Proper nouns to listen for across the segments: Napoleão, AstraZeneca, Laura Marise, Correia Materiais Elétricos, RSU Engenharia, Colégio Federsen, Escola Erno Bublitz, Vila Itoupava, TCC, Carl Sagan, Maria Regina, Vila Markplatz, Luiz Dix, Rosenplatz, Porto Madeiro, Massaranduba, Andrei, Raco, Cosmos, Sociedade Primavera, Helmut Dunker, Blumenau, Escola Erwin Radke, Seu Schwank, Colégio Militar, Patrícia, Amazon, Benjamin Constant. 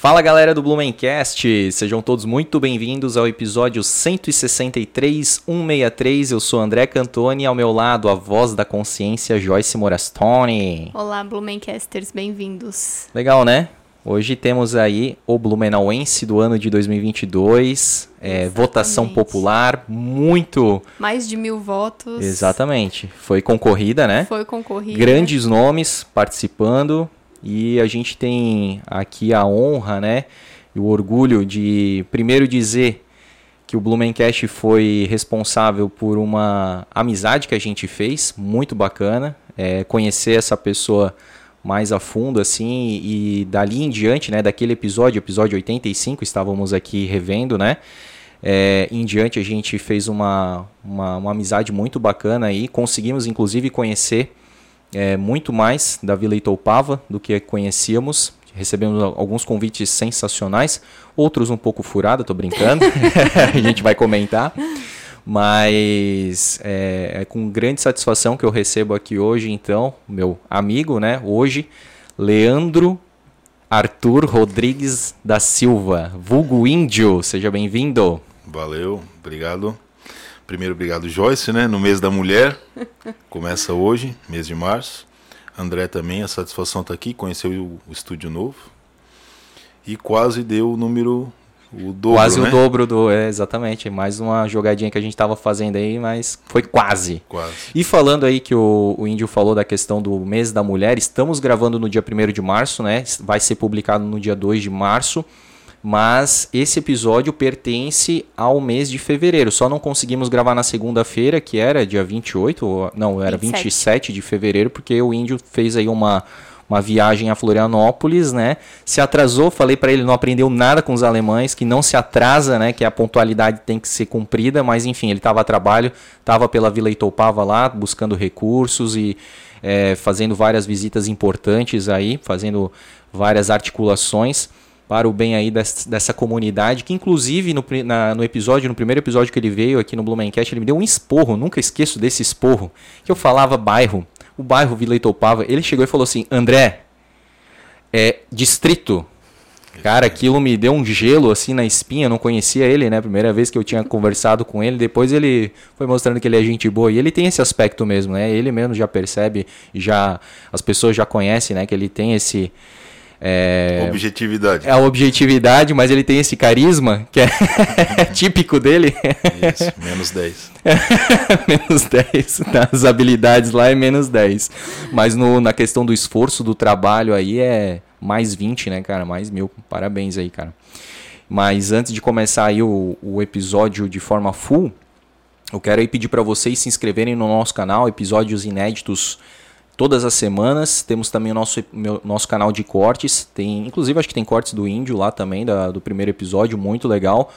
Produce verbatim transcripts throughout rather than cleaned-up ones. Fala galera do Blumencast, sejam todos muito bem-vindos ao episódio cento e sessenta e três, cento e sessenta e três. Eu sou André Cantoni e ao meu lado a voz da consciência Joyce Morastoni. Olá Blumencasters, bem-vindos. Legal, né? Hoje temos aí o Blumenauense do ano de dois mil e vinte e dois, é, votação popular, muito... mais de mil votos. Exatamente, foi concorrida, né? Foi concorrida. Grandes nomes participando. E a gente tem aqui a honra, né, e o orgulho de primeiro dizer que o Blumencast foi responsável por uma amizade que a gente fez, muito bacana, é, conhecer essa pessoa mais a fundo, assim, e dali em diante, né, daquele episódio, episódio oitenta e cinco, estávamos aqui revendo, né, é, em diante a gente fez uma, uma, uma amizade muito bacana aí, conseguimos inclusive conhecer É, muito mais da Vila Itoupava do que conhecíamos. Recebemos alguns convites sensacionais, outros um pouco furado, tô brincando, a gente vai comentar. Mas é, é com grande satisfação que eu recebo aqui hoje, então, meu amigo, né? Hoje, Leandro Arthur Rodrigues da Silva, vulgo Índio, seja bem-vindo. Valeu, obrigado. Primeiro, obrigado, Joyce, né? No mês da mulher, começa hoje, mês de março. André também, a satisfação tá aqui, conheceu o estúdio novo. E quase deu o número, o dobro, Quase né? o dobro, do, é, exatamente. Mais uma jogadinha que a gente tava fazendo aí, mas foi quase. Quase. E falando aí que o, o Índio falou da questão do mês da mulher, estamos gravando no dia primeiro de março, né? Vai ser publicado no dia dois de março. Mas esse episódio pertence ao mês de fevereiro. Só não conseguimos gravar na segunda-feira, que era dia vinte e oito, não, era vinte e sete, vinte e sete de fevereiro, porque o Índio fez aí uma, uma viagem a Florianópolis, né? Se atrasou, falei para ele, não aprendeu nada com os alemães, que não se atrasa, né? Que a pontualidade tem que ser cumprida, mas enfim, ele estava a trabalho, estava pela Vila Itoupava lá, buscando recursos e é, fazendo várias visitas importantes aí, fazendo várias articulações para o bem aí dessa, dessa comunidade, que inclusive no, na, no episódio, no primeiro episódio que ele veio aqui no Blumencast, ele me deu um esporro, nunca esqueço desse esporro, que eu falava bairro, o bairro Vila Itoupava, ele chegou e falou assim, André, é distrito. Cara, aquilo me deu um gelo assim na espinha, não conhecia ele, né, primeira vez que eu tinha conversado com ele, depois ele foi mostrando que ele é gente boa, e ele tem esse aspecto mesmo, né, ele mesmo já percebe, já as pessoas já conhecem, né, que ele tem esse... É... objetividade. É a objetividade, mas ele tem esse carisma que é típico dele. Isso, menos dez. menos dez, nas habilidades lá é menos dez. Mas no, na questão do esforço, do trabalho aí é mais vinte, né, cara? Mais mil. Parabéns aí, cara. Mas antes de começar aí o, o episódio de forma full, eu quero aí pedir para vocês se inscreverem no nosso canal, episódios inéditos todas as semanas. Temos também o nosso, meu, nosso canal de cortes, tem, inclusive acho que tem cortes do Índio lá também, da, do primeiro episódio, muito legal,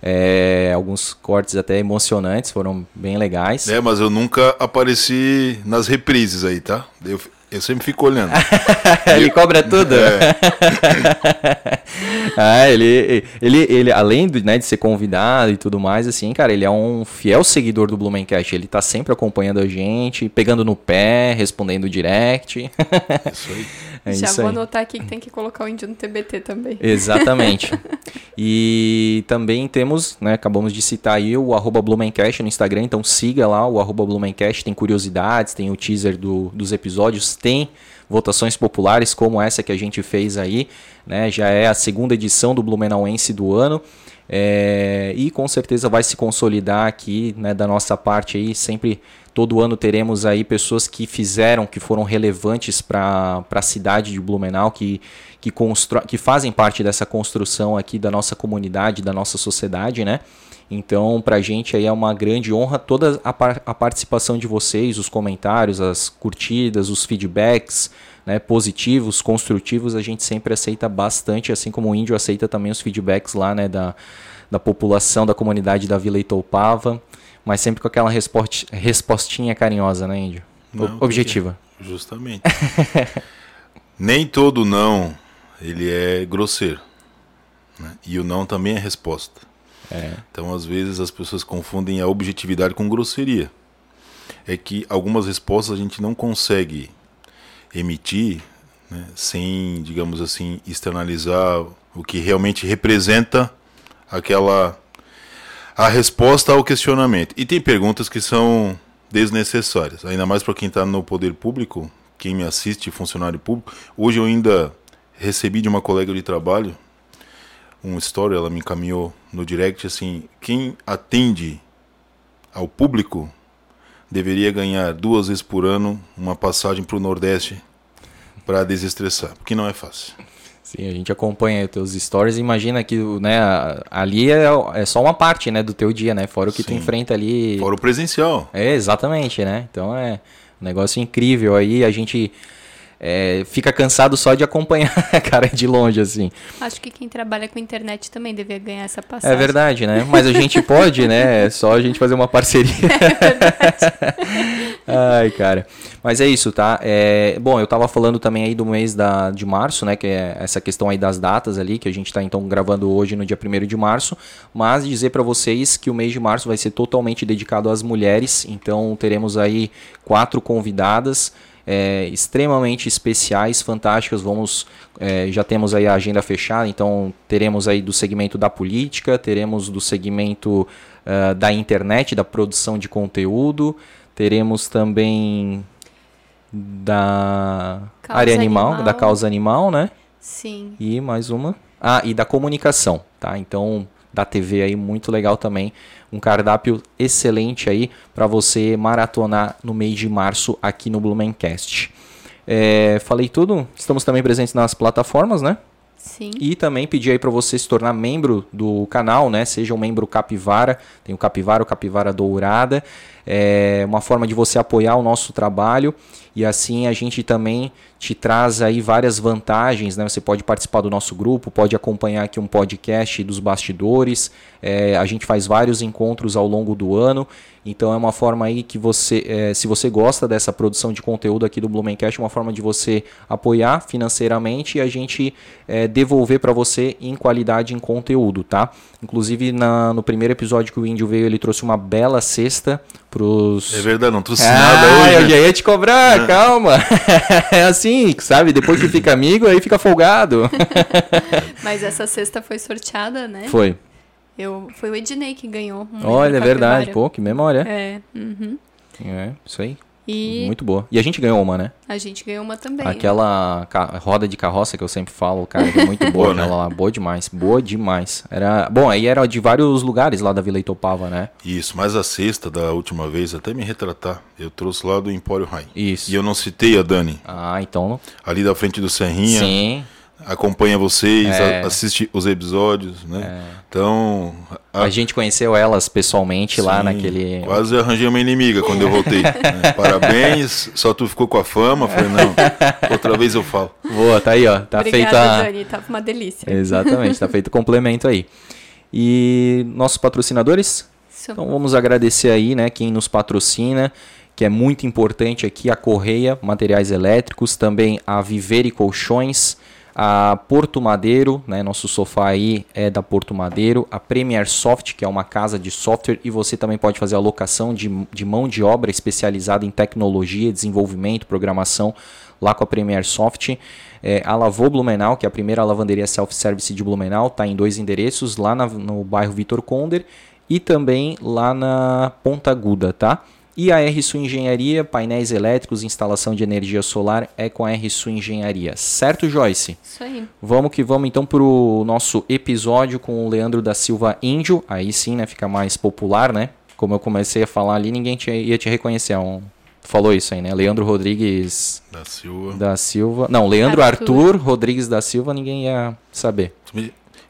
é, alguns cortes até emocionantes, foram bem legais. É, mas eu nunca apareci nas reprises aí, tá? Eu, eu sempre fico olhando. Ele eu... cobra tudo? É. ah, ele, ele, ele, além do, né, de ser convidado e tudo mais, assim, cara, ele é um fiel seguidor do Blumencast, ele tá sempre acompanhando a gente, pegando no pé, respondendo direct. Isso aí. É Já isso vou aí. Anotar aqui que tem que colocar o Índio no T B T também. Exatamente. E também temos, né, acabamos de citar aí o arroba Blumencast no Instagram, então siga lá o arroba Blumencast, tem curiosidades, tem o teaser do, dos episódios, tem votações populares como essa que a gente fez aí, né? Já é a segunda edição do Blumenauense do ano, é, e com certeza vai se consolidar aqui, né, da nossa parte aí, sempre, todo ano teremos aí pessoas que fizeram, que foram relevantes para a cidade de Blumenau, que, que, constro- que fazem parte dessa construção aqui da nossa comunidade, da nossa sociedade, né? Então, pra gente aí é uma grande honra toda a, par- a participação de vocês, os comentários, as curtidas, os feedbacks, né, positivos, construtivos, a gente sempre aceita bastante, assim como o Índio aceita também os feedbacks lá, né, da, da população, da comunidade da Vila Itoupava, mas sempre com aquela respost- respostinha carinhosa, né, Índio? Não, objetiva. Justamente. Nem todo não, ele é grosseiro, né? E o não também é resposta. É. Então, às vezes, as pessoas confundem a objetividade com grosseria. É que algumas respostas a gente não consegue emitir, né, sem, digamos assim, externalizar o que realmente representa aquela a resposta ao questionamento. E tem perguntas que são desnecessárias, ainda mais para quem está no poder público, quem me assiste, funcionário público. Hoje eu ainda recebi de uma colega de trabalho um story, ela me encaminhou no direct, assim, quem atende ao público deveria ganhar duas vezes por ano uma passagem para o Nordeste para desestressar, porque não é fácil. Sim, a gente acompanha os teus stories e imagina que, né, ali é, é só uma parte, né, do teu dia, né, fora o que Sim. tu enfrenta ali. Fora o presencial. É, exatamente, né, então é um negócio incrível aí, a gente é, fica cansado só de acompanhar, cara, de longe, assim. Acho que quem trabalha com internet também deveria ganhar essa passagem. É verdade, né, mas a gente pode, né, é só a gente fazer uma parceria. É verdade. Ai, cara. Mas é isso, tá? É, bom, eu tava falando também aí do mês da, de março, né? Que é essa questão aí das datas ali, que a gente tá então gravando hoje no dia primeiro de março. Mas dizer pra vocês que o mês de março vai ser totalmente dedicado às mulheres. Então teremos aí quatro convidadas é, extremamente especiais, fantásticas. Vamos, é, já temos aí a agenda fechada, então teremos aí do segmento da política, teremos do segmento uh, da internet, da produção de conteúdo. Teremos também da causa área animal, animal, da causa animal, né? Sim. E mais uma. Ah, e da comunicação, tá? Então, da T V aí, muito legal também. Um cardápio excelente aí para você maratonar no mês de março aqui no Blumencast. É, falei tudo? Estamos também presentes nas plataformas, né? Sim. E também pedir aí para você se tornar membro do canal, né? Seja um membro capivara, tem o capivara, o capivara dourada. É uma forma de você apoiar o nosso trabalho e assim a gente também te traz aí várias vantagens, né? Você pode participar do nosso grupo, pode acompanhar aqui um podcast dos bastidores, é, a gente faz vários encontros ao longo do ano, então é uma forma aí que você, é, se você gosta dessa produção de conteúdo aqui do Blumencast, é uma forma de você apoiar financeiramente e a gente é, devolver para você em qualidade em conteúdo, tá? Inclusive na, no primeiro episódio que o Índio veio, ele trouxe uma bela cesta pros... É verdade, não trouxe ah, nada hoje. Eu já ia te cobrar, não. Calma. É assim, sabe? Depois que fica amigo, aí fica folgado. Mas essa cesta foi sorteada, né? Foi. Eu, foi o Ednei que ganhou. Um Olha, é verdade. Pô, que memória. É. Uhum. É, isso aí. E... Muito boa. E a gente ganhou uma, né? A gente ganhou uma também. Aquela ca... roda de carroça que eu sempre falo, cara, que é muito boa, né? Lá. Boa demais, boa demais. Era... Bom, aí era de vários lugares lá da Vila Itoupava, né? Isso, mas a sexta da última vez, até me retratar, eu trouxe lá do Empório Heinz. Isso. E eu não citei a Dani. Ah, então... Ali da frente do Serrinha. Sim. Acompanha vocês, é. a, assiste os episódios, né? É. Então... A... a gente conheceu elas pessoalmente. Sim, lá naquele... Quase arranjei uma inimiga quando eu voltei. Né? Parabéns, só tu ficou com a fama. Falei, não, outra vez eu falo. Boa, tá aí, ó. Tá Obrigada, feita... Dani, tá uma delícia. Exatamente, tá feito o complemento aí. E nossos patrocinadores? Sim. Então vamos agradecer aí, né, quem nos patrocina, que é muito importante aqui, a Correia Materiais Elétricos, também a Viver e Colchões, a Porto Madeiro, né, nosso sofá aí é da Porto Madeiro, a Premier Soft, que é uma casa de software, e você também pode fazer a locação de, de mão de obra especializada em tecnologia, desenvolvimento, programação, lá com a Premier Soft. É, a Lavô Blumenau, que é a primeira lavanderia self-service de Blumenau, está em dois endereços, lá na, no bairro Vitor Conder e também lá na Ponta Aguda, tá? E a R S U Engenharia, painéis elétricos, instalação de energia solar, é com a R S U Engenharia. Certo, Joyce? Isso aí. Vamos que vamos, então, para o nosso episódio com o Leandro da Silva Índio. Aí sim, né? Fica mais popular, né? Como eu comecei a falar ali, ninguém te, ia te reconhecer. Um, falou isso aí, né? Leandro Rodrigues... Da Silva. Da Silva. Não, Leandro Arthur. Arthur Rodrigues da Silva, ninguém ia saber.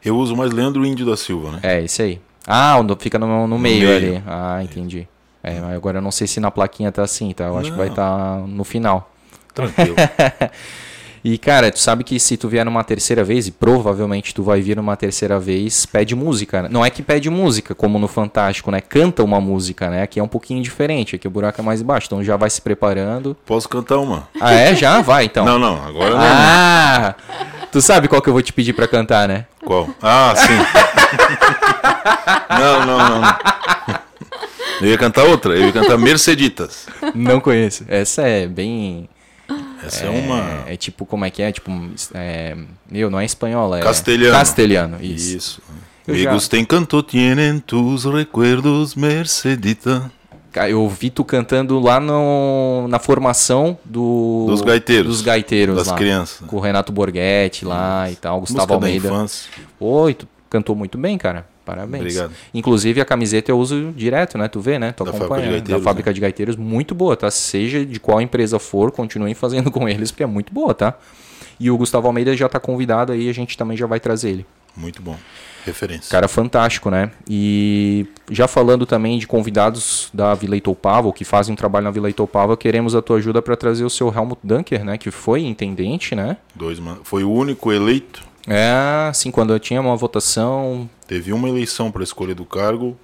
Eu uso mais Leandro Índio da Silva, né? É, isso aí. Ah, fica no, no, no meio, meio ali. Ah, entendi. É, agora eu não sei se na plaquinha tá assim, tá? Eu acho não. que vai estar tá no final. Tranquilo. E, cara, tu sabe que se tu vier numa terceira vez, e provavelmente tu vai vir numa terceira vez, pede música. Né? Não é que pede música, como no Fantástico, né? Canta uma música, né? Aqui é um pouquinho diferente, aqui o buraco é mais baixo. Então já vai se preparando. Posso cantar uma? Ah, é? Já? Vai, então. Não, não. Agora não. Ah! Não. Tu sabe qual que eu vou te pedir pra cantar, né? Qual? Ah, sim. não, não, não. não. Eu ia cantar outra, eu ia cantar Merceditas. Não conheço. Essa é bem Essa é, é uma... É tipo, como é que é? Tipo, é, meu, não é espanhola, é... Castelhano. Castelhano, isso. Isso. Me já... gusta encanto, tienen tus recuerdos, Mercedita. Eu vi tu cantando lá no, na formação do, dos gaiteiros. Dos gaiteiros das lá, crianças. Com o Renato Borghetti lá Sim. e tal, Gustavo Almeida. Oi, tu cantou muito bem, cara. Parabéns. Obrigado. Inclusive a camiseta eu uso direto, né? Tu vê, né? Tu da acompanha. Fábrica de da fábrica né? de gaiteiros, muito boa, tá? Seja de qual empresa for, continuem fazendo com eles, porque é muito boa, tá? E o Gustavo Almeida já tá convidado aí, a gente também já vai trazer ele. Muito bom. Referência. Cara fantástico, né? E já falando também de convidados da Vila Itoupava, ou que fazem um trabalho na Vila Itoupava, queremos a tua ajuda para trazer o seu Helmut Dunker, né? Que foi intendente, né? Dois, mano. Foi o único eleito. É, sim, quando eu tinha uma votação... Teve uma eleição para escolha do cargo,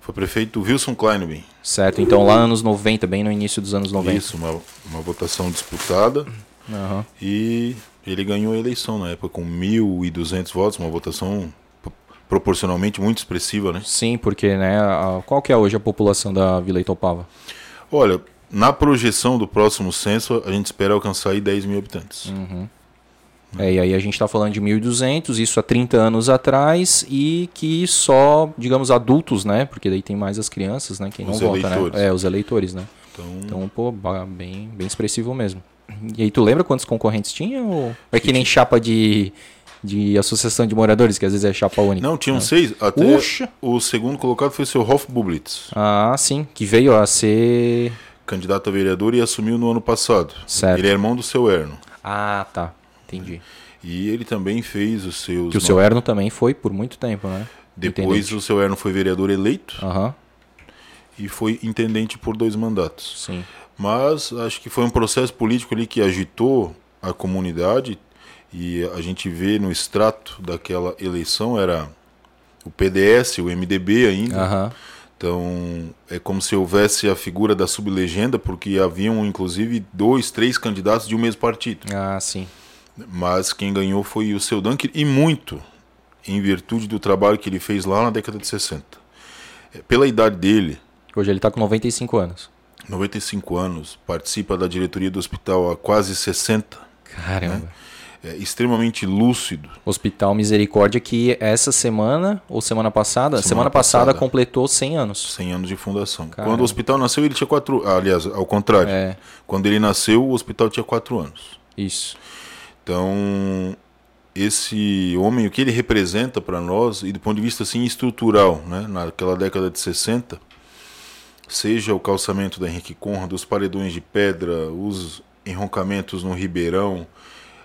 foi prefeito Wilson Kleinbein. Certo, então lá anos noventa, bem no início dos anos noventa. Isso, uma, uma votação disputada uhum. e ele ganhou a eleição na época com mil e duzentos votos, uma votação proporcionalmente muito expressiva, né? Sim, porque né, a, qual que é hoje a população da Vila Itoupava? Olha, na projeção do próximo censo, a gente espera alcançar aí dez mil habitantes. Uhum. É, e aí a gente está falando de mil e duzentos, isso há trinta anos atrás, e que só, digamos, adultos, né? Porque daí tem mais as crianças, né? Quem não vota, né? É, os eleitores, né? Então, então pô, bem, bem expressivo mesmo. E aí tu lembra quantos concorrentes tinha? Ou... É que nem chapa de, de associação de moradores, que às vezes é chapa única. Não, tinham né? seis. Até Uxa. O segundo colocado foi o seu Rolf Bublitz. Ah, sim, que veio a ser... Candidato a vereador e assumiu no ano passado. Certo. Ele é irmão do seu Erno. Ah, tá. Entendi. E ele também fez os seus... Que o seu Erno também foi por muito tempo, né? Depois intendente. O seu Erno foi vereador eleito uhum. e foi intendente por dois mandatos. Sim. Mas acho que foi um processo político ali que agitou a comunidade e a gente vê no extrato daquela eleição era o P D S, o M D B ainda. Uhum. Então é como se houvesse a figura da sublegenda, porque haviam inclusive dois, três candidatos de um mesmo partido. Ah, sim. Mas quem ganhou foi o seu Dunker, e muito em virtude do trabalho que ele fez lá na década de sessenta. Pela idade dele... Hoje ele está com noventa e cinco anos. noventa e cinco anos, participa da diretoria do hospital há quase sessenta. Caramba. Né? É extremamente lúcido. Hospital Misericórdia, que essa semana, ou semana passada, semana, semana passada, passada completou cem anos. cem anos de fundação. Caramba. Quando o hospital nasceu, ele tinha quatro... Ah, aliás, ao contrário. É. Quando ele nasceu, o hospital tinha quatro anos. Isso. Então, esse homem, o que ele representa para nós, e do ponto de vista assim, estrutural, né? Naquela década de sessenta, seja o calçamento da Henrique Conrad, os paredões de pedra, os enroncamentos no Ribeirão,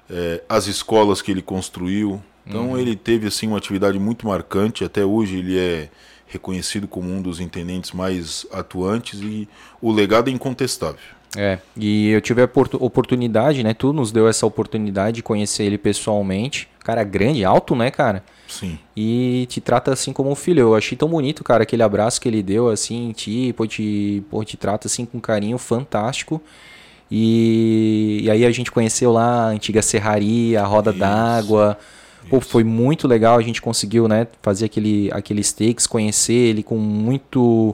eh, as escolas que ele construiu. Então, uhum. ele teve assim, uma atividade muito marcante, até hoje ele é reconhecido como um dos intendentes mais atuantes e o legado é incontestável. É, e eu tive a oportunidade, né, tu nos deu essa oportunidade de conhecer ele pessoalmente, cara grande, alto, né, cara? Sim. E te trata assim como um filho, eu achei tão bonito, cara, aquele abraço que ele deu, assim, em ti, pô, te, pô, te trata assim com um carinho fantástico, e, e aí a gente conheceu lá a antiga serraria, a roda Isso. d'água... Pô, foi muito legal, a gente conseguiu, né, fazer aquele, aquele steaks, conhecer ele com, muito,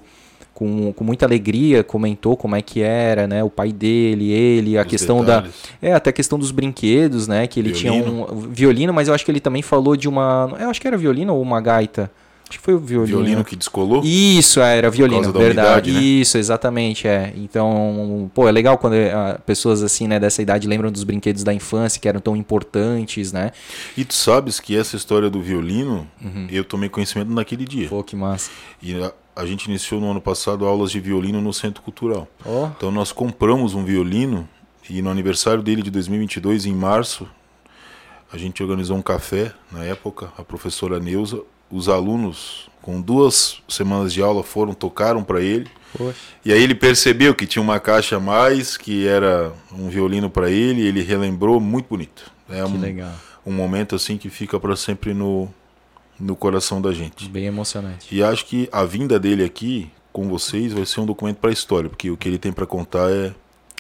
com, com muita alegria, comentou como é que era, né, o pai dele, ele, a Os questão detalhes. da... É, até a questão dos brinquedos, né, que ele violino. tinha um... Violino, mas eu acho que ele também falou de uma... Eu acho que era violino ou uma gaita? Acho que foi o violino. Violino que descolou? Isso, era violino, verdade. Unidade, né? Isso, exatamente, é. Então, pô, é legal quando ah, pessoas assim, né, dessa idade lembram dos brinquedos da infância que eram tão importantes, né? E tu sabes que essa história do violino, uhum. eu tomei conhecimento naquele dia. Pô, que massa. E a, a gente iniciou no ano passado aulas de violino no Centro Cultural. Oh. Então nós compramos um violino e no aniversário dele de dois mil e vinte e dois, em março, a gente organizou um café, na época, a professora Neuza. Os alunos, com duas semanas de aula, foram, tocaram para ele. Poxa. E aí ele percebeu que tinha uma caixa a mais, que era um violino para ele, e ele relembrou, muito bonito. É que um, legal. Um momento assim que fica para sempre no, no coração da gente. Bem emocionante. E acho que a vinda dele aqui com vocês vai ser um documento para a história, porque o que ele tem para contar é...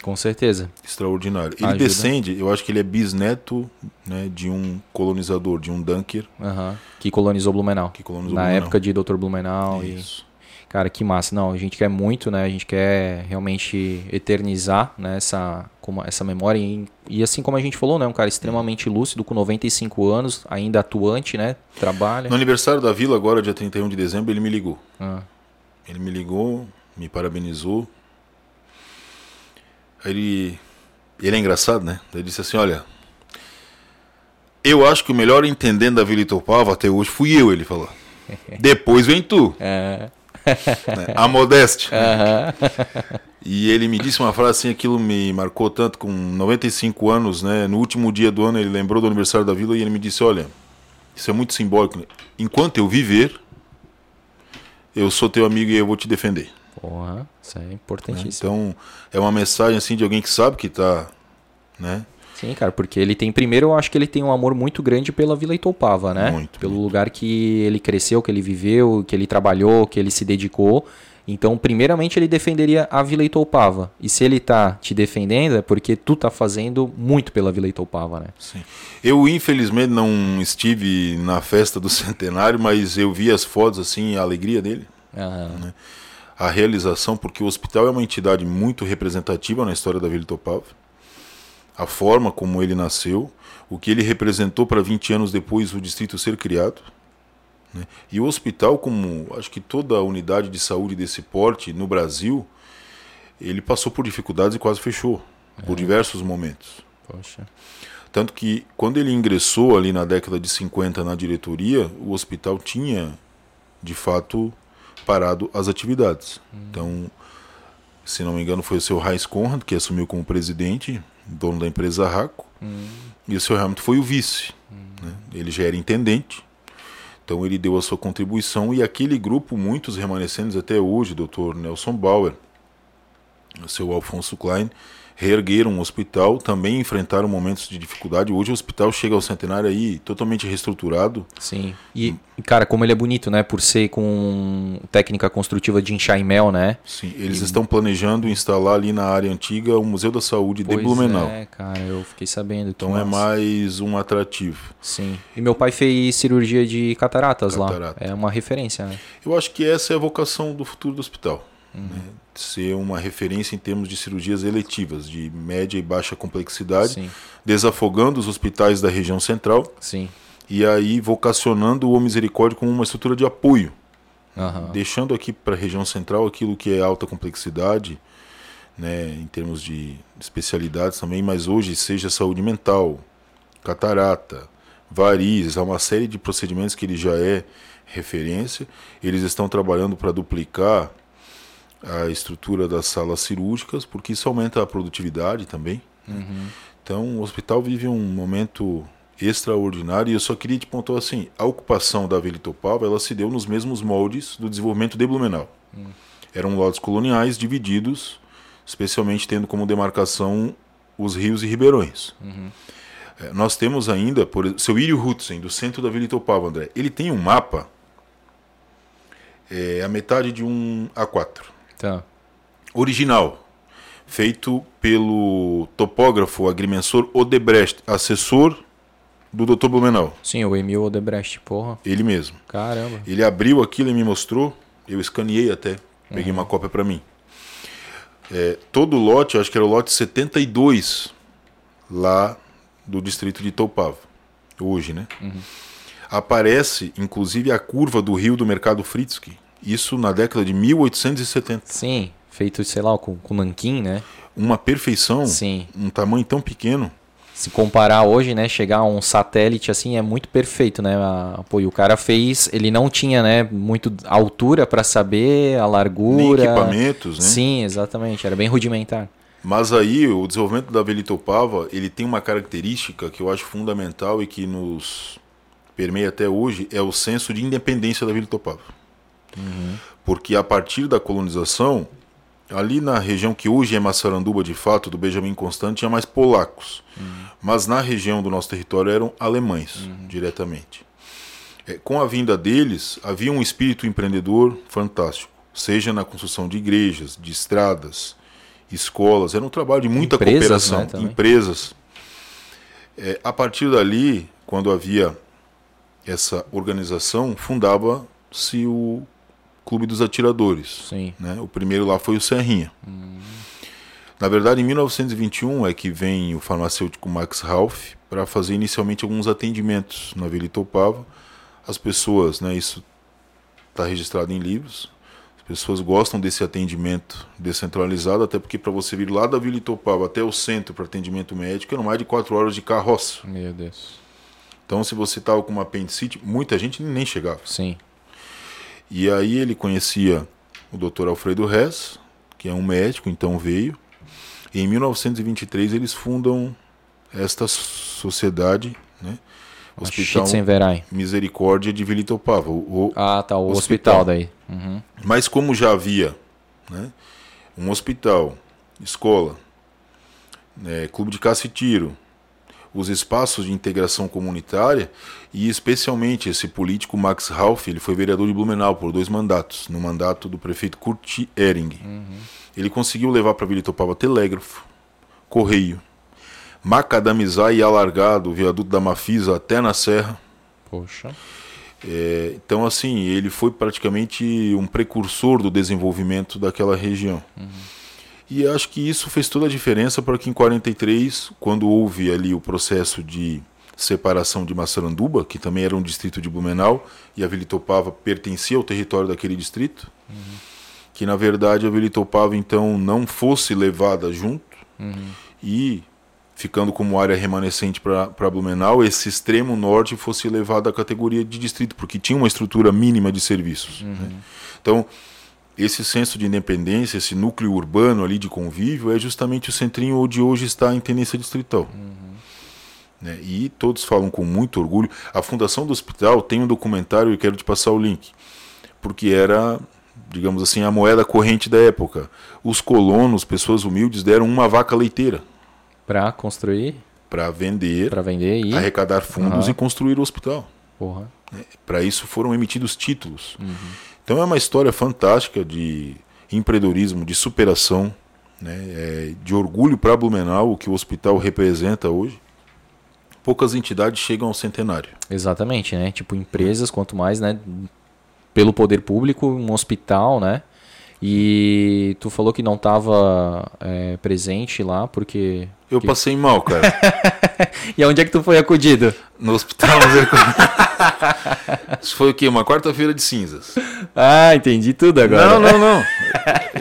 Com certeza. Extraordinário. Ele Ajuda. descende, eu acho que ele é bisneto, né, de um colonizador, de um Dunker. Uhum. Que colonizou Blumenau. Que colonizou Na Blumenau. época de doutor Blumenau. Isso. E... Cara, que massa. Não, a gente quer muito, né? A gente quer realmente eternizar, né, essa, essa memória. E, e assim como a gente falou, né? Um cara extremamente lúcido, com noventa e cinco anos, ainda atuante, né? Trabalha. No aniversário da Vila, agora, dia trinta e um de dezembro, ele me ligou. Ah. Ele me ligou, me parabenizou. Ele, ele é engraçado, né? Ele disse assim, olha... Eu acho que o melhor intendente da Vila Itoupava até hoje fui eu, ele falou. Depois vem tu. É... A modéstia. Uhum. Né? E ele me disse uma frase assim, aquilo me marcou tanto, com noventa e cinco anos, né? No último dia do ano ele lembrou do aniversário da Vila e ele me disse, olha, isso é muito simbólico, né? Enquanto eu viver, eu sou teu amigo e eu vou te defender. Porra, isso é importantíssimo. Né? Então, é uma mensagem assim de alguém que sabe que tá, né? Sim, cara, porque ele tem, primeiro, eu acho que ele tem um amor muito grande pela Vila Itoupava, né? Muito, Pelo muito. lugar que ele cresceu, que ele viveu, que ele trabalhou, que ele se dedicou. Então, primeiramente, ele defenderia a Vila Itoupava. E se ele tá te defendendo, é porque tu tá fazendo muito pela Vila Itoupava, né? Sim. Eu, infelizmente, não estive na festa do centenário, mas eu vi as fotos, assim, a alegria dele. Ah. Né? A realização, porque o hospital é uma entidade muito representativa na história da Vila Itoupava. A forma como ele nasceu, o que ele representou para vinte anos depois o distrito ser criado, né? E o hospital, como acho que toda a unidade de saúde desse porte no Brasil, ele passou por dificuldades e quase fechou, é. por diversos momentos. Poxa. Tanto que quando ele ingressou ali na década de cinquenta na diretoria, o hospital tinha, de fato, parado as atividades. Hum. Então, se não me engano, foi o seu Heinz Conrad que assumiu como presidente, dono da empresa Raco, hum. e o seu Hamilton foi o vice. Hum. Né? Ele já era intendente, então ele deu a sua contribuição, e aquele grupo, muitos remanescentes até hoje, doutor Nelson Bauer, o seu Alfonso Klein, reergueram o hospital, também enfrentaram momentos de dificuldade. Hoje o hospital chega ao centenário aí totalmente reestruturado. Sim. E, cara, como ele é bonito, né? Por ser com técnica construtiva de enxaimel, né? Sim. Eles e... estão planejando instalar ali na área antiga o Museu da Saúde pois de Blumenau. É, cara, eu fiquei sabendo. Então nossa. é mais um atrativo. Sim. E meu pai fez cirurgia de cataratas Catarata. lá. É uma referência, né? Eu acho que essa é a vocação do futuro do hospital. Uhum. Né? Ser uma referência em termos de cirurgias eletivas, de média e baixa complexidade, Sim. desafogando os hospitais da região central, Sim. e aí vocacionando o Misericórdia como uma estrutura de apoio, uhum. deixando aqui para a região central aquilo que é alta complexidade, né, em termos de especialidades também, mas hoje seja saúde mental, catarata, varizes, há uma série de procedimentos que ele já é referência. Eles estão trabalhando para duplicar a estrutura das salas cirúrgicas, porque isso aumenta a produtividade também. Uhum. Então, o hospital vive um momento extraordinário, e eu só queria te pontuar assim, a ocupação da Vila Itoupava, ela se deu nos mesmos moldes do desenvolvimento de Blumenau. Uhum. Eram lotes coloniais divididos, especialmente tendo como demarcação os rios e ribeirões. Uhum. É, nós temos ainda, por exemplo, seu Írio Hutzen, do centro da Vila Itoupava, André, ele tem um mapa, é, a metade de um A quatro. Tá. Original, feito pelo topógrafo agrimensor Odebrecht, assessor do doutor Blumenau. Sim, o Emil Odebrecht, porra. Ele mesmo. Caramba. Ele abriu aquilo e me mostrou, eu escaneei até, peguei uhum. uma cópia para mim. É, todo o lote, acho que era o lote setenta e dois, lá do distrito de Itoupava, hoje, né? Uhum. Aparece, inclusive, a curva do rio do Mercado Fritzky. Isso na década de mil oitocentos e setenta. Sim, feito, sei lá, com, com nanquim, né? Uma perfeição, Sim. um tamanho tão pequeno. Se comparar hoje, né, chegar a um satélite assim é muito perfeito, né? Pô, e o cara fez, ele não tinha, né, muito altura para saber, a largura... Nem equipamentos, né? Sim, exatamente, era bem rudimentar. Mas aí o desenvolvimento da Vila Itoupava, ele tem uma característica que eu acho fundamental e que nos permeia até hoje, é o senso de independência da Vila Itoupava. Uhum. Porque a partir da colonização, ali na região que hoje é Massaranduba de fato, do Benjamin Constant, tinha mais polacos, uhum. mas na região do nosso território eram alemães, uhum. diretamente. É, com a vinda deles, havia um espírito empreendedor fantástico, seja na construção de igrejas, de estradas, escolas, era um trabalho de muita empresas, cooperação, né, empresas. É, a partir dali, quando havia essa organização, fundava-se o Clube dos Atiradores. Sim. Né? O primeiro lá foi o Serrinha. Hum. Na verdade, em mil novecentos e vinte e um é que vem o farmacêutico Max Ralph para fazer inicialmente alguns atendimentos na Vila Itoupava. As pessoas, né, isso está registrado em livros, as pessoas gostam desse atendimento descentralizado, até porque para você vir lá da Vila Itoupava até o centro para atendimento médico eram mais de quatro horas de carroça. Meu Deus. Então, se você estava com uma apendicite, muita gente nem chegava. Sim. E aí ele conhecia o doutor Alfredo Rez, que é um médico, então veio. E em mil novecentos e vinte e três eles fundam esta sociedade, né? Hospital Misericórdia de Vila Itoupava. O, o ah, tá, o hospital, hospital daí. Uhum. Mas como já havia, né, um hospital, escola, é, clube de caça e tiro, os espaços de integração comunitária, e especialmente esse político Max Ralph, ele foi vereador de Blumenau por dois mandatos, no mandato do prefeito Kurt Ehring. Uhum. Ele conseguiu levar para Vila Itoupava telégrafo, correio, macadamizar e alargar do viaduto da Mafisa até na Serra. Poxa. É, então, assim, ele foi praticamente um precursor do desenvolvimento daquela região. Uhum. E acho que isso fez toda a diferença para que em quarenta e três, quando houve ali o processo de separação de Massaranduba, que também era um distrito de Blumenau, e a Vila Itoupava pertencia ao território daquele distrito, uhum, que na verdade a Vila Itoupava então não fosse levada junto, uhum, e ficando como área remanescente para Blumenau, esse extremo norte fosse elevado à categoria de distrito, porque tinha uma estrutura mínima de serviços. Uhum. Né? Então, esse senso de independência, esse núcleo urbano ali de convívio, é justamente o centrinho onde hoje está a intendência distrital. Uhum. Né? E todos falam com muito orgulho. A fundação do hospital tem um documentário, e quero te passar o link, porque era, digamos assim, a moeda corrente da época. Os colonos, pessoas humildes, deram uma vaca leiteira. Para construir? Para vender, pra vender e... arrecadar fundos, uhum, e construir o hospital. Porra. Para isso foram emitidos títulos. Uhum. Então é uma história fantástica de empreendedorismo, de superação, né, de orgulho para Blumenau, o que o hospital representa hoje. Poucas entidades chegam ao centenário. Exatamente, né? Tipo empresas, quanto mais, né, pelo poder público, um hospital, né? E tu falou que não estava é, presente lá porque... Eu que... passei mal, cara. E aonde é que tu foi acudido? No hospital. Isso foi o quê? Uma quarta-feira de cinzas. Ah, entendi tudo agora. Não, não, não.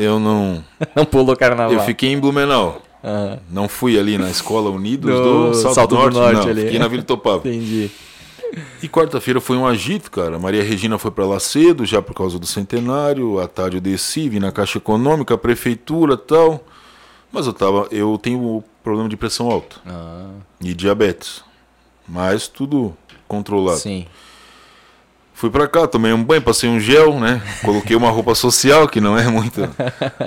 Eu não... Não pulou carnaval. Eu fiquei em Blumenau. Ah. Não fui ali na Escola Unidos do, do Salto, Salto do Norte, do Norte não. Ali. Fiquei na Vila Itoupava. Entendi. E quarta-feira foi um agito, cara. Maria Regina foi para lá cedo, já por causa do centenário. À tarde eu desci, vim na Caixa Econômica, a prefeitura e tal. Mas eu tava, eu tenho um problema de pressão alta, ah, e diabetes. Mas tudo controlado. Sim. Fui para cá, tomei um banho, passei um gel, né? Coloquei uma roupa social, que não é muito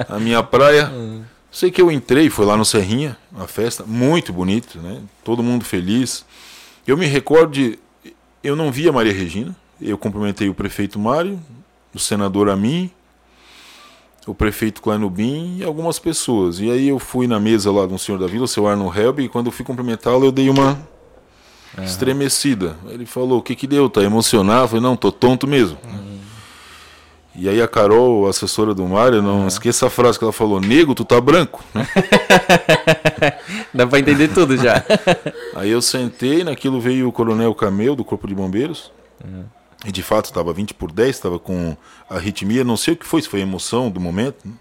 a minha praia. Sei que eu entrei, foi lá no Serrinha, uma festa muito bonita, né? Todo mundo feliz. Eu me recordo de... Eu não vi a Maria Regina, eu cumprimentei o prefeito Mário, o senador Amin, o prefeito Kleinbein e algumas pessoas. E aí eu fui na mesa lá de um senhor da vila, o seu Arno Helbe, e quando eu fui cumprimentá-lo eu dei uma uhum. estremecida. Ele falou, o que que deu? Tá emocionado? Eu falei, não, tô tonto mesmo. Uhum. E aí a Carol, a assessora do Mário, não uhum. esqueça a frase que ela falou, nego, tu tá branco. Dá pra entender tudo já. Aí eu sentei, naquilo veio o coronel Cameu, do Corpo de Bombeiros. Uhum. E de fato estava vinte por dez, estava com arritmia, não sei o que foi, se foi a emoção do momento. Né?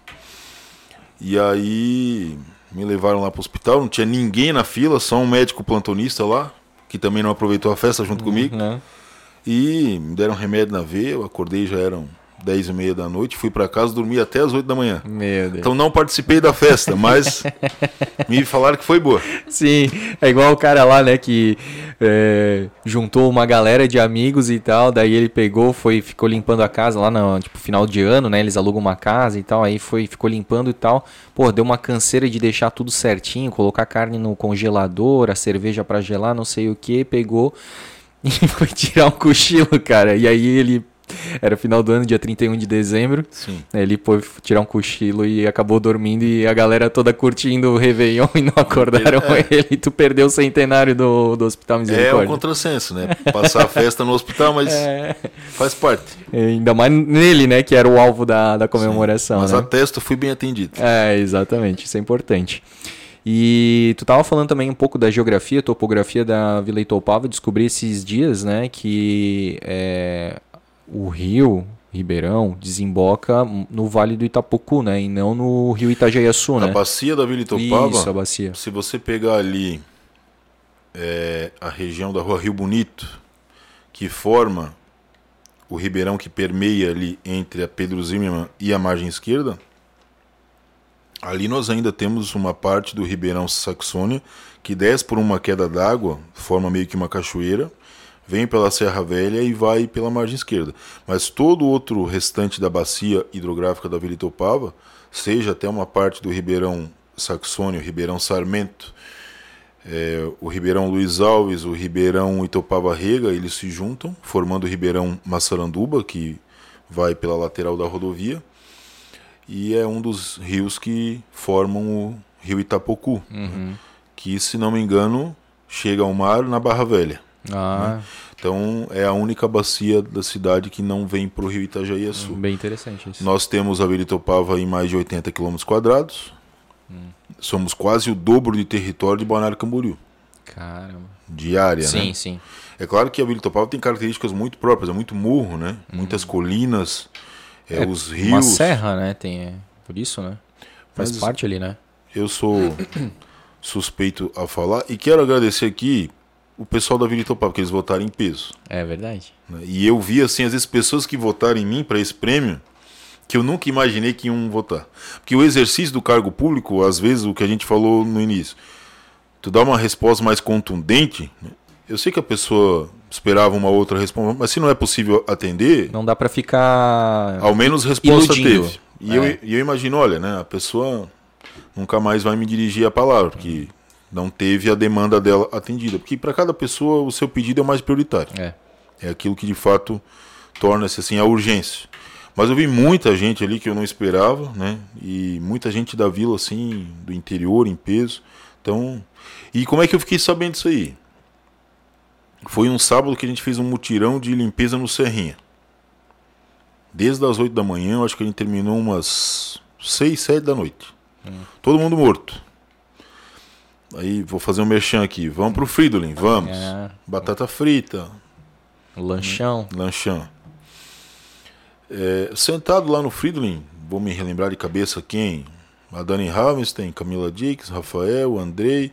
E aí me levaram lá para o hospital, não tinha ninguém na fila, só um médico plantonista lá, que também não aproveitou a festa junto uhum. comigo. Uhum. E me deram remédio na veia, eu acordei, já eram dez e meia da noite, fui para casa, dormi até as oito da manhã. Meu Deus. Então não participei da festa, mas me falaram que foi boa. Sim, é igual o cara lá, né, que é, juntou uma galera de amigos e tal, daí ele pegou, foi, ficou limpando a casa lá no tipo, final de ano, né, eles alugam uma casa e tal, aí foi, ficou limpando e tal, pô, deu uma canseira de deixar tudo certinho, colocar carne no congelador, a cerveja para gelar, não sei o que, pegou e foi tirar um cochilo, cara, e aí ele Era final do ano, dia trinta e um de dezembro. Sim. Ele foi tirar um cochilo e acabou dormindo, e a galera toda curtindo o Réveillon e não acordaram é. ele. E tu perdeu o centenário do, do Hospital Misericórdia. É um contrassenso, né? Passar a festa no hospital, mas é. faz parte. E ainda mais nele, né? Que era o alvo da, da comemoração. Sim, mas né? atesto, fui bem atendido. É, exatamente. Isso é importante. E tu tava falando também um pouco da geografia, topografia da Vila Itoupava. Descobri esses dias, né, que é, o rio Ribeirão desemboca no Vale do Itapucu, né, e não no rio Itajaiaçu, né? A bacia da Vila Itoupava. Isso, a bacia. Se você pegar ali é, a região da Rua Rio Bonito, que forma o ribeirão que permeia ali entre a Pedro Zimmermann e a margem esquerda, ali nós ainda temos uma parte do Ribeirão Saxônia que desce por uma queda d'água, forma meio que uma cachoeira, vem pela Serra Velha e vai pela margem esquerda. Mas todo o outro restante da bacia hidrográfica da Vila Itoupava, seja até uma parte do Ribeirão Saxônia, o Ribeirão Sarmento, é, o Ribeirão Luiz Alves, o Ribeirão Itoupava Rega, eles se juntam, formando o Ribeirão Massaranduba, que vai pela lateral da rodovia. E é um dos rios que formam o rio Itapocu, uhum. né? Que, se não me engano, chega ao mar na Barra Velha. Ah. Né? Então, é a única bacia da cidade que não vem para o rio Itajaiaçu. Bem interessante isso. Nós temos a Vila Itoupava em mais de oitenta quilômetros quadrados. Hum. Somos quase o dobro de território de Balneário Camboriú. Caramba. De área, sim, né? Sim. É claro que a Vila Itoupava tem características muito próprias. É muito morro, né? Hum. Muitas colinas... É, é os rios. Uma serra, né? Tem, é, por isso, né? Faz Mas parte ali, né? Eu sou suspeito a falar e quero agradecer aqui o pessoal da Vila Itoupava, porque eles votaram em peso. É verdade. E eu vi, assim, às vezes pessoas que votaram em mim para esse prêmio que eu nunca imaginei que iam votar. Porque o exercício do cargo público, às vezes, o que a gente falou no início, tu dá uma resposta mais contundente, né? Eu sei que a pessoa esperava uma outra resposta, mas se não é possível atender... Não dá para ficar... Ao menos resposta iludindo. Teve. E é. eu, eu imagino, olha, né, a pessoa nunca mais vai me dirigir a palavra, porque não teve a demanda dela atendida. Porque para cada pessoa o seu pedido é o mais prioritário. É, é aquilo que de fato torna-se assim, a urgência. Mas eu vi muita gente ali que eu não esperava, né, e muita gente da vila, assim, do interior, em peso. Então, e como é que eu fiquei sabendo disso aí? Foi um sábado que a gente fez um mutirão de limpeza no Serrinha. Desde as oito da manhã, eu acho que a gente terminou umas seis, sete da noite. Hum. Todo mundo morto. Aí, vou fazer um merchan aqui. Vamos pro Fridolin, vamos. É. Batata frita. Lanchão. Lanchão. É, sentado lá no Fridolin, vou me relembrar de cabeça quem? A Dani Ravenstein, Camila Dix, Rafael, Andrei...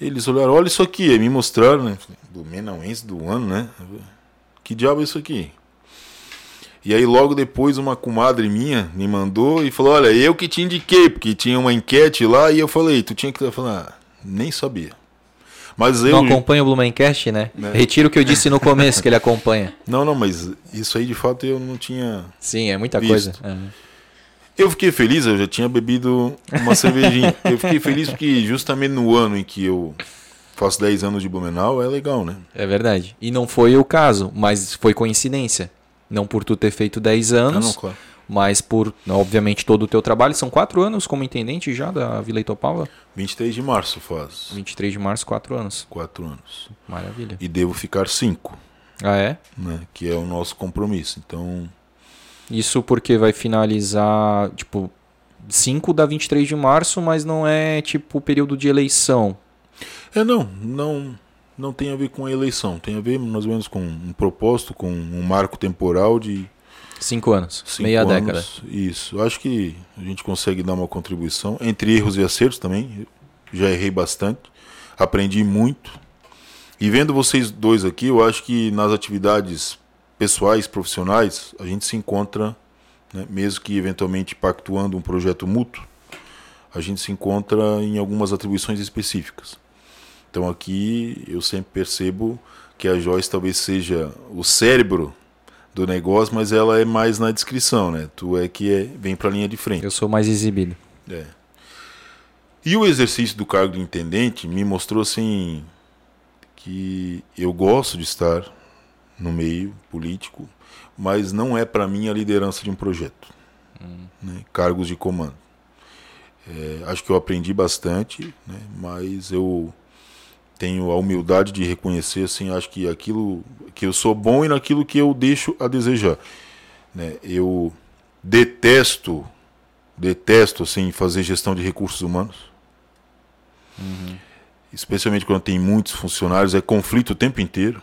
Eles olharam, olha isso aqui, aí me mostraram, né? Blumenauense do ano, né? Que diabo é isso aqui? E aí logo depois uma comadre minha me mandou e falou, olha, eu que te indiquei, porque tinha uma enquete lá e eu falei, tu tinha que falar, ah, nem sabia. Mas eu... Não acompanha o Blumencast, né? né? Retiro o que eu disse no começo, que ele acompanha. Não, não, mas isso aí de fato eu não tinha Sim, é muita visto. Coisa. Uhum. Eu fiquei feliz, eu já tinha bebido uma cervejinha. Eu fiquei feliz porque justamente no ano em que eu faço dez anos de Blumenau, é legal, né? É verdade. E não foi o caso, mas foi coincidência. Não por tu ter feito dez anos, ah, não, claro. Mas por, obviamente, todo o teu trabalho. São quatro anos como intendente já da Vila Itoupava? vinte e três de março faz. vinte e três de março, quatro anos. quatro anos. Maravilha. E devo ficar cinco. Ah, é? Né? Que é o nosso compromisso, então... Isso porque vai finalizar, tipo, cinco da vinte e três de março, mas não é, tipo, período de eleição. É, não, não, não tem a ver com a eleição. Tem a ver, mais ou menos, com um propósito, com um marco temporal de... Cinco anos, cinco meia anos, década. Isso, acho que a gente consegue dar uma contribuição, entre erros e acertos também. Eu já errei bastante, aprendi muito. E vendo vocês dois aqui, eu acho que nas atividades... pessoais, profissionais, a gente se encontra, né, mesmo que eventualmente pactuando um projeto mútuo, a gente se encontra em algumas atribuições específicas. Então aqui eu sempre percebo que a Joyce talvez seja o cérebro do negócio, mas ela é mais na descrição, né? Tu é que é, vem para a linha de frente. Eu sou mais exibido. É. E o exercício do cargo de intendente me mostrou assim que eu gosto de estar no meio político, mas não é para mim a liderança de um projeto, hum. né? Cargos de comando. É, acho que eu aprendi bastante, né? Mas eu tenho a humildade de reconhecer, assim, acho que aquilo que eu sou bom e naquilo que eu deixo a desejar, né? Eu detesto, detesto assim, fazer gestão de recursos humanos, uhum. especialmente quando tem muitos funcionários, é conflito o tempo inteiro,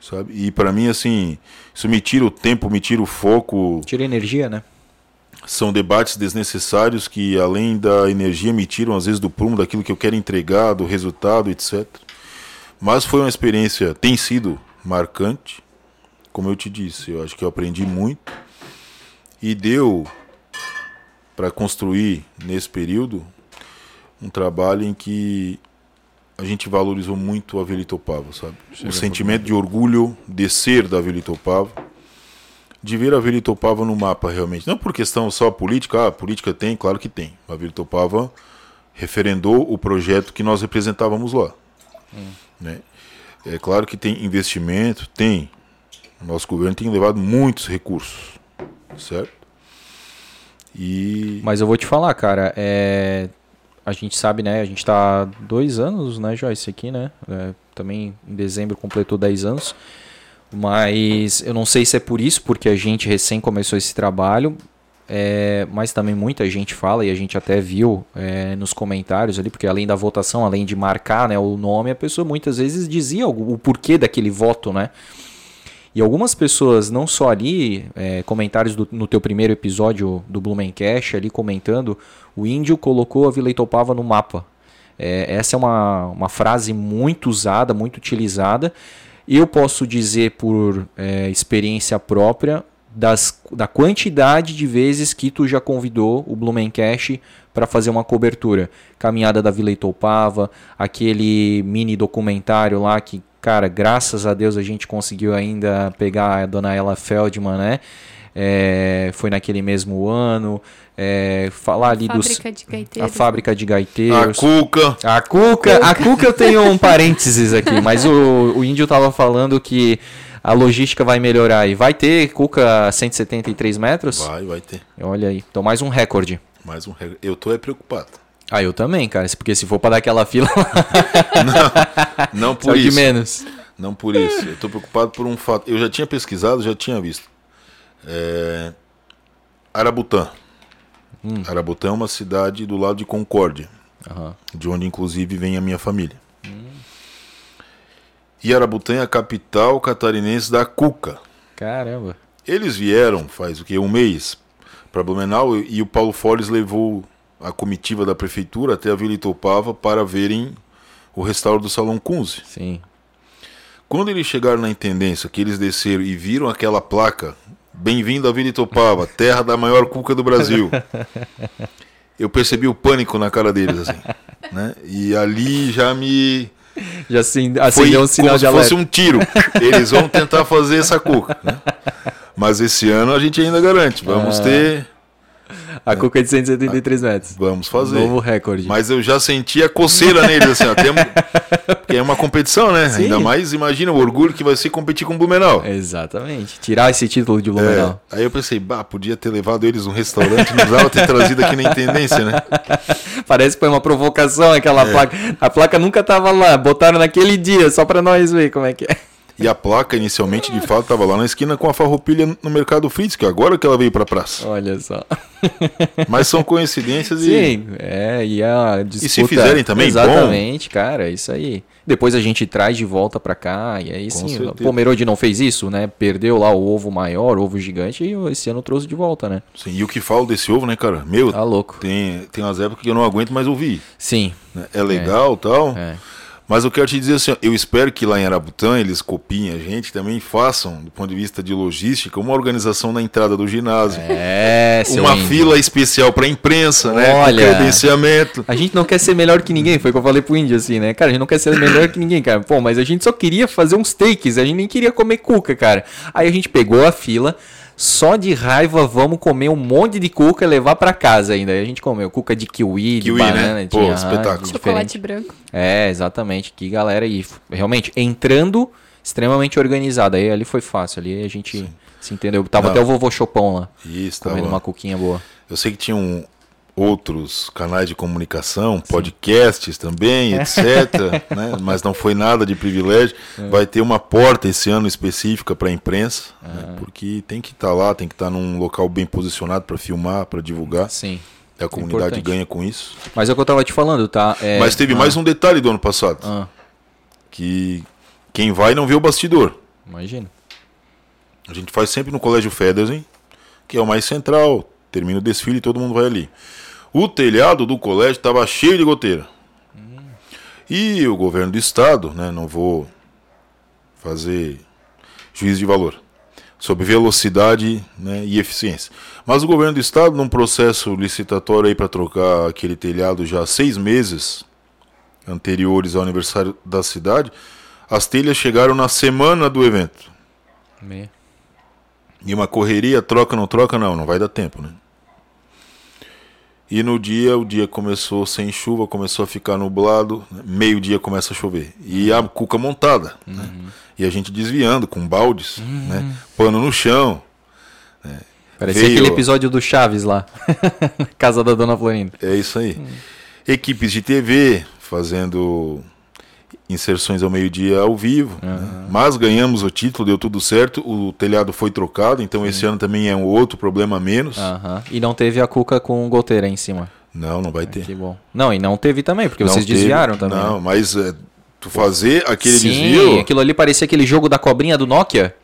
sabe? E para mim, assim, isso me tira o tempo, me tira o foco, tira energia, né? São debates desnecessários que, além da energia, me tiram, às vezes, do prumo, daquilo que eu quero entregar, do resultado, etcétera. Mas foi uma experiência, tem sido marcante, como eu te disse. Eu acho que eu aprendi muito e deu para construir, nesse período, um trabalho em que a gente valorizou muito a Vila Itoupava, sabe? O sentimento de orgulho de ser da Vila Itoupava, de ver a Vila Itoupava no mapa realmente. Não por questão só política, ah, política tem, claro que tem. A Vila Itoupava referendou o projeto que nós representávamos lá. Hum. Né? É claro que tem investimento, tem. O nosso governo tem levado muitos recursos, certo? E... Mas eu vou te falar, cara, é... a gente sabe, né, a gente está há dois anos, né, Joyce, aqui, né, é, também em dezembro completou dez anos, mas eu não sei se é por isso, porque a gente recém começou esse trabalho, é, mas também muita gente fala, e a gente até viu é, nos comentários ali, porque além da votação, além de marcar, né, o nome, a pessoa muitas vezes dizia o porquê daquele voto, né? E algumas pessoas, não só ali, é, comentários do, no teu primeiro episódio do Blumencast, ali comentando, o índio colocou a Vila Itoupava no mapa. É, essa é uma, uma frase muito usada, muito utilizada. Eu posso dizer por é, experiência própria das, da quantidade de vezes que tu já convidou o Blumencast para fazer uma cobertura. Caminhada da Vila Itoupava, aquele mini documentário lá que, cara, graças a Deus a gente conseguiu ainda pegar a dona Ela Feldman, né? É, foi naquele mesmo ano. É, falar ali dos, a fábrica de gaiteiros. A Cuca. A Cuca. A Cuca eu tenho um parênteses aqui, mas o, o Índio estava falando que a logística vai melhorar. E vai ter Cuca cento e setenta e três metros? Vai, vai ter. Olha aí. Então mais um recorde. Mais um recorde. Eu tô é preocupado. Ah, eu também, cara, porque se for para dar aquela fila... não, não por isso. De menos. Não por isso. Eu estou preocupado por um fato. Eu já tinha pesquisado, já tinha visto. É... Arabutã. Hum. Arabutã é uma cidade do lado de Concórdia, uhum. de onde, inclusive, vem a minha família. Hum. E Arabutã é a capital catarinense da Cuca. Caramba. Eles vieram faz o quê? Um mês para Blumenau e o Paulo Foles levou... a comitiva da prefeitura até a Vila Itoupava para verem o restauro do Salão Kunze. Sim. Quando eles chegaram na intendência, que eles desceram e viram aquela placa, bem-vindo à Vila Itoupava, terra da maior cuca do Brasil, eu percebi o pânico na cara deles, assim, né? E ali já me... já assim, foi um sinal como de se fosse um tiro. Eles vão tentar fazer essa cuca, né? Mas esse ano a gente ainda garante, vamos ah. ter... a cuca de cento e setenta e três metros. Vamos fazer. Novo recorde. Mas eu já senti a coceira neles, assim, ó. Temos... porque é uma competição, né? Sim. Ainda mais, imagina o orgulho que vai ser competir com o Blumenau. Exatamente. Tirar esse título de Blumenau. É. Aí eu pensei, bah, podia ter levado eles num restaurante, não precisava ter trazido aqui na intendência, né? Parece que foi uma provocação aquela é. placa. A placa nunca tava lá, botaram naquele dia, só pra nós ver como é que é. E a placa, inicialmente, de fato, estava lá na esquina com a farroupilha no Mercado Fritz, que agora que ela veio para a praça. Olha só. Mas são coincidências e... sim, é, e a disputa... e se fizerem também, exatamente, bom. Exatamente, cara, isso aí. Depois a gente traz de volta para cá, e aí com sim, certeza. O Pomerode não fez isso, né? Perdeu lá o ovo maior, o ovo gigante, e esse ano trouxe de volta, né? Sim, e o que falo desse ovo, né, cara? Meu, tá louco. Tem, tem umas épocas que eu não aguento mais ouvir. Sim. É legal e é. Tal... é. Mas eu quero te dizer assim, eu espero que lá em Arabutã eles copiem a gente, também façam, do ponto de vista de logística, uma organização na entrada do ginásio. É, uma índio. Fila especial para a imprensa, né? Olha, um credenciamento. A gente não quer ser melhor que ninguém, foi o que eu falei pro índio, assim, né? Cara, a gente não quer ser melhor que ninguém, cara. Pô, mas a gente só queria fazer uns takes, a gente nem queria comer cuca, cara. Aí a gente pegou a fila... só de raiva, vamos comer um monte de cuca e levar pra casa ainda. A gente comeu cuca de kiwi, kiwi de banana, né? Pô, de, espetáculo. De chocolate branco. É, exatamente. Que galera aí. Realmente, entrando, extremamente organizada. Aí ali foi fácil. Ali a gente Sim. Se entendeu? Tava não. até o vovô Chopão lá. Isso, comendo tá uma coquinha boa. Eu sei que tinha um... outros canais de comunicação, sim, podcasts também, etcétera, né? Mas não foi nada de privilégio. É. Vai ter uma porta esse ano específica para a imprensa, ah. né? Porque tem que estar tá lá, tem que estar tá num local bem posicionado para filmar, para divulgar. Sim. A comunidade importante. Ganha com isso. Mas é o que eu estava te falando, tá? É... Mas teve ah. mais um detalhe do ano passado, ah. que quem vai não vê o bastidor. Imagina. A gente faz sempre no Colégio Federsen, que é o mais central, termina o desfile e todo mundo vai ali. O telhado do colégio estava cheio de goteira. Hum. E o governo do estado, né, não vou fazer juízo de valor, sobre velocidade, né, e eficiência. Mas o governo do estado, num processo licitatório aí para trocar aquele telhado já há seis meses anteriores ao aniversário da cidade, as telhas chegaram na semana do evento. Meia. E uma correria, troca, não troca, não, não vai dar tempo, né? E no dia, o dia começou sem chuva, começou a ficar nublado, meio-dia começa a chover. E a cuca montada, uhum. né? E a gente desviando com baldes, uhum. né? Pano no chão. Né? Parecia Veio... aquele episódio do Chaves lá, casa da Dona Florinda. É isso aí. Uhum. Equipes de T V fazendo inserções ao meio-dia ao vivo, uhum. né? Mas ganhamos o título, deu tudo certo, o telhado foi trocado, então sim. esse ano também é um outro problema a menos. Uhum. E não teve a cuca com goteira em cima. Não, não vai é, ter. Que bom. Não, e não teve também, porque não vocês teve, desviaram também. Não, né? Mas é, tu fazer aquele sim, desvio... Sim, aquilo ali parecia aquele jogo da cobrinha do Nokia.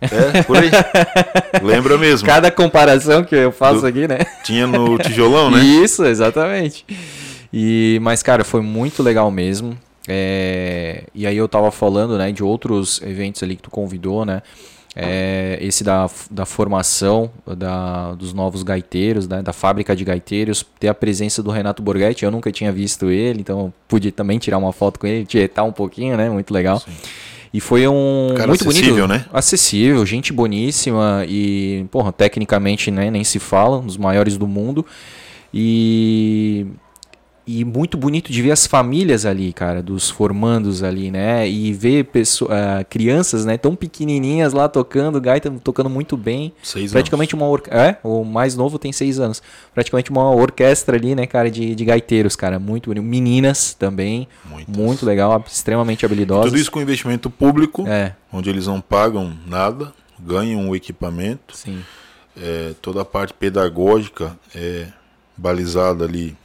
É, por aí. Lembra mesmo. Cada comparação que eu faço do, aqui, né? Tinha no tijolão, né? Isso, exatamente. E, mas, cara, foi muito legal mesmo. É, e aí eu tava falando, né, de outros eventos ali que tu convidou, né, é, esse da, da formação da, dos novos gaiteiros, né, da fábrica de gaiteiros, ter a presença do Renato Borghetti, eu nunca tinha visto ele, então pude também tirar uma foto com ele, tietar um pouquinho, né, muito legal. Sim. E foi um... Cara, muito acessível, bonito, né? Acessível, gente boníssima e, porra, tecnicamente, né, nem se fala, um dos maiores do mundo e... E muito bonito de ver as famílias ali, cara, dos formandos ali, né? E ver pessoa, uh, crianças, né, tão pequenininhas lá tocando gaita, tocando muito bem. Seis praticamente anos. Uma orquestra. É, o mais novo tem seis anos. Praticamente uma orquestra ali, né, cara, de, de gaiteiros, cara. Muito bonito. Meninas também. Muitas. Muito legal, extremamente habilidosas. E tudo isso com investimento público, é. Onde eles não pagam nada, ganham o equipamento. Sim. É, toda a parte pedagógica é balizada ali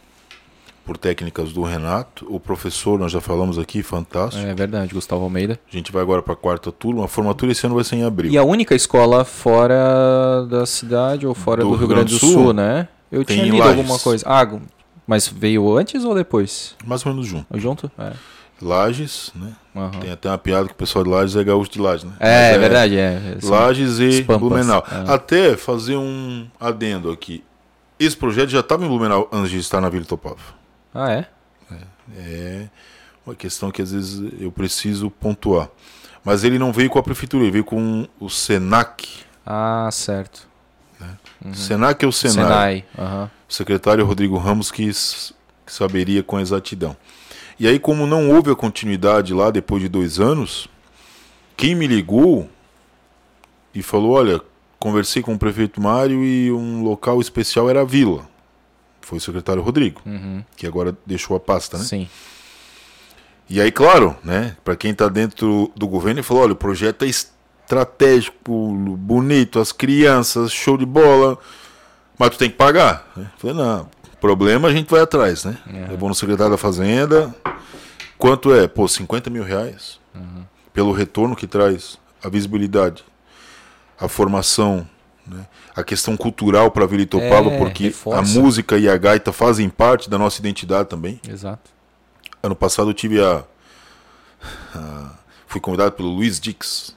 por técnicas do Renato, o professor, nós já falamos aqui, fantástico. É verdade, Gustavo Almeida. A gente vai agora para a quarta turma, a formatura esse ano vai ser em abril. E a única escola fora da cidade ou fora do, do Rio Grande do Sul, Sul né? Eu tinha lido Lages. Alguma coisa. Ah, mas veio antes ou depois? Mais ou menos junto. Junto? É. Lages, né? Uhum. Tem até uma piada que o pessoal de Lages é gaúcho de Lages, né? É, é verdade, é. São Lages e Blumenau. É. Até fazer um adendo aqui. Esse projeto já estava em Blumenau antes de estar na Vila Itoupava. Ah, é? É uma questão que às vezes eu preciso pontuar. Mas ele não veio com a prefeitura, ele veio com o SENAC. Ah, certo. Né? Uhum. SENAC é o SENAI. Uhum. O secretário Rodrigo Ramos que saberia com exatidão. E aí, como não houve a continuidade lá depois de dois anos, quem me ligou e falou, olha, conversei com o prefeito Mário e um local especial era a Vila. Foi o secretário Rodrigo, uhum. que agora deixou a pasta, né? Sim. E aí, claro, né? Para quem está dentro do governo, ele falou, olha, o projeto é estratégico, bonito, as crianças, show de bola, mas tu tem que pagar. Eu falei, não, problema a gente vai atrás, né? Uhum. Eu vou no secretário da Fazenda, quanto é? Pô, cinquenta mil reais, uhum. pelo retorno que traz a visibilidade, a formação, né? A questão cultural para a Vila Itoupava, é, porque reforça. A música e a gaita fazem parte da nossa identidade também. Exato. Ano passado eu tive a, a fui convidado pelo Luiz Dix,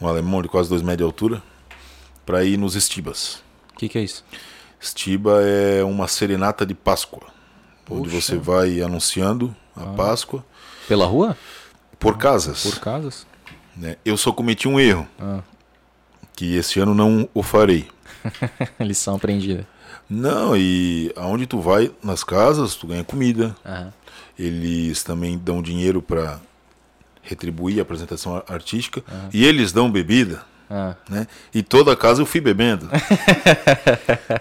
um alemão de quase dois metros de altura, para ir nos estibas. O que, que é isso? Estiba é uma serenata de Páscoa, Puxa. Onde você vai anunciando a ah. Páscoa. Pela rua? Por ah, casas. Por casas. Né? Eu só cometi um erro. Ah. Que esse ano não o farei. Lição aprendida. Não, e aonde tu vai, nas casas, tu ganha comida. Uhum. Eles também dão dinheiro para retribuir a apresentação artística. Uhum. E eles dão bebida. Ah. Né? E toda a casa eu fui bebendo.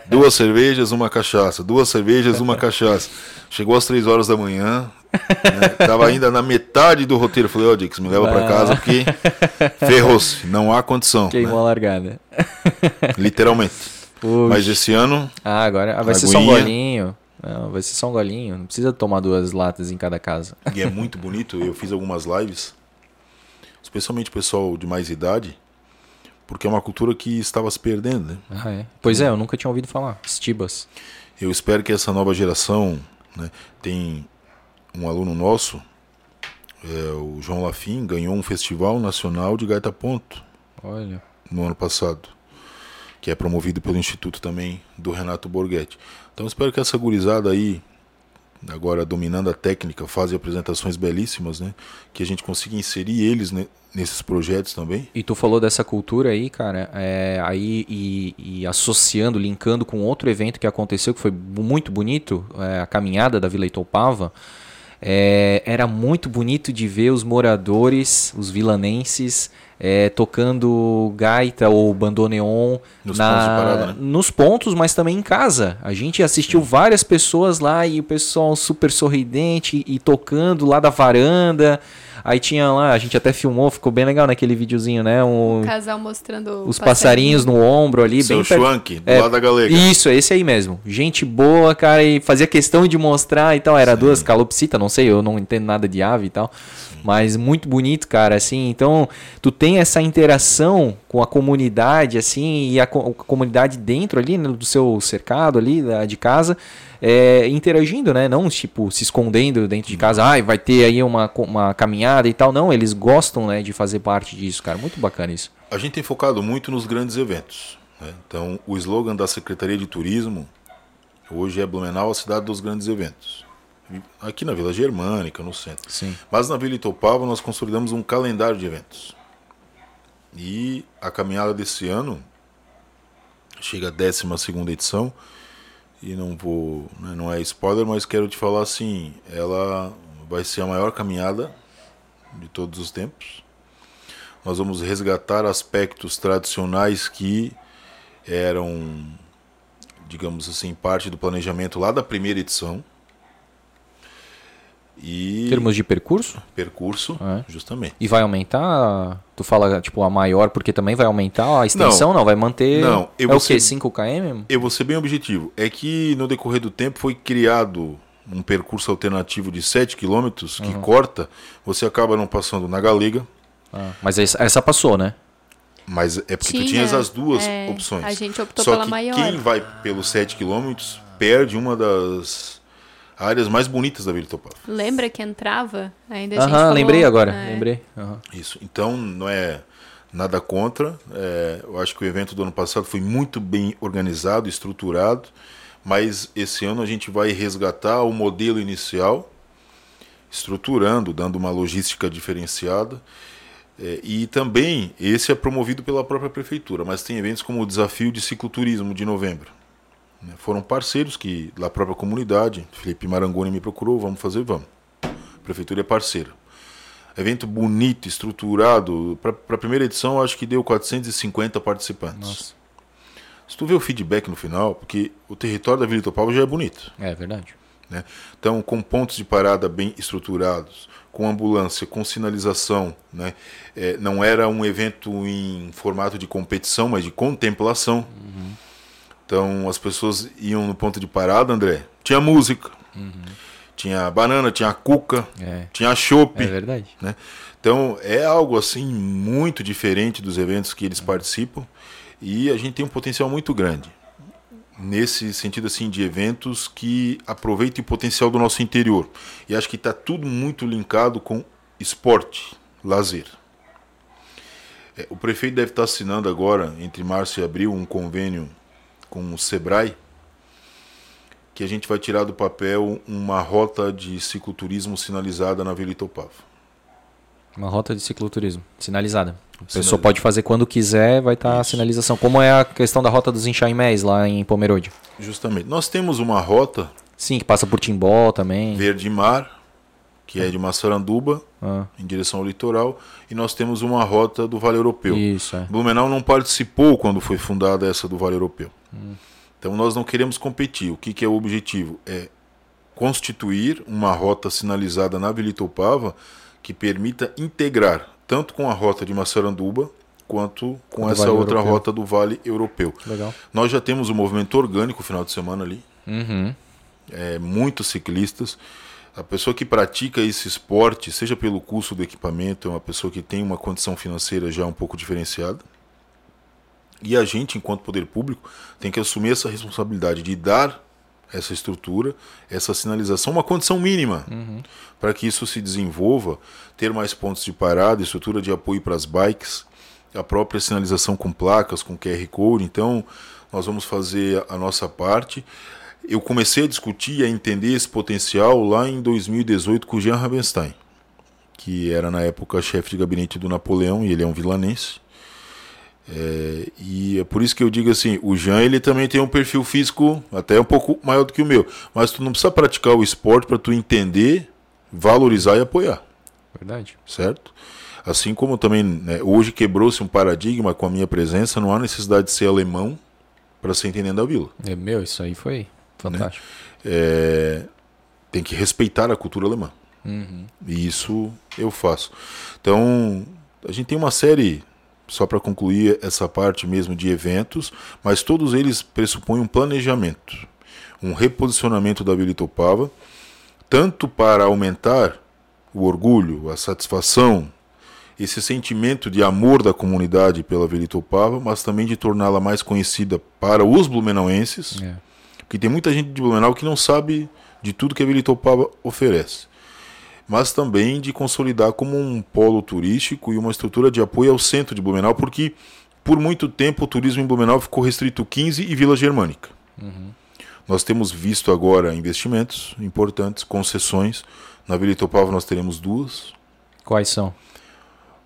Duas cervejas, uma cachaça. Duas cervejas, uma cachaça. Chegou às três horas da manhã. Né? Tava ainda na metade do roteiro. Falei, ó, oh, Dix, me leva ah. para casa porque ferrou-se, não há condição. Queimou né? a largada. Literalmente. Puxa. Mas esse ano... Ah, agora ah, vai ser só um golinho. Não, vai ser só um golinho. Não precisa tomar duas latas em cada casa. E é muito bonito. Eu fiz algumas lives, especialmente o pessoal de mais idade, porque é uma cultura que estava se perdendo, né? Ah, é. Pois é, eu nunca tinha ouvido falar. Estibas. Eu espero que essa nova geração, né, tem um aluno nosso, é, o João Lafim, ganhou um festival nacional de gaita ponto. Olha. No ano passado, que é promovido pelo Instituto também do Renato Borghetti. Então eu espero que essa gurizada aí, agora dominando a técnica, fazem apresentações belíssimas, né? Que a gente consiga inserir eles, né, nesses projetos também. E tu falou dessa cultura aí, cara, é, aí e, e associando, linkando com outro evento que aconteceu, que foi muito bonito, é, a caminhada da Vila Itoupava. É, era muito bonito de ver os moradores, os vilanenses, é, tocando gaita ou bandoneon nos, na, pontos de parada, né? Nos pontos, mas também em casa. A gente assistiu Sim. várias pessoas lá e o pessoal super sorridente e tocando lá da varanda. Aí tinha lá, a gente até filmou, ficou bem legal naquele videozinho, né? Um, um casal mostrando os passarinhos, passarinhos no ombro ali. Seu Schwank, per... do é, lado da galega. Isso, esse aí mesmo. Gente boa, cara, e fazia questão de mostrar e tal. Era Sim. duas calopsitas, não sei, eu não entendo nada de ave e tal. Sim. Mas muito bonito, cara, assim. Então, tu tem essa interação com a comunidade, assim, e a, co- a comunidade dentro ali, né, do seu cercado ali, da, de casa... É, interagindo, né? Não tipo se escondendo dentro de casa, ah, vai ter aí uma, uma caminhada e tal. Não, eles gostam, né, de fazer parte disso, cara. Muito bacana isso. A gente tem focado muito nos grandes eventos, né? Então o slogan da Secretaria de Turismo hoje é Blumenau, a cidade dos grandes eventos. Aqui na Vila Germânica, no centro. Sim. Mas na Vila Itoupava nós consolidamos um calendário de eventos. E a caminhada desse ano chega à décima segunda edição. E não vou, né, não é spoiler, mas quero te falar assim, ela vai ser a maior caminhada de todos os tempos. Nós vamos resgatar aspectos tradicionais que eram, digamos assim, parte do planejamento lá da primeira edição. E... Em termos de percurso? Percurso, é. Justamente. E vai aumentar, tu fala tipo a maior, porque também vai aumentar a extensão, não, não vai manter, não, eu é o quê, ser... cinco quilômetros? Eu vou ser bem objetivo, é que no decorrer do tempo foi criado um percurso alternativo de sete quilômetros que uhum. corta, você acaba não passando na Galega. Ah, mas essa passou, né? Mas é porque tinha, tu tinhas as duas é, opções. A gente optou Só pela que maior. Quem vai pelos sete quilômetros perde uma das... áreas mais bonitas da Vila Itoupava. Lembra que entrava? Ainda a gente falou, lembrei agora. Né? Lembrei. Uhum. Isso. Então, não é nada contra. É, eu acho que o evento do ano passado foi muito bem organizado, estruturado, mas esse ano a gente vai resgatar o modelo inicial, estruturando, dando uma logística diferenciada. É, e também, esse é promovido pela própria prefeitura, mas tem eventos como o Desafio de Cicloturismo de novembro. Foram parceiros que, da própria comunidade, Felipe Marangoni me procurou, vamos fazer, vamos. A prefeitura é parceira. Evento bonito, estruturado. Para a primeira edição, acho que deu quatrocentos e cinquenta participantes. Nossa. Se tu vê o feedback no final, porque o território da Vila Itoupava já é bonito. É verdade. Né? Então, com pontos de parada bem estruturados, com ambulância, com sinalização, né? É, não era um evento em formato de competição, mas de contemplação. Uhum. Então as pessoas iam no ponto de parada, André. Tinha música, uhum. tinha banana, tinha cuca, é. Tinha chopp. É verdade. Né? Então é algo assim muito diferente dos eventos que eles participam. E a gente tem um potencial muito grande. Nesse sentido assim de eventos que aproveitem o potencial do nosso interior. E acho que está tudo muito linkado com esporte, lazer. É, o prefeito deve estar assinando agora, entre março e abril, um convênio com o Sebrae, que a gente vai tirar do papel uma rota de cicloturismo sinalizada na Vila Itoupava. Uma rota de cicloturismo sinalizada. A pessoa sinalizada. Pode fazer quando quiser, vai estar a sinalização. Como é a questão da rota dos enxaimés lá em Pomerode? Justamente. Nós temos uma rota... Sim, que passa por Timbó também. Verde Mar, que é de Massaranduba, ah. em direção ao litoral, e nós temos uma rota do Vale Europeu. Isso, é. Blumenau não participou quando foi fundada essa do Vale Europeu. Hum. Então nós não queremos competir. O que, que é o objetivo? É constituir uma rota sinalizada na Vila Itoupava que permita integrar tanto com a rota de Massaranduba quanto com do essa vale outra europeu. Rota do Vale Europeu. Legal. Nós já temos um movimento orgânico no final de semana ali. Uhum. É, muitos ciclistas. A pessoa que pratica esse esporte, seja pelo custo do equipamento, é uma pessoa que tem uma condição financeira já um pouco diferenciada. E a gente, enquanto poder público, tem que assumir essa responsabilidade de dar essa estrutura, essa sinalização, uma condição mínima, uhum. para que isso se desenvolva, ter mais pontos de parada, estrutura de apoio para as bikes, a própria sinalização com placas, com Q R Code. Então, nós vamos fazer a nossa parte. Eu comecei a discutir e a entender esse potencial lá em dois mil e dezoito com o Jean Rabenstein, que era na época chefe de gabinete do Napoleão, e ele é um vilanense. É, e é por isso que eu digo assim, o Jean ele também tem um perfil físico até um pouco maior do que o meu, mas tu não precisa praticar o esporte para tu entender, valorizar e apoiar. Verdade. Certo? Assim como também, né, hoje quebrou-se um paradigma com a minha presença, não há necessidade de ser alemão para ser entendendo a vila. É meu, isso aí foi... fantástico. Né? É, tem que respeitar a cultura alemã. Uhum. E isso eu faço. Então, a gente tem uma série, só para concluir essa parte mesmo, de eventos, mas todos eles pressupõem um planejamento, um reposicionamento da Vila Itoupava, tanto para aumentar o orgulho, a satisfação, esse sentimento de amor da comunidade pela Vila Itoupava, mas também de torná-la mais conhecida para os blumenauenses. É. Porque tem muita gente de Blumenau que não sabe de tudo que a Vila Itoupava oferece. Mas também de consolidar como um polo turístico e uma estrutura de apoio ao centro de Blumenau, porque por muito tempo o turismo em Blumenau ficou restrito quinze e Vila Germânica. Uhum. Nós temos visto agora investimentos importantes, concessões. Na Vila Itoupava nós teremos duas. Quais são?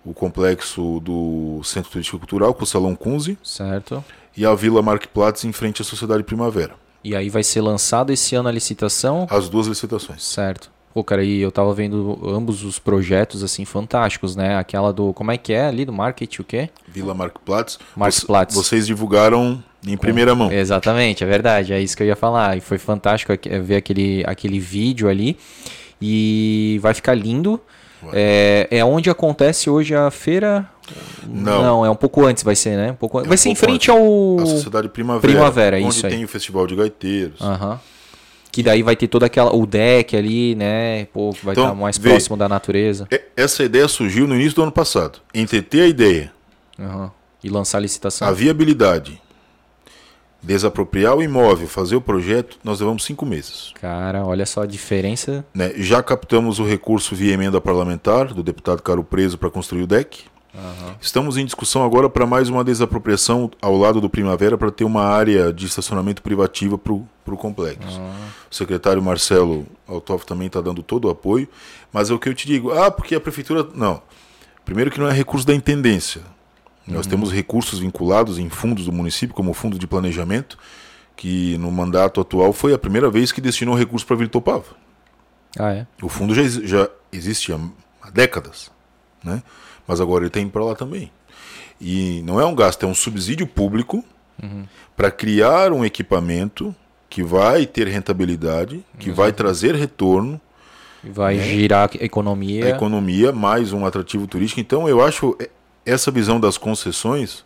O complexo do Centro Turístico Cultural, com o Salão Kunze. Certo. E a Vila Markplatz em frente à Sociedade Primavera. E aí vai ser lançado esse ano a licitação? As duas licitações. Certo. Pô, cara, e eu tava vendo ambos os projetos, assim, fantásticos, né? Aquela do... como é que é ali? Do Market o quê? Vila Markplatz. Markplatz. Vocês divulgaram em Com... primeira mão. Exatamente, é verdade. É isso que eu ia falar. E foi fantástico ver aquele, aquele vídeo ali. E vai ficar lindo. É, é onde acontece hoje a feira? Não. Não, é um pouco antes, vai ser, né? Um pouco... é um vai ser em frente antes. Ao... a Sociedade Primavera, Primavera onde isso tem aí. O Festival de Gaiteiros. Uhum. Que daí vai ter toda aquela... o deck ali, né? Pô, vai então, estar mais vê, próximo da natureza. Essa ideia surgiu no início do ano passado. Entreter a ideia. Uhum. E lançar a licitação. A viabilidade. Desapropriar o imóvel, fazer o projeto, nós levamos cinco meses. Cara, olha só a diferença. Né? Já captamos o recurso via emenda parlamentar do deputado Caro Preso para construir o deck. Uhum. Estamos em discussão agora para mais uma desapropriação ao lado do Primavera para ter uma área de estacionamento privativa para o complexo. Uhum. O secretário Marcelo Altoff também está dando todo o apoio, mas é o que eu te digo. Ah, porque a prefeitura... não. Primeiro que não é recurso da intendência. Nós uhum. temos recursos vinculados em fundos do município, como o Fundo de Planejamento, que no mandato atual foi a primeira vez que destinou recursos para a Vila Itoupava. Ah, é? O fundo já, já existe há, há décadas, né? Mas agora ele está indo para lá também. E não é um gasto, é um subsídio público uhum. para criar um equipamento que vai ter rentabilidade, que uhum. vai trazer retorno. Vai né? girar a economia. A economia, mais um atrativo turístico. Então eu acho... essa visão das concessões,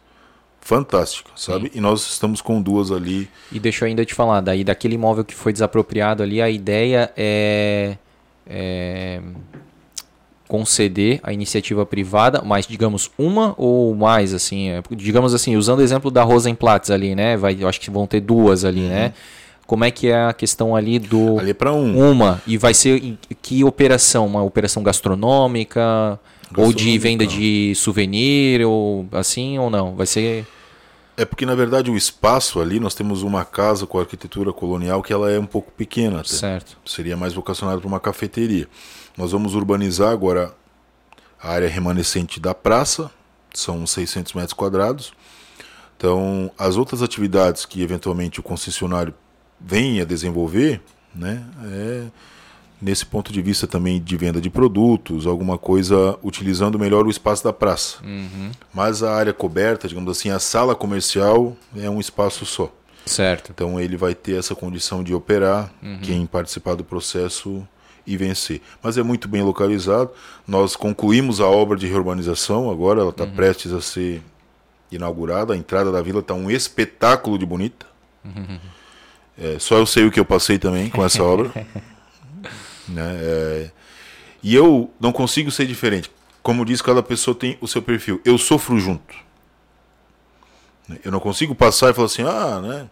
fantástica, sabe? Sim. E nós estamos com duas ali. E deixa eu ainda te falar, daí daquele imóvel que foi desapropriado ali, a ideia é, é conceder a iniciativa privada, mas digamos uma ou mais, assim, digamos assim, usando o exemplo da Rosenplatz ali, né? Vai, eu acho que vão ter duas ali, uhum. né? Como é que é a questão ali do... ali para um. Uma. E vai ser que operação? Uma operação gastronômica... ou de venda de souvenir, ou assim, ou não? Vai ser... é porque, na verdade, o espaço ali, nós temos uma casa com arquitetura colonial que ela é um pouco pequena. Até. Certo. Seria mais vocacionada para uma cafeteria. Nós vamos urbanizar agora a área remanescente da praça, são seiscentos metros quadrados. Então, as outras atividades que, eventualmente, o concessionário venha a desenvolver, né, é... nesse ponto de vista também de venda de produtos, alguma coisa utilizando melhor o espaço da praça. Uhum. Mas a área coberta, digamos assim, a sala comercial é um espaço só. Certo. Então ele vai ter essa condição de operar, uhum, quem participar do processo e vencer. Mas é muito bem localizado. Nós concluímos a obra de reurbanização, agora ela está, uhum, prestes a ser inaugurada. A entrada da vila está um espetáculo de bonita. Uhum. É, só eu sei o que eu passei também com essa obra. Né? É, e eu não consigo ser diferente. Como diz, cada pessoa tem o seu perfil. Eu sofro junto. Eu não consigo passar e falar assim, ah, né,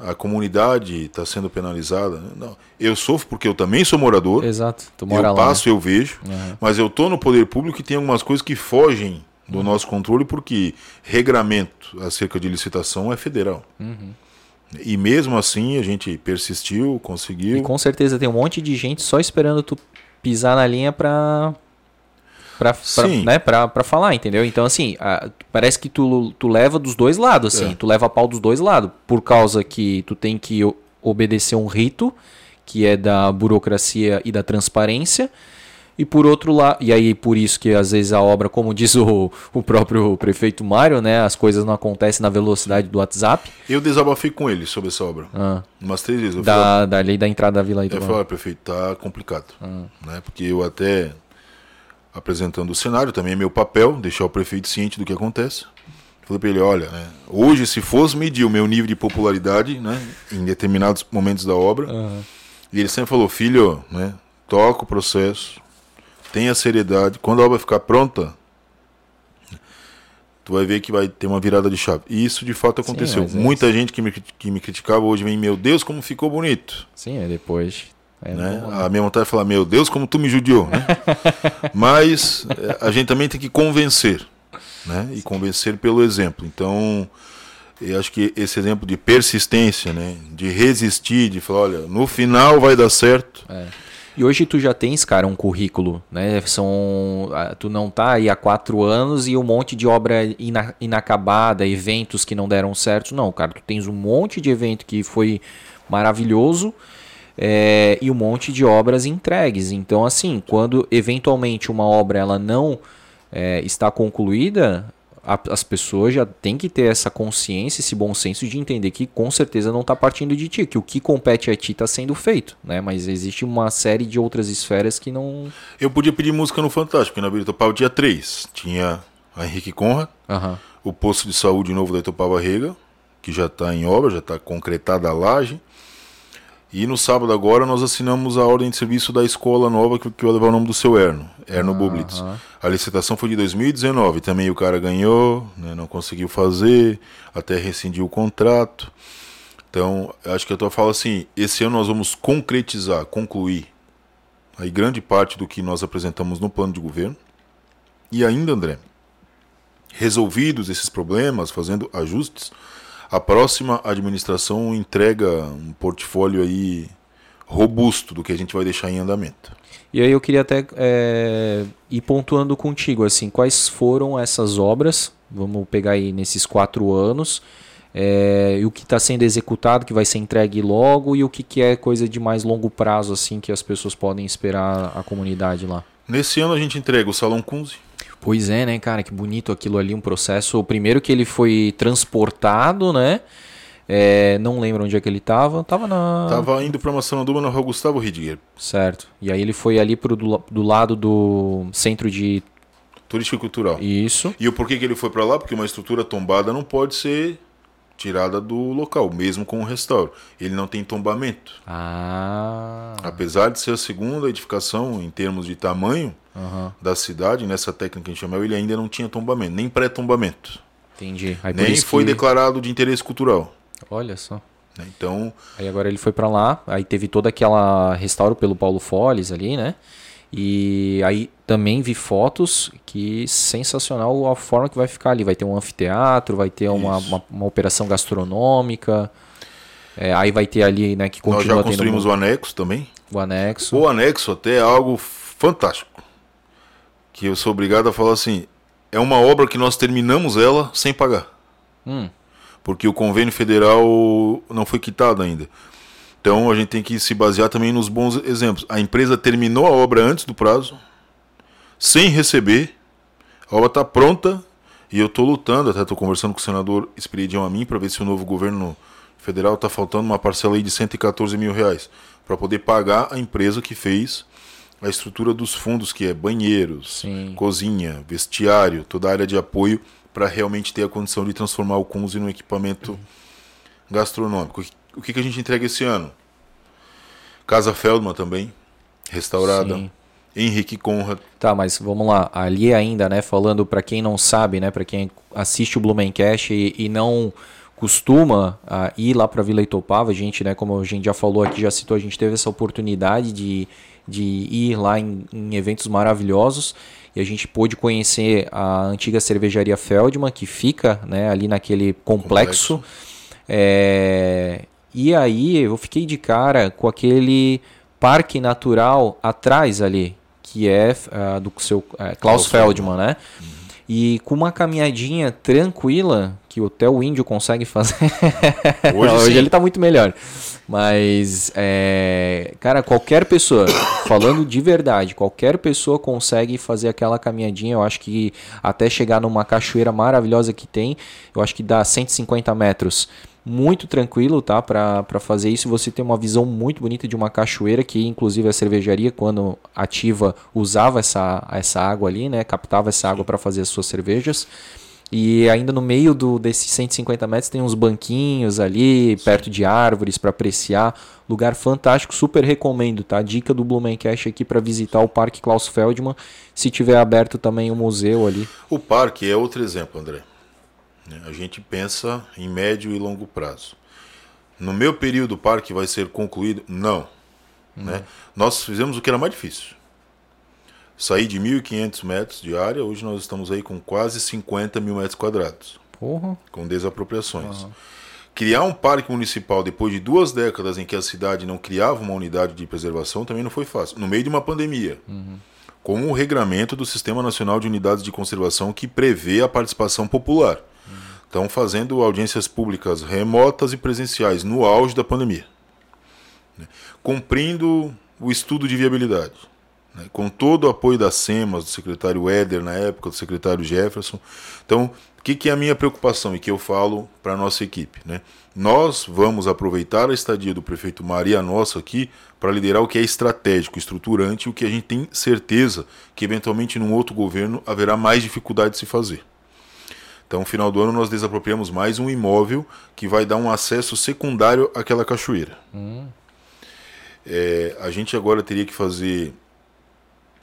a comunidade está sendo penalizada. Não, eu sofro porque eu também sou morador. Exato. Tu mora eu lá, passo, né? Eu vejo. Uhum. Mas eu estou no poder público e tem algumas coisas que fogem do, uhum, nosso controle, porque regramento acerca de licitação é federal. Uhum. E mesmo assim a gente persistiu, conseguiu. E com certeza tem um monte de gente só esperando tu pisar na linha para para né, para para falar, entendeu? Então assim, a, parece que tu tu leva dos dois lados, assim, é. tu leva a pau dos dois lados, por causa que tu tem que obedecer um rito que é da burocracia e da transparência. E por outro lado, e aí por isso que às vezes a obra, como diz o, o próprio prefeito Mário, né, as coisas não acontecem na velocidade do WhatsApp. Eu desabafei com ele sobre essa obra, ah, umas três vezes. Eu da, falei, da lei da entrada da Vila Itoupava. Eu falei, ah, prefeito, tá complicado, ah, né, porque eu até, apresentando o cenário, também é meu papel deixar o prefeito ciente do que acontece. Falei para ele, olha, né, hoje se fosse medir o meu nível de popularidade, né, em determinados momentos da obra, ah, e ele sempre falou, filho, né, toca o processo, tenha seriedade, quando a obra ficar pronta, tu vai ver que vai ter uma virada de chave. E isso de fato aconteceu. Sim, muita é gente que me, que me criticava hoje vem, meu Deus, como ficou bonito. Sim, é depois. É, né? Bom, né? A minha vontade é falar, meu Deus, como tu me judiou. Né? Mas a gente também tem que convencer. Né? E convencer pelo exemplo. Então, eu acho que esse exemplo de persistência, né, de resistir, de falar, olha, no final vai dar certo. É. E hoje tu já tens, cara, um currículo, né? São, tu não tá aí há quatro anos e um monte de obra ina, inacabada, eventos que não deram certo. Não, cara, tu tens um monte de evento que foi maravilhoso, é, e um monte de obras entregues. Então, assim, quando eventualmente uma obra ela não é, está concluída, a, as pessoas já têm que ter essa consciência, esse bom senso de entender que com certeza não está partindo de ti, que o que compete a ti está sendo feito, né? Mas existe uma série de outras esferas que não... Eu podia pedir música no Fantástico, porque na Vila Itoupava tinha três. Tinha a Henrique Conrad, uhum, o posto de saúde novo da Itoupava Rega, que já está em obra, já está concretada a laje. E no sábado agora nós assinamos a ordem de serviço da escola nova, que, que vai levar o nome do seu Erno, Erno ah, Bublitz. Ah. A licitação foi de dois mil e dezenove, também o cara ganhou, né, não conseguiu fazer, até rescindiu o contrato. Então, acho que a tua fala assim, esse ano nós vamos concretizar, concluir aí grande parte do que nós apresentamos no plano de governo. E ainda, André, resolvidos esses problemas, fazendo ajustes, a próxima administração entrega um portfólio aí robusto do que a gente vai deixar em andamento. E aí eu queria até é, ir pontuando contigo, assim, quais foram essas obras, vamos pegar aí nesses quatro anos, é, e o que está sendo executado, que vai ser entregue logo, e o que, que é coisa de mais longo prazo, assim, que as pessoas podem esperar a comunidade lá. Nesse ano a gente entrega o Salão Kunze. Pois é, né, cara, que bonito aquilo ali, um processo. O primeiro que ele foi transportado, né? É, não lembro onde é que ele estava. Tava na. Tava indo para Massaranduba, na rua Gustavo Rodrigues. Certo. E aí ele foi ali pro do, do lado do centro de turístico e cultural. Isso. E o porquê que ele foi para lá? Porque uma estrutura tombada não pode ser tirada do local, mesmo com o restauro. Ele não tem tombamento. Ah. Apesar de ser a segunda edificação em termos de tamanho, uhum, da cidade, nessa técnica que a gente chama, ele ainda não tinha tombamento, nem pré-tombamento. Entendi. Aí, nem foi que... declarado de interesse cultural. Olha só. Então. Aí agora ele foi para lá, aí teve toda aquela restauro pelo Paulo Foles ali, né? E aí também vi fotos que sensacional a forma que vai ficar ali. Vai ter um anfiteatro, vai ter uma, uma, uma operação gastronômica. É, aí vai ter ali, né, que continua. Nós já construímos tendo... o anexo também. O anexo. O anexo até é algo fantástico. Que eu sou obrigado a falar assim, é uma obra que nós terminamos ela sem pagar. Hum. Porque o convênio federal não foi quitado ainda. Então a gente tem que se basear também nos bons exemplos. A empresa terminou a obra antes do prazo, sem receber, a obra está pronta e eu estou lutando, até estou conversando com o senador Espiridião Amin para ver se o novo governo federal está faltando uma parcela aí de cento e catorze mil reais para poder pagar a empresa que fez a estrutura dos fundos, que é banheiros, sim, cozinha, vestiário, toda a área de apoio, para realmente ter a condição de transformar o Kunze num equipamento uhum. gastronômico. O que, que a gente entrega esse ano? Casa Feldman também, restaurada. Sim. Henrique Conrad. Tá, mas vamos lá. Ali ainda, né, falando para quem não sabe, né, para quem assiste o Blumencast e, e não costuma uh, ir lá para Vila Itoupava, a gente, né, como a gente já falou aqui, já citou, a gente teve essa oportunidade de, de ir lá em, em eventos maravilhosos e a gente pôde conhecer a antiga cervejaria Feldman, que fica, né, ali naquele complexo. complexo. É... E aí eu fiquei de cara com aquele parque natural atrás ali, que é uh, do seu uh, Klaus, Klaus Feldman, Feldman, né? Uhum. E com uma caminhadinha tranquila, que até o índio consegue fazer. Hoje, não, hoje ele tá muito melhor. Mas, é, cara, qualquer pessoa, falando de verdade, qualquer pessoa consegue fazer aquela caminhadinha. Eu acho que até chegar numa cachoeira maravilhosa que tem, eu acho que dá cento e cinquenta metros. Muito tranquilo, tá? Pra, pra fazer isso, você tem uma visão muito bonita de uma cachoeira, que inclusive a cervejaria, quando ativa, usava essa, essa água ali, né? Captava essa água para fazer as suas cervejas. E ainda no meio do, desses cento e cinquenta metros tem uns banquinhos ali, sim, perto de árvores para apreciar. Lugar fantástico, super recomendo, tá? Dica do Blumencast aqui para visitar o Parque Klaus Feldman, se tiver aberto também o um museu ali. O parque é outro exemplo, André. A gente pensa em médio e longo prazo. No meu período o parque vai ser concluído? Não. Uhum. Né? Nós fizemos o que era mais difícil. Saí de mil e quinhentos metros de área, hoje nós estamos aí com quase cinquenta mil metros quadrados. Porra. Com desapropriações. Uhum. Criar um parque municipal depois de duas décadas em que a cidade não criava uma unidade de preservação também não foi fácil. No meio de uma pandemia. Uhum. Com o regramento do Sistema Nacional de Unidades de Conservação que prevê a participação popular. Estão fazendo audiências públicas remotas e presenciais no auge da pandemia, né? Cumprindo o estudo de viabilidade, né? Com todo o apoio da SEMAS, do secretário Éder na época, do secretário Jefferson. Então, o que, que é a minha preocupação e que eu falo para a nossa equipe, né? Nós vamos aproveitar a estadia do prefeito Maria Nossa aqui para liderar o que é estratégico, estruturante, o que a gente tem certeza que eventualmente num outro governo haverá mais dificuldade de se fazer. Então, no final do ano, nós desapropriamos mais um imóvel que vai dar um acesso secundário àquela cachoeira. Hum. É, a gente agora teria que fazer,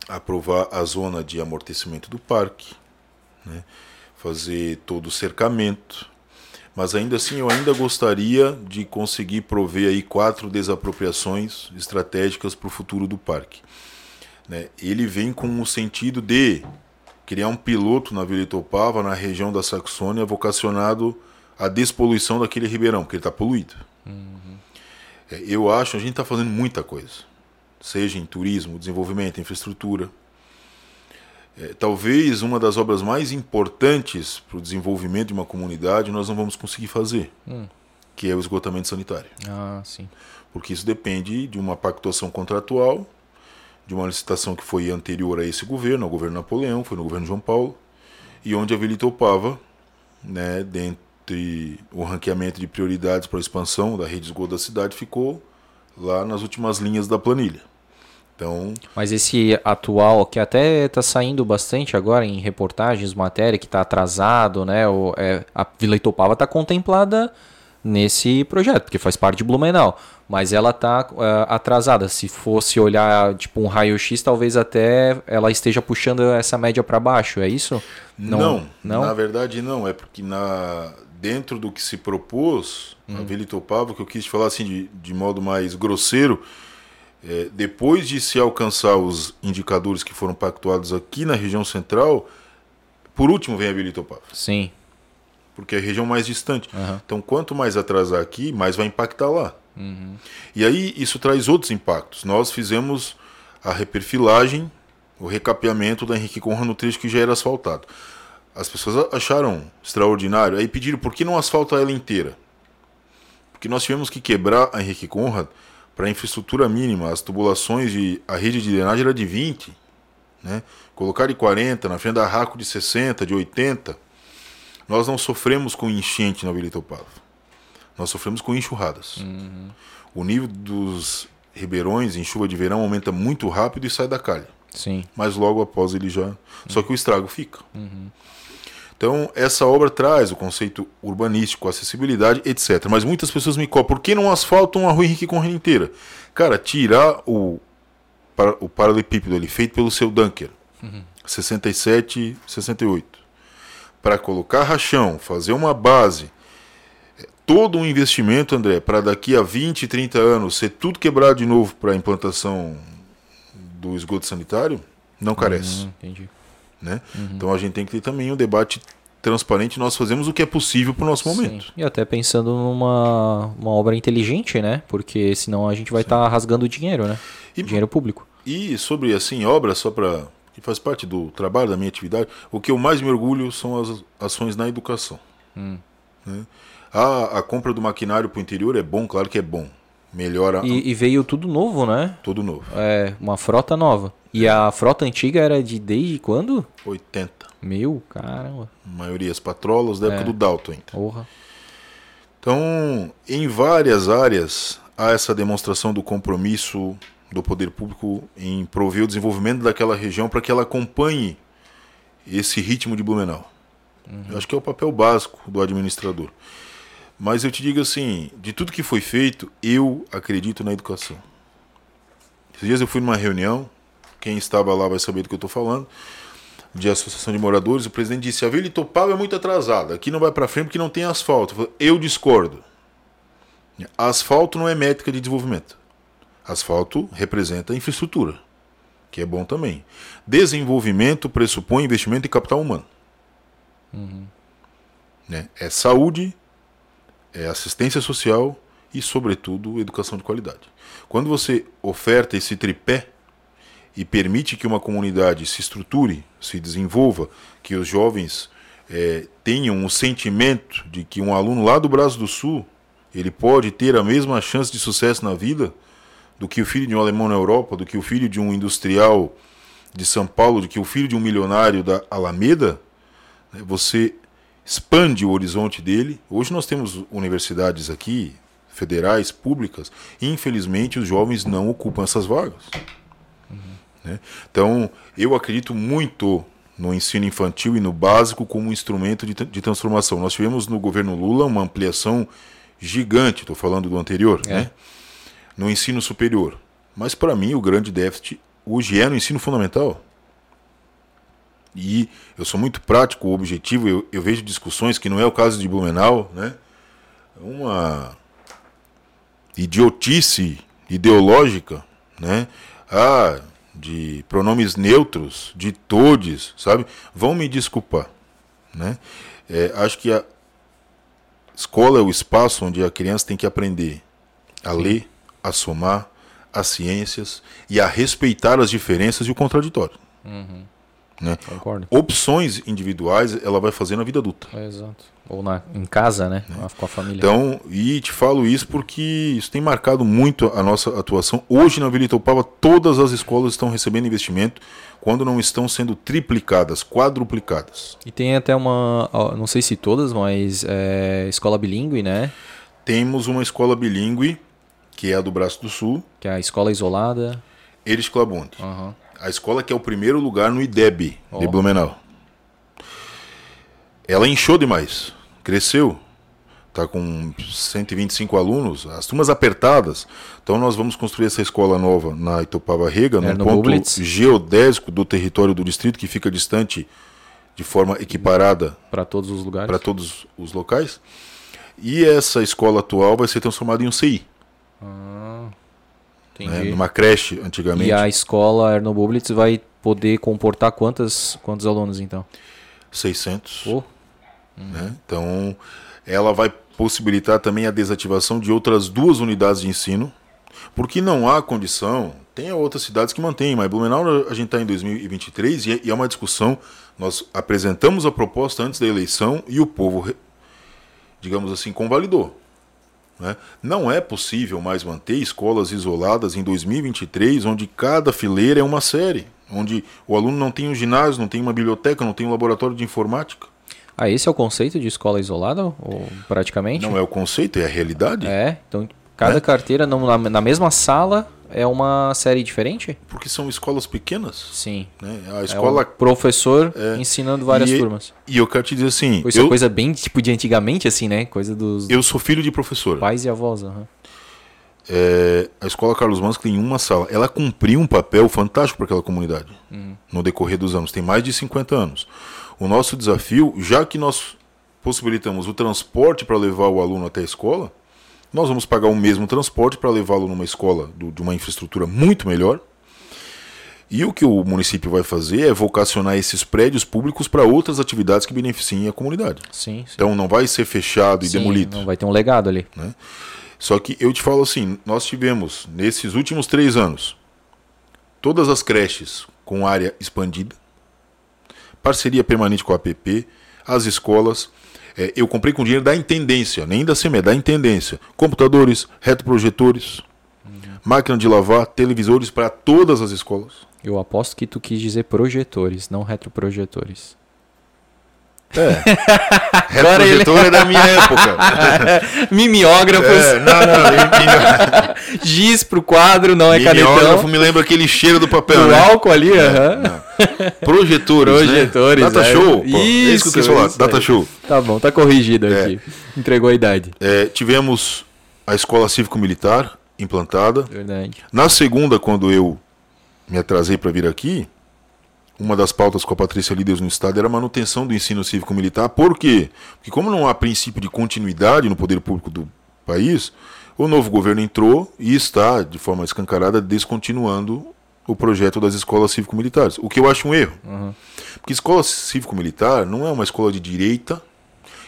aprovar a zona de amortecimento do parque, né? Fazer todo o cercamento. Mas ainda assim, eu ainda gostaria de conseguir prover aí quatro desapropriações estratégicas para o futuro do parque, né? Ele vem com o sentido de criar um piloto na Vila Itoupava, na região da Saxônia, vocacionado à despoluição daquele ribeirão, porque ele está poluído. Uhum. Eu acho que a gente está fazendo muita coisa, seja em turismo, desenvolvimento, infraestrutura. É, talvez uma das obras mais importantes para o desenvolvimento de uma comunidade nós não vamos conseguir fazer, uhum, que é o esgotamento sanitário. Ah, sim. Porque isso depende de uma pactuação contratual, de uma licitação que foi anterior a esse governo, ao governo Napoleão, foi no governo João Paulo, e onde a Vila Itoupava, né, dentre o ranqueamento de prioridades para a expansão da rede de esgoto da cidade, ficou lá nas últimas linhas da planilha. Então, mas esse atual, que até está saindo bastante agora em reportagens, matéria, que está atrasado, né, o, é, a Vila Itoupava está contemplada nesse projeto, porque faz parte de Blumenau, mas ela está uh, atrasada. Se fosse olhar tipo um raio-x, talvez até ela esteja puxando essa média para baixo, é isso? Não, não, não, na verdade não, é porque na... dentro do que se propôs, uhum, a Vila Itoupava, que eu quis falar assim de, de modo mais grosseiro, é, depois de se alcançar os indicadores que foram pactuados aqui na região central, por último vem a Vila Itoupava. Sim. Porque é a região mais distante. Uhum. Então, quanto mais atrasar aqui, mais vai impactar lá. Uhum. E aí, isso traz outros impactos. Nós fizemos a reperfilagem, o recapeamento da Henrique Conrad no trecho que já era asfaltado. As pessoas acharam extraordinário. Aí pediram, por que não asfalta ela inteira? Porque nós tivemos que quebrar a Henrique Conrad para a infraestrutura mínima, as tubulações de a rede de drenagem era de vinte, né? Colocar de quarenta, na frente da Raco de sessenta, de oitenta. Nós não sofremos com enchente na Vila Itoupava. Nós sofremos com enxurradas. Uhum. O nível dos ribeirões em chuva de verão aumenta muito rápido e sai da calha. Sim. Mas logo após ele já... Uhum. Só que o estrago fica. Uhum. Então, essa obra traz o conceito urbanístico, acessibilidade, etcétera. Mas muitas pessoas me cobram, por que não asfaltam a rua Henrique Conrad inteira? Cara, tirar o, para, o paralelepípedo ali, feito pelo seu Dunker, uhum. sessenta e sete, sessenta e oito, para colocar rachão, fazer uma base, todo um investimento, André, para daqui a vinte, trinta anos ser tudo quebrado de novo para a implantação do esgoto sanitário, não carece. Uhum, entendi. Né? Uhum. Então a gente tem que ter também um debate transparente, nós fazemos o que é possível para o nosso momento. Sim. E até pensando numa uma obra inteligente, né? Porque senão a gente vai estar tá rasgando dinheiro, né? E, dinheiro público. E sobre assim, obra, só para que faz parte do trabalho, da minha atividade, o que eu mais me orgulho são as ações na educação. Hum. Né? A, a compra do maquinário para o interior é bom, claro que é bom. Melhora. E, e veio tudo novo, né? Tudo novo. É, uma frota nova. E a frota antiga era de desde quando? oitenta. Meu, caramba. A maioria, as patrolas da é. época do Dalton ainda. Porra. Então, em várias áreas, há essa demonstração do compromisso do poder público em prover o desenvolvimento daquela região para que ela acompanhe esse ritmo de Blumenau. Uhum. Eu acho que é o papel básico do administrador. Mas eu te digo assim, de tudo que foi feito, eu acredito na educação. Esses dias eu fui numa reunião, quem estava lá vai saber do que eu estou falando, de associação de moradores, o presidente disse, a Vila Itoupava é muito atrasada, aqui não vai para frente porque não tem asfalto. Eu falei, eu discordo. Asfalto não é métrica de desenvolvimento. Asfalto representa infraestrutura, que é bom também. Desenvolvimento pressupõe investimento em capital humano. Uhum. Né? É saúde, é assistência social e, sobretudo, educação de qualidade. Quando você oferta esse tripé, e permite que uma comunidade se estruture, se desenvolva, que os jovens é, tenham o sentimento de que um aluno lá do Brasil do Sul, ele pode ter a mesma chance de sucesso na vida do que o filho de um alemão na Europa, do que o filho de um industrial de São Paulo, do que o filho de um milionário da Alameda, né, você expande o horizonte dele. Hoje nós temos universidades aqui, federais, públicas, e infelizmente os jovens não ocupam essas vagas. Né? Então, eu acredito muito no ensino infantil e no básico como um instrumento de, de transformação. Nós tivemos no governo Lula uma ampliação gigante, estou falando do anterior, é. né? No ensino superior. Mas, para mim, o grande déficit hoje é no ensino fundamental. E eu sou muito prático, objetivo, eu, eu vejo discussões que não é o caso de Blumenau, né? Uma idiotice ideológica, né? Ah... de pronomes neutros, de todes, sabe? Vão me desculpar, né? É, acho que a escola é o espaço onde a criança tem que aprender a ler, a somar, as ciências e a respeitar as diferenças e o contraditório. Uhum. Né? Concordo. Opções individuais ela vai fazer na vida adulta. É, exato. Ou na, em casa, né? né? Com a família. Então, e te falo isso porque isso tem marcado muito a nossa atuação. Hoje na Vila Itoupava todas as escolas estão recebendo investimento quando não estão sendo triplicadas, quadruplicadas. E tem até uma, não sei se todas, mas é, escola bilíngue, né? Temos uma escola bilíngue, que é a do Braço do Sul. Que é a escola isolada. Eles Clabonte. Aham. Uhum. A escola que é o primeiro lugar no IDEB, oh. de Blumenau. Ela inchou demais, cresceu, está com cento e vinte e cinco alunos, as turmas apertadas. Então nós vamos construir essa escola nova na Itoupava Rega, num ponto Bublitz. geodésico do território do distrito, que fica distante de forma equiparada para todos os lugares, para todos os locais. E essa escola atual vai ser transformada em um C I. Ah... Né? Numa creche, antigamente. E a escola Erno Bublitz vai poder comportar quantas, quantos alunos, então? seiscentos. Oh. Né? Uhum. Então, ela vai possibilitar também a desativação de outras duas unidades de ensino, porque não há condição, tem outras cidades que mantêm, mas Blumenau a gente está em dois mil e vinte e três e é uma discussão, nós apresentamos a proposta antes da eleição e o povo, digamos assim, convalidou. Né? Não é possível mais manter escolas isoladas em dois mil e vinte e três, onde cada fileira é uma série, onde o aluno não tem um ginásio, não tem uma biblioteca, não tem um laboratório de informática. Ah, esse é o conceito de escola isolada, ou praticamente? Não é o conceito, é a realidade. É, então cada é. carteira não, na, na mesma sala é uma série diferente? Porque são escolas pequenas. Sim. Né? A escola... É um professor é. ensinando várias e, turmas. E eu quero te dizer assim... Isso eu... é coisa bem tipo de antigamente, assim, né? Coisa dos... Eu sou filho de professor. Pais e avós, aham. Uhum. É, a escola Carlos Manso tem uma sala. Ela cumpriu um papel fantástico para aquela comunidade uhum. no decorrer dos anos. Tem mais de cinquenta anos. O nosso desafio, já que nós possibilitamos o transporte para levar o aluno até a escola, nós vamos pagar o mesmo transporte para levá-lo numa escola do, de uma infraestrutura muito melhor. E o que o município vai fazer é vocacionar esses prédios públicos para outras atividades que beneficiem a comunidade. Sim, sim. Então não vai ser fechado e sim, demolido. Não vai ter um legado ali. Né? Só que eu te falo assim, nós tivemos, nesses últimos três anos, todas as creches com área expandida, parceria permanente com a A P P, as escolas, é, eu comprei com dinheiro da Intendência, nem da C M E, da Intendência, computadores, retroprojetores, uhum. máquina de lavar, televisores para todas as escolas. Eu aposto que tu quis dizer projetores, não retroprojetores. É. Retroprojetor ele... é da minha época. Mimeógrafos. É, não, não. Giz pro quadro, não é canetão. Mimeógrafo me lembra aquele cheiro do papel, o né? O álcool ali, aham. É, uh-huh. Projetores, Projetores, né? Data é. show. Isso, pô, é isso que eu quis falar, data é. show. Tá bom, tá corrigido é. aqui. Entregou a idade. É, tivemos a escola cívico-militar implantada. Verdade. Na segunda, quando eu me atrasei para vir aqui, uma das pautas com a Patrícia Líderes no Estado era a manutenção do ensino cívico-militar. Por quê? Porque como não há princípio de continuidade no poder público do país, o novo governo entrou e está, de forma escancarada, descontinuando o projeto das escolas cívico-militares. O que eu acho um erro. Uhum. Porque escola cívico-militar não é uma escola de direita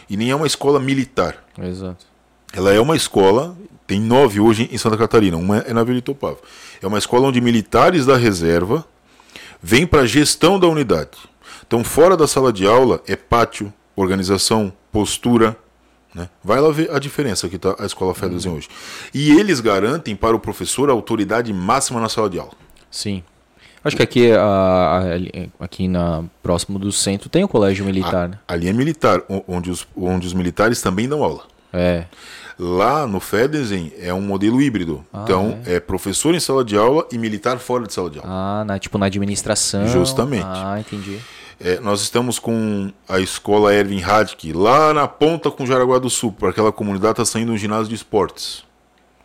e nem é uma escola militar. Exato. Ela é uma escola, tem nove hoje em Santa Catarina, uma é na Vila Itoupava. É uma escola onde militares da reserva vem para a gestão da unidade. Então, fora da sala de aula, é pátio, organização, postura. Né? Vai lá ver a diferença que está a Escola Federal uhum. hoje. E eles garantem para o professor a autoridade máxima na sala de aula. Sim. Acho que aqui, a, a, aqui na, próximo do centro tem o colégio militar. A, né? Ali é militar, onde os, onde os militares também dão aula. É. Lá no Fedesen é um modelo híbrido. Ah, então, é. é professor em sala de aula e militar fora de sala de aula. Ah, na, tipo na administração. Justamente. Ah, entendi. É, nós estamos com a escola Erwin Radke, lá na ponta com Jaraguá do Sul, para aquela comunidade está saindo um ginásio de esportes.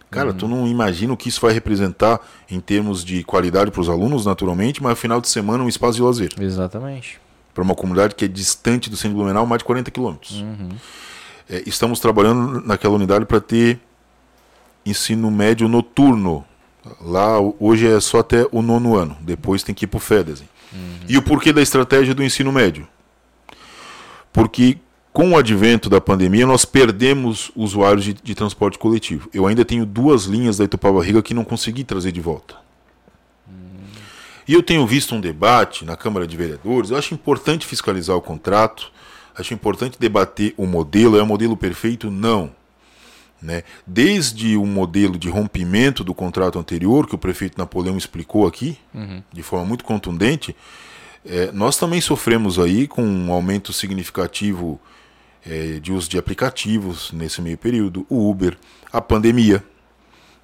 Cara, uhum. tu não imagina o que isso vai representar em termos de qualidade para os alunos, naturalmente, mas final de semana um espaço de lazer. Exatamente. Para uma comunidade que é distante do centro de Blumenau, mais de quarenta quilômetros. Uhum. Estamos trabalhando naquela unidade para ter ensino médio noturno. Lá hoje é só até o nono ano, depois tem que ir para o Fedesen. Uhum. E o porquê da estratégia do ensino médio? Porque com o advento da pandemia nós perdemos usuários de, de transporte coletivo. Eu ainda tenho duas linhas da Itoupava-Riga que não consegui trazer de volta. Uhum. E eu tenho visto um debate na Câmara de Vereadores, eu acho importante fiscalizar o contrato. Acho importante debater o modelo. É o modelo perfeito? Não. Né? Desde o modelo de rompimento do contrato anterior, que o prefeito Napoleão explicou aqui, uhum. de forma muito contundente, é, nós também sofremos aí com um aumento significativo é, de uso de aplicativos nesse meio período, o Uber, a pandemia.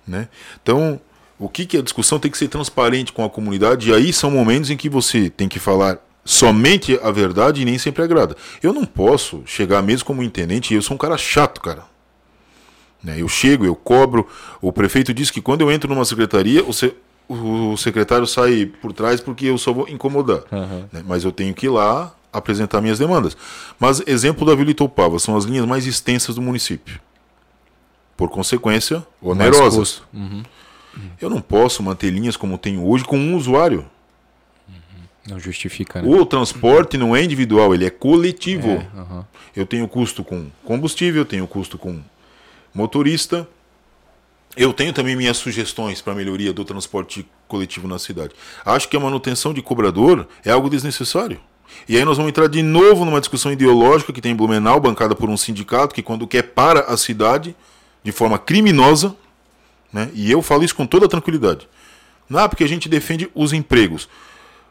Né? Então, o que, que a discussão tem que ser transparente com a comunidade, e aí são momentos em que você tem que falar somente a verdade e nem sempre agrada. Eu não posso chegar mesmo como intendente, eu sou um cara chato, cara. Né? Eu chego, eu cobro, o prefeito diz que quando eu entro numa secretaria, o, se, o secretário sai por trás porque eu só vou incomodar. Uhum. Né? Mas eu tenho que ir lá apresentar minhas demandas. Mas exemplo da Vila Itoupava, são as linhas mais extensas do município. Por consequência, onerosas. Uhum. Uhum. Eu não posso manter linhas como tenho hoje com um usuário. Não justifica, né? O transporte não é individual, ele é coletivo. É, uhum. Eu tenho custo com combustível, eu tenho custo com motorista. Eu tenho também minhas sugestões para a melhoria do transporte coletivo na cidade. Acho que a manutenção de cobrador é algo desnecessário. E aí nós vamos entrar de novo numa discussão ideológica que tem em Blumenau, bancada por um sindicato que quando quer para a cidade, de forma criminosa, né? E eu falo isso com toda tranquilidade. Não é porque a gente defende os empregos.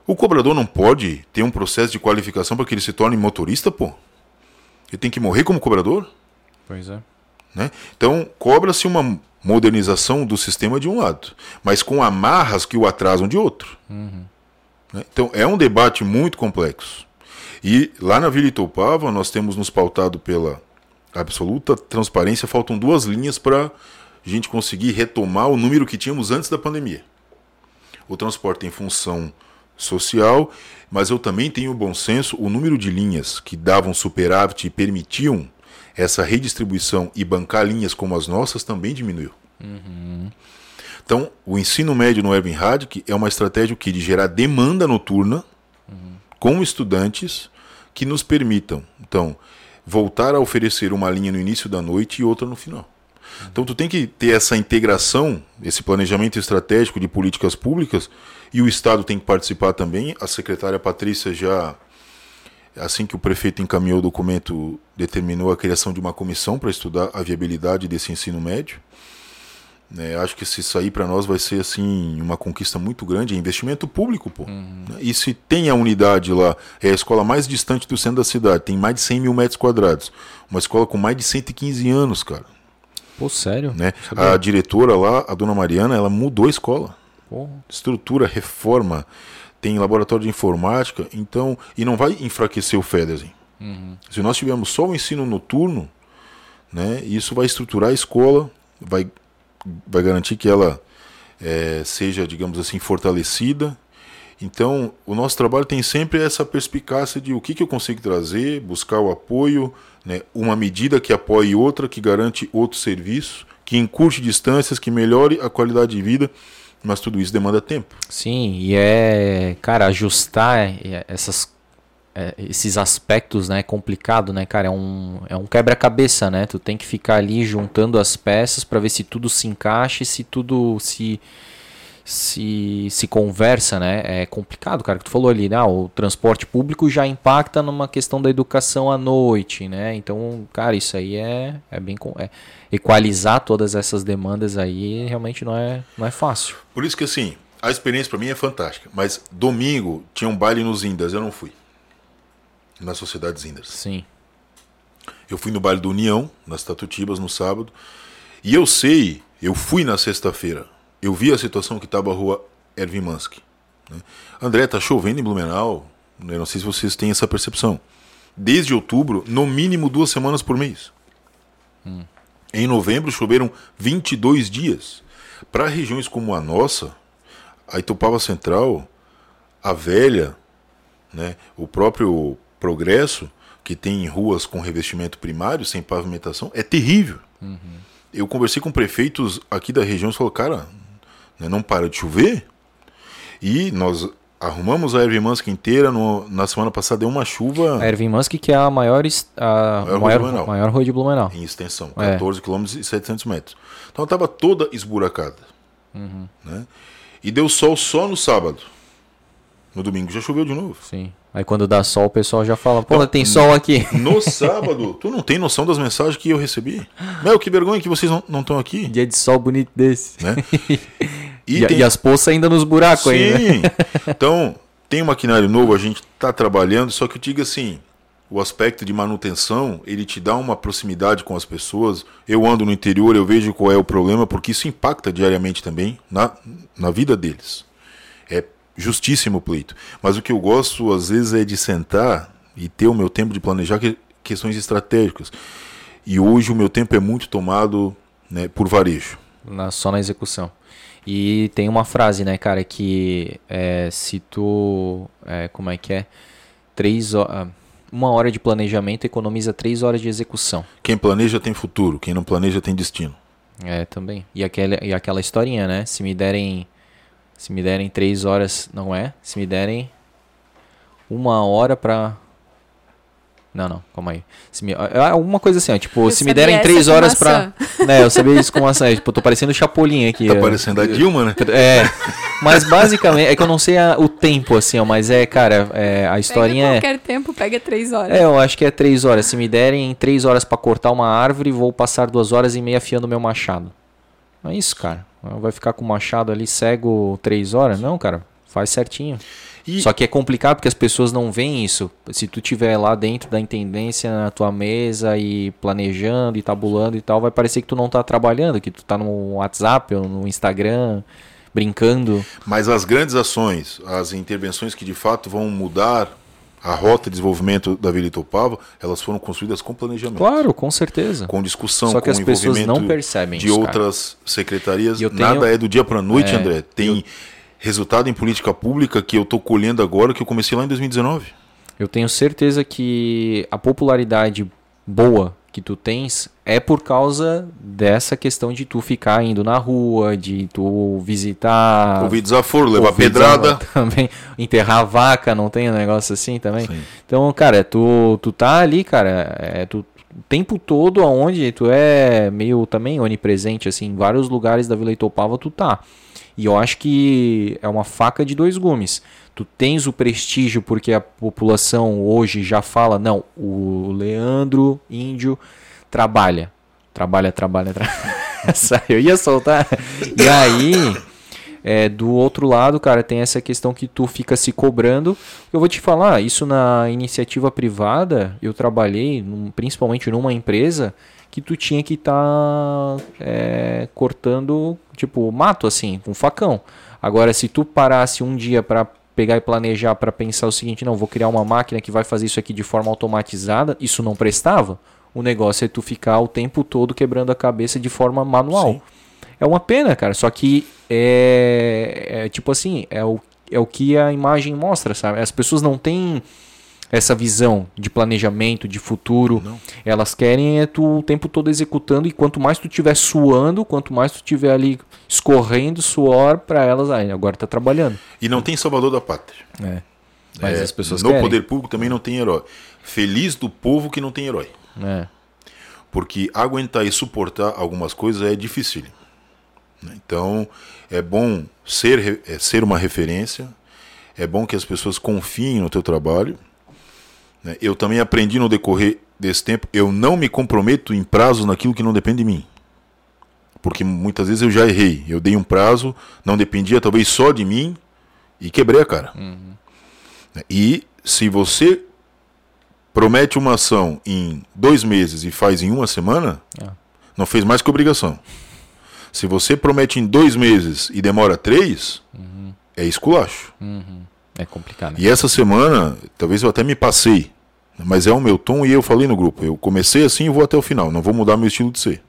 O cobrador não pode ter um processo de qualificação para que ele se torne motorista, pô? Ele tem que morrer como cobrador? Pois é. Né? Então, cobra-se uma modernização do sistema de um lado, mas com amarras que o atrasam de outro. Uhum. Né? Então, é um debate muito complexo. E lá na Vila Itoupava, nós temos nos pautado pela absoluta transparência. Faltam duas linhas para a gente conseguir retomar o número que tínhamos antes da pandemia. O transporte tem função social, mas eu também tenho o bom senso. O número de linhas que davam superávit e permitiam essa redistribuição e bancar linhas como as nossas também diminuiu. Uhum. Então, o ensino médio no Erwin Radek é uma estratégia que, de gerar demanda noturna, uhum, com estudantes que nos permitam, então, voltar a oferecer uma linha no início da noite e outra no final. Uhum. Então, tu tem que ter essa integração, esse planejamento estratégico de políticas públicas, e o Estado tem que participar também. A secretária Patrícia já... Assim que o prefeito encaminhou o documento, determinou a criação de uma comissão para estudar a viabilidade desse ensino médio. É, acho que se sair para nós vai ser assim, uma conquista muito grande, é investimento público, pô. Uhum. E se tem a unidade lá, é a escola mais distante do centro da cidade, tem mais de cem mil metros quadrados. Uma escola com mais de cento e quinze anos, cara. Pô, sério? Né? A diretora lá, a dona Mariana, ela mudou a escola. Porra. Estrutura, reforma... Tem laboratório de informática, então, e não vai enfraquecer o Federsen. Uhum. Se nós tivermos só o ensino noturno, né, isso vai estruturar a escola, vai, vai garantir que ela é, seja, digamos assim, fortalecida. Então, o nosso trabalho tem sempre essa perspicácia de o que, que eu consigo trazer, buscar o apoio, né, uma medida que apoie outra, que garante outro serviço, que encurte distâncias, que melhore a qualidade de vida. Mas tudo isso demanda tempo. Sim, e é, cara, ajustar essas, esses aspectos, né, é complicado, né, cara? É um, é um quebra-cabeça, né? Tu tem que ficar ali juntando as peças para ver se tudo se encaixa e se tudo se, se, se conversa, né? É complicado, cara, que tu falou ali, né? O transporte público já impacta numa questão da educação à noite, né? Então, cara, isso aí é, é bem... É, equalizar todas essas demandas aí realmente não é, não é fácil. Por isso que assim, a experiência para mim é fantástica, mas domingo tinha um baile nos Indas, eu não fui. Na Sociedade dos Indas. Sim. Eu fui no baile do União, nas Tatutibas, no sábado, e eu sei, eu fui na sexta-feira, eu vi a situação que estava a rua Erwin Mansky. Né? André, tá chovendo em Blumenau, eu não sei se vocês têm essa percepção. Desde outubro, no mínimo duas semanas por mês. Hum. Em novembro choveram vinte e dois dias. Para regiões como a nossa, a Itoupava Central, a Velha, né, o próprio Progresso, que tem ruas com revestimento primário, sem pavimentação, é terrível. Uhum. Eu conversei com prefeitos aqui da região e falou, cara, né, não para de chover. E nós... Arrumamos a Erwin Mansky inteira, no, na semana passada deu uma chuva... A Erwin Mansky que é a maior, a maior, maior, rua maior rua de Blumenau. Em extensão, catorze quilômetros e setecentos metros. Então estava toda esburacada. Uhum. Né? E deu sol só no sábado. No domingo já choveu de novo. Sim. Aí quando dá sol o pessoal já fala, pô, então, tem sol aqui. No sábado, tu não tem noção das mensagens que eu recebi? Meu, que vergonha que vocês não estão aqui. Dia de sol bonito desse. Né? E, e, tem... e as poças ainda nos buracos ainda. Sim. Então, tem um maquinário novo, a gente está trabalhando, só que eu digo assim, o aspecto de manutenção, ele te dá uma proximidade com as pessoas. Eu ando no interior, eu vejo qual é o problema, porque isso impacta diariamente também na, na vida deles. É justíssimo o pleito. Mas o que eu gosto, às vezes, é de sentar e ter o meu tempo de planejar que, questões estratégicas. E hoje o meu tempo é muito tomado, né, por varejo. Na, só na execução. E tem uma frase, né, cara, que é, se tu, é, como é que é, três, uma hora de planejamento economiza três horas de execução. Quem planeja tem futuro, quem não planeja tem destino. É, também. E aquela, e aquela historinha, né, se me derem, se me derem três horas, não é, se me derem uma hora pra... Não, não, calma aí. Se me... Alguma coisa assim, ó, tipo, eu se me derem três horas pra... Né, eu sabia isso com maçã. Tipo, tô parecendo o Chapolin aqui. Tá parecendo a Dilma, né? É. Mas basicamente, é que eu não sei a, o tempo, assim, ó, mas é, cara, é, a historinha é... qualquer tempo, pega três horas. É, eu acho que é três horas. Se me derem três horas pra cortar uma árvore, vou passar duas horas e meia afiando meu machado. Não é isso, cara. Vai ficar com o machado ali cego três horas? Não, cara, faz certinho. E... Só que é complicado porque as pessoas não veem isso. Se tu tiver lá dentro da intendência, na tua mesa e planejando e tabulando e tal, vai parecer que tu não tá trabalhando, que tu tá no WhatsApp ou no Instagram, brincando. Mas as grandes ações, as intervenções que de fato vão mudar a rota de desenvolvimento da Vila Itoupava, elas foram construídas com planejamento. Claro, com certeza. Com discussão, com envolvimento. Só que as pessoas não percebem isso, de outras secretarias. Tenho... Nada é do dia para a noite, é... André. Tem... Eu... resultado em política pública que eu estou colhendo agora, que eu comecei lá em dois mil e dezenove. Eu tenho certeza que a popularidade boa que tu tens é por causa dessa questão de tu ficar indo na rua, de tu visitar... Ouvir desaforo, levar ouvir pedrada. Desaforo, também, enterrar vaca, não tem um negócio assim também? Sim. Então, cara, tu, tu tá ali, cara, é, tu, o tempo todo aonde tu é meio também onipresente, assim, em vários lugares da Vila Itoupava tu tá. E eu acho que é uma faca de dois gumes. Tu tens o prestígio porque a população hoje já fala, não, o Leandro Índio trabalha. Trabalha, trabalha, trabalha. Eu ia soltar. E aí, é, do outro lado, cara, tem essa questão que tu fica se cobrando. Eu vou te falar, isso na iniciativa privada, eu trabalhei principalmente numa empresa... que tu tinha que estar tá, é, cortando, tipo, mato, assim, com facão. Agora, se tu parasse um dia para pegar e planejar, para pensar o seguinte, não, vou criar uma máquina que vai fazer isso aqui de forma automatizada, isso não prestava. O negócio é tu ficar o tempo todo quebrando a cabeça de forma manual. Sim. É uma pena, cara, só que é, é tipo assim, é o, é o que a imagem mostra, sabe? As pessoas não têm... essa visão de planejamento, de futuro, não. Elas querem é tu o tempo todo executando, e quanto mais tu estiver suando, quanto mais tu estiver ali escorrendo suor, para elas, ah, agora tá trabalhando. E não tem salvador da pátria. É. Mas é, as pessoas no querem. Poder público também não tem herói. Feliz do povo que não tem herói. É. Porque aguentar e suportar algumas coisas é difícil. Então, é bom ser, é, ser uma referência, é bom que as pessoas confiem no teu trabalho. Eu também aprendi no decorrer desse tempo, eu não me comprometo em prazos naquilo que não depende de mim. Porque muitas vezes eu já errei. Eu dei um prazo, não dependia talvez só de mim e quebrei a cara. Uhum. E se você promete uma ação em dois meses e faz em uma semana, ah. não fez mais que obrigação. Se você promete em dois meses e demora três, uhum. é esculacho. Uhum. É complicado. Né? E essa semana, talvez eu até me passei, mas é o meu tom e eu falei no grupo. Eu comecei assim e vou até o final, não vou mudar meu estilo de ser.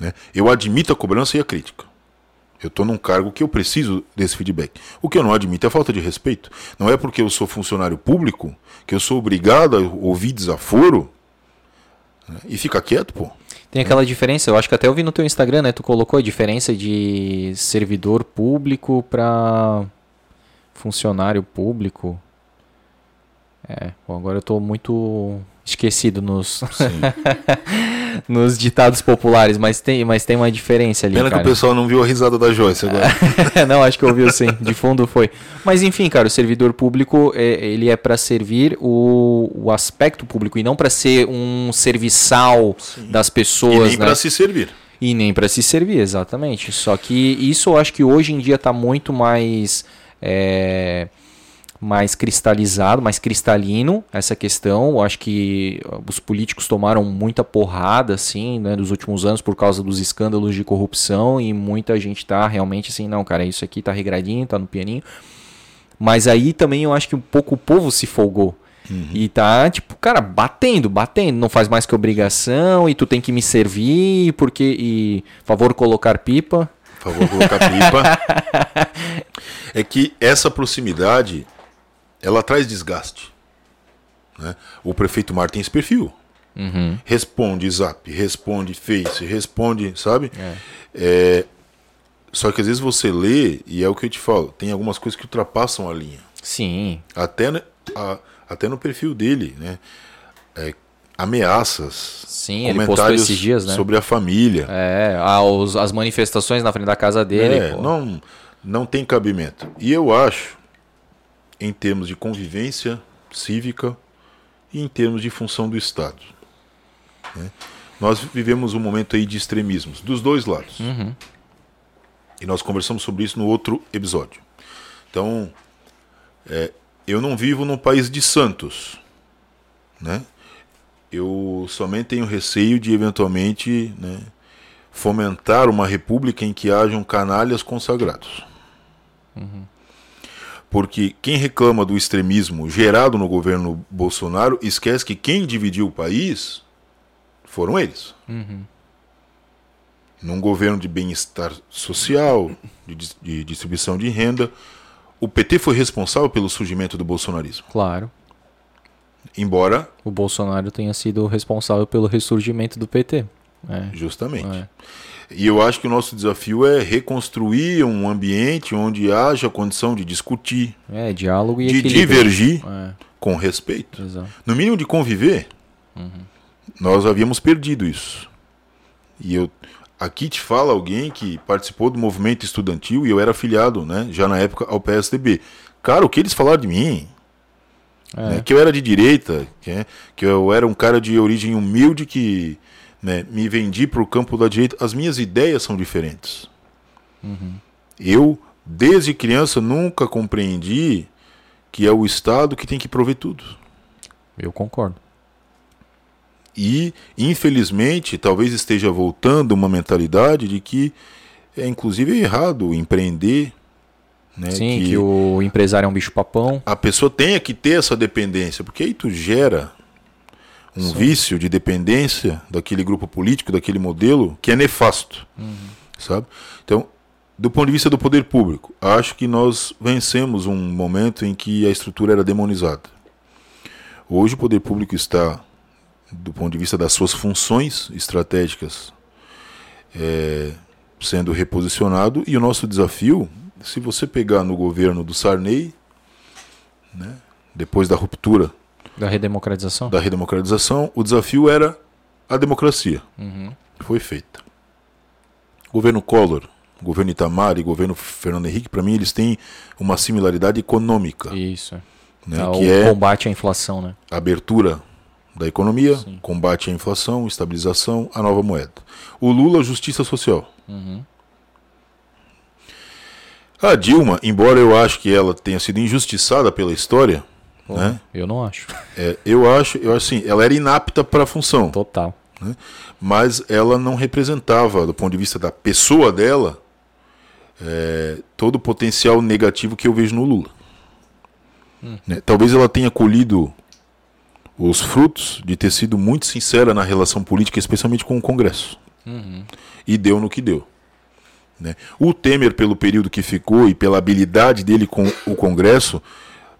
Né? Eu admito a cobrança e a crítica. Eu estou num cargo que eu preciso desse feedback. O que eu não admito é a falta de respeito. Não é porque eu sou funcionário público que eu sou obrigado a ouvir desaforo, né? E ficar quieto, pô. Tem aquela diferença, eu acho que até eu vi no teu Instagram, né? Tu colocou a diferença de servidor público para... funcionário público. É, bom, agora eu tô muito esquecido nos nos ditados populares, mas tem, mas tem uma diferença ali. Pena, cara, que o pessoal não viu a risada da Joyce agora. Não, acho que ouviu sim, de fundo foi. Mas enfim, cara, o servidor público, é, ele é para servir o, o aspecto público e não para ser um serviçal, sim, das pessoas. E nem, né, para se servir. E nem para se servir, exatamente. Só que isso eu acho que hoje em dia tá muito mais... É, mais cristalizado, mais cristalino essa questão. Eu acho que os políticos tomaram muita porrada, assim, né, nos últimos anos por causa dos escândalos de corrupção, e muita gente tá realmente assim, não, cara, isso aqui tá regradinho, tá no pianinho. Mas aí também eu acho que um pouco o povo se folgou. Uhum. E tá, tipo, cara, batendo, batendo, não faz mais que obrigação, e tu tem que me servir, porque, e favor colocar pipa. Por favor, colocar pipa. É que essa proximidade, ela traz desgaste, né? O prefeito Mário tem esse perfil. Uhum. Responde zap, responde face, responde, sabe? É. É, só que às vezes você lê, e é o que eu te falo, tem algumas coisas que ultrapassam a linha. Sim. Até, a, até no perfil dele, né? É, ameaças. Sim, ele postou esses dias, né? Sobre a família. É, as, as manifestações na frente da casa dele. É, não, não tem cabimento. E eu acho, em termos de convivência cívica e em termos de função do Estado, né? Nós vivemos um momento aí de extremismos, dos dois lados. Uhum. E nós conversamos sobre isso no outro episódio. Então, é, eu não vivo num país de santos, né? Eu somente tenho receio de, eventualmente, né, fomentar uma república em que hajam canalhas consagrados. Uhum. Porque quem reclama do extremismo gerado no governo Bolsonaro esquece que quem dividiu o país foram eles. Uhum. Num governo de bem-estar social, de, de distribuição de renda, o P T foi responsável pelo surgimento do bolsonarismo. Claro. Embora o Bolsonaro tenha sido responsável pelo ressurgimento do P T. É. Justamente. É. E eu acho que o nosso desafio é reconstruir um ambiente onde haja condição de discutir, é, diálogo e de equilíbrio. Divergir é. Com respeito. Exato. No mínimo de conviver. Uhum. Nós havíamos perdido isso. E eu aqui te fala alguém que participou do movimento estudantil e eu era afiliado, né, já na época ao P S D B. Cara, o que eles falaram de mim? É. Né, que eu era de direita, que, que eu era um cara de origem humilde que, né, me vendi para o campo da direita. As minhas ideias são diferentes. Uhum. Eu, desde criança, nunca compreendi que é o Estado que tem que prover tudo. Eu concordo. E, infelizmente, talvez esteja voltando uma mentalidade de que é, inclusive, errado empreender. Né, sim, que, que o empresário é um bicho papão. A pessoa tem que ter essa dependência, porque aí tu gera um sim. vício de dependência daquele grupo político, daquele modelo, que é nefasto. Uhum. Sabe? Então, do ponto de vista do poder público, acho que nós vencemos um momento em que a estrutura era demonizada. Hoje o poder público está, do ponto de vista das suas funções estratégicas, é, sendo reposicionado, e o nosso desafio... Se você pegar no governo do Sarney, né, depois da ruptura... Da redemocratização? Da redemocratização, o desafio era a democracia. Uhum. Foi feita. Governo Collor, governo Itamar e governo Fernando Henrique, para mim, eles têm uma similaridade econômica. Isso. Né, ah, que o é combate à inflação, né? Abertura da economia, sim, combate à inflação, estabilização, a nova moeda. O Lula, justiça social. Uhum. A Dilma, embora eu acho que ela tenha sido injustiçada pela história... Pô, né? Eu não acho. É, eu acho, eu acho assim, ela era inapta para a função. Total. Né? Mas ela não representava, do ponto de vista da pessoa dela, é, todo o potencial negativo que eu vejo no Lula. Hum. Né? Talvez ela tenha colhido os frutos de ter sido muito sincera na relação política, especialmente com o Congresso. Uhum. E deu no que deu. Né? O Temer, pelo período que ficou e pela habilidade dele com o Congresso,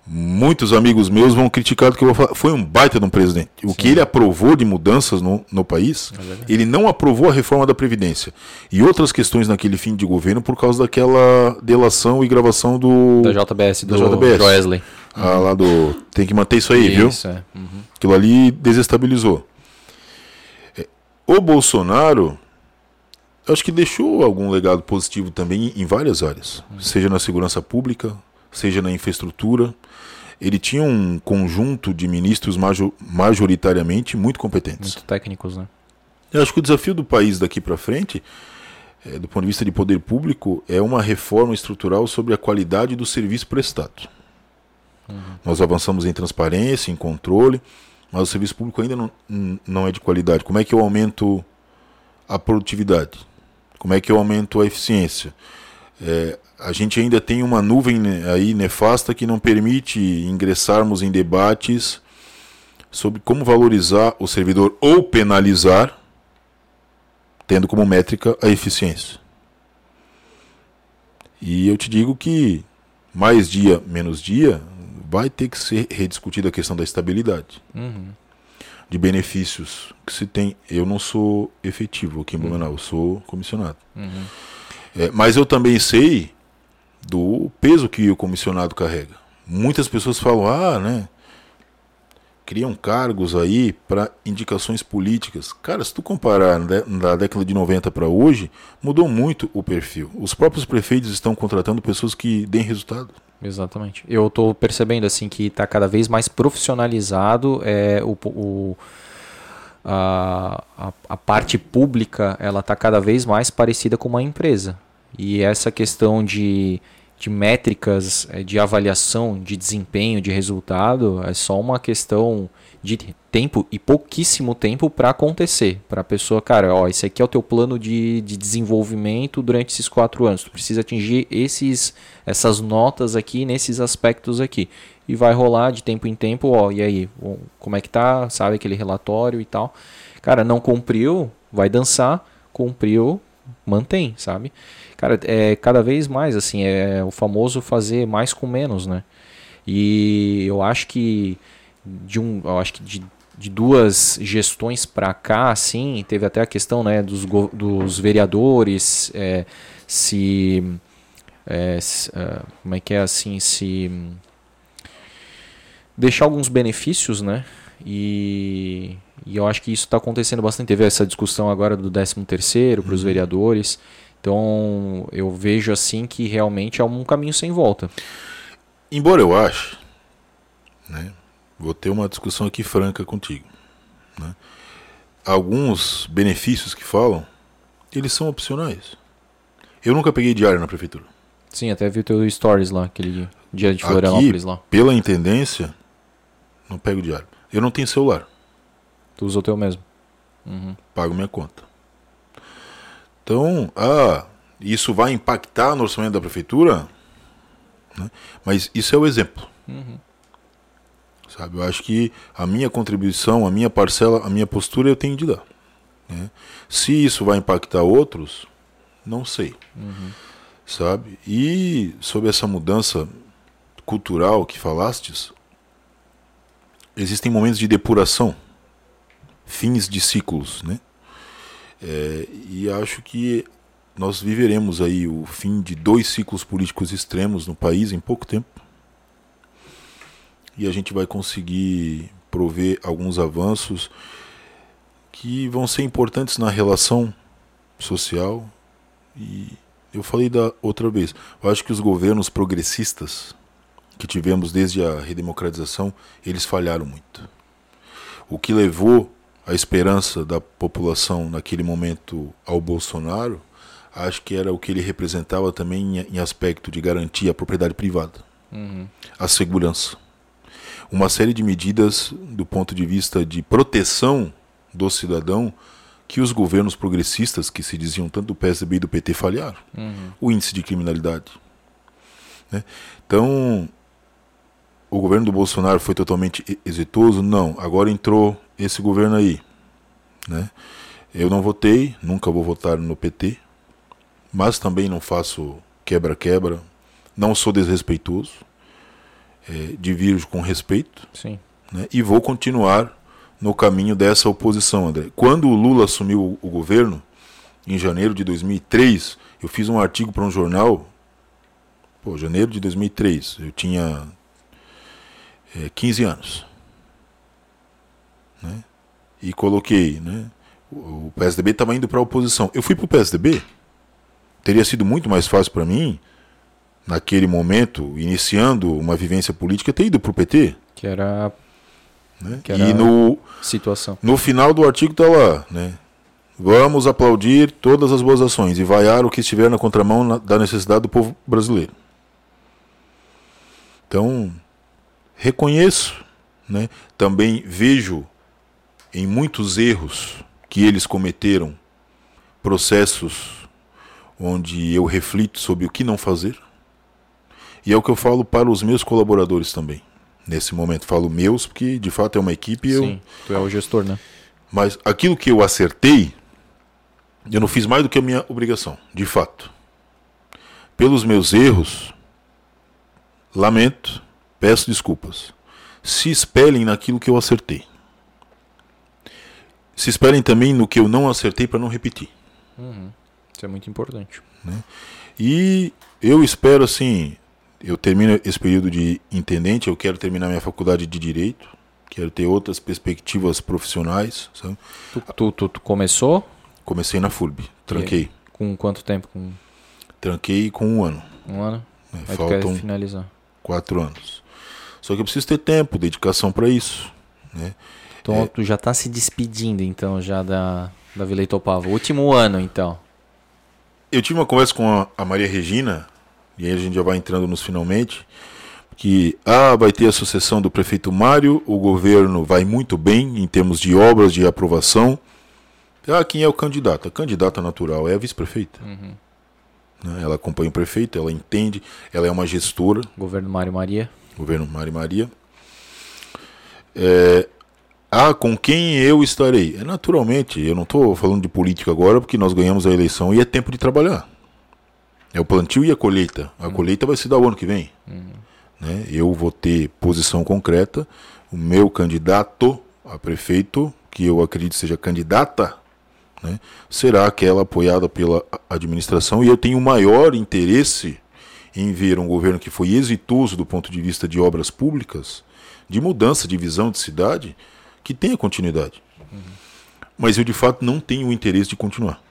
muitos amigos meus vão criticar do que eu vou falar. Foi um baita de um presidente. O sim. que ele aprovou de mudanças no, no país, é ele não aprovou a reforma da Previdência e outras questões naquele fim de governo por causa daquela delação e gravação do... Da J B S, do, do J B S. Joesley. Ah, uhum. lá do... Tem que manter isso aí, isso, viu? Isso, é. Uhum. Aquilo ali desestabilizou. O Bolsonaro... acho que deixou algum legado positivo também em várias áreas, uhum. seja na segurança pública, seja na infraestrutura. Ele tinha um conjunto de ministros majoritariamente muito competentes. Muito técnicos, né? Eu acho que o desafio do país daqui para frente, é, do ponto de vista de poder público, é uma reforma estrutural sobre a qualidade do serviço prestado. Uhum. Nós avançamos em transparência, em controle, mas o serviço público ainda não, não é de qualidade. Como é que eu aumento a produtividade? Como é que eu aumento a eficiência? É, a gente ainda tem uma nuvem aí nefasta que não permite ingressarmos em debates sobre como valorizar o servidor ou penalizar, tendo como métrica a eficiência. E eu te digo que mais dia, menos dia, vai ter que ser rediscutida a questão da estabilidade. Uhum. De benefícios que se tem. Eu não sou efetivo aqui em Blumenau, uhum. eu sou comissionado. Uhum. É, mas eu também sei do peso que o comissionado carrega. Muitas pessoas falam, ah, né, criam cargos aí para indicações políticas. Cara, se tu comparar da década de noventa para hoje, mudou muito o perfil. Os próprios prefeitos estão contratando pessoas que deem resultado. Exatamente. Eu estou percebendo assim que está cada vez mais profissionalizado é, o... o... A, a, a parte pública ela está cada vez mais parecida com uma empresa. E essa questão de, de métricas, de avaliação, de desempenho, de resultado, é só uma questão de tempo e pouquíssimo tempo para acontecer. Para a pessoa, cara, ó, esse aqui é o teu plano de, de desenvolvimento durante esses quatro anos. Tu precisa atingir esses, essas notas aqui, nesses aspectos aqui. E vai rolar de tempo em tempo, ó, e aí, como é que tá, sabe, aquele relatório e tal. Cara, não cumpriu, vai dançar, cumpriu, mantém, sabe? Cara, é cada vez mais, assim, é o famoso fazer mais com menos, né? E eu acho que de, um, eu acho que de, de duas gestões pra cá, assim, teve até a questão, né, dos, go- dos vereadores, é, se... É, se é, como é que é, assim, se... deixar alguns benefícios, né? E, e eu acho que isso está acontecendo bastante. Teve essa discussão agora do décimo terceiro para os uhum. vereadores. Então, eu vejo assim que realmente é um caminho sem volta. Embora eu ache, né, vou ter uma discussão aqui franca contigo, né? Alguns benefícios que falam, eles são opcionais. Eu nunca peguei diário na prefeitura. Sim, até vi o teu stories lá, aquele dia de Florianópolis lá. Pela intendência... Não pego diário. Eu não tenho celular. Tu usa o teu mesmo? Uhum. Pago minha conta. Então, ah, isso vai impactar no orçamento da prefeitura? Né? Mas isso é o exemplo. Uhum. Sabe, eu acho que a minha contribuição, a minha parcela, a minha postura eu tenho de dar. Né? Se isso vai impactar outros, não sei. Uhum. Sabe? E sobre essa mudança cultural que falastes, existem momentos de depuração, fins de ciclos, né? É, e acho que nós viveremos aí o fim de dois ciclos políticos extremos no país em pouco tempo. E a gente vai conseguir prover alguns avanços que vão ser importantes na relação social. E eu falei da outra vez, eu acho que os governos progressistas que tivemos desde a redemocratização, eles falharam muito. O que levou a esperança da população naquele momento ao Bolsonaro, acho que era o que ele representava também em aspecto de garantir a propriedade privada, uhum. a segurança. Uma série de medidas do ponto de vista de proteção do cidadão que os governos progressistas, que se diziam tanto do P S D B e do P T, falharam. Uhum. O índice de criminalidade. Né? Então, o governo do Bolsonaro foi totalmente exitoso? Não. Agora entrou esse governo aí. Né? Eu não votei, nunca vou votar no P T, mas também não faço quebra-quebra, não sou desrespeitoso, é, divirjo com respeito. Sim. Né? E vou continuar no caminho dessa oposição, André. Quando o Lula assumiu o governo, em janeiro de dois mil e três, eu fiz um artigo para um jornal, pô, janeiro de dois mil e três, eu tinha é, quinze anos, né? E coloquei, né? O P S D B estava indo para a oposição. Eu fui para o P S D B, teria sido muito mais fácil para mim, naquele momento, iniciando uma vivência política, ter ido para o P T. Que era... Né? Que era e no, situação. No final do artigo está lá, né? Vamos aplaudir todas as boas ações e vaiar o que estiver na contramão na, da necessidade do povo brasileiro. Então, reconheço, né? Também vejo em muitos erros que eles cometeram processos onde eu reflito sobre o que não fazer. E é o que eu falo para os meus colaboradores também. Nesse momento falo meus, porque de fato é uma equipe. Sim, eu... tu é o gestor, né? Mas aquilo que eu acertei, eu não fiz mais do que a minha obrigação, de fato. Pelos meus erros, lamento, peço desculpas. Se espelhem naquilo que eu acertei. Se espelhem também no que eu não acertei para não repetir. Uhum. Isso é muito importante. Né? E eu espero assim... Eu termino esse período de intendente, eu quero terminar minha faculdade de Direito, Quero ter outras perspectivas profissionais, sabe? Tu, tu, tu, tu começou? Comecei na F U R B, tranquei. Com quanto tempo? Com... Tranquei com um ano. Um ano? É, aí faltam tu quer finalizar. Quatro anos. Só que eu preciso ter tempo, dedicação para isso, né? Então é... tu já tá se despedindo, então, já da, da Vila Itoupava. Último ano, então. Eu tive uma conversa com a, a Maria Regina, e aí a gente já vai entrando nos finalmente, que ah, vai ter a sucessão do prefeito Mário, o governo vai muito bem em termos de obras, de aprovação. Ah, quem é o candidato? A candidata natural é a vice-prefeita. Uhum. Ela acompanha o prefeito, ela entende, ela é uma gestora. Governo Mário Maria. Governo Mário Maria. É, ah, com quem eu estarei? É, naturalmente, eu não estou falando de política agora, porque nós ganhamos a eleição e é tempo de trabalhar. É o plantio e a colheita. A uhum. colheita vai se dar o ano que vem. Uhum. Né? Eu vou ter posição concreta. O meu candidato a prefeito, que eu acredito seja candidata, né, será aquela apoiada pela administração, e eu tenho maior interesse em ver um governo que foi exitoso do ponto de vista de obras públicas, de mudança de visão de cidade, que tenha continuidade. Uhum. Mas eu de fato não tenho o interesse de continuar,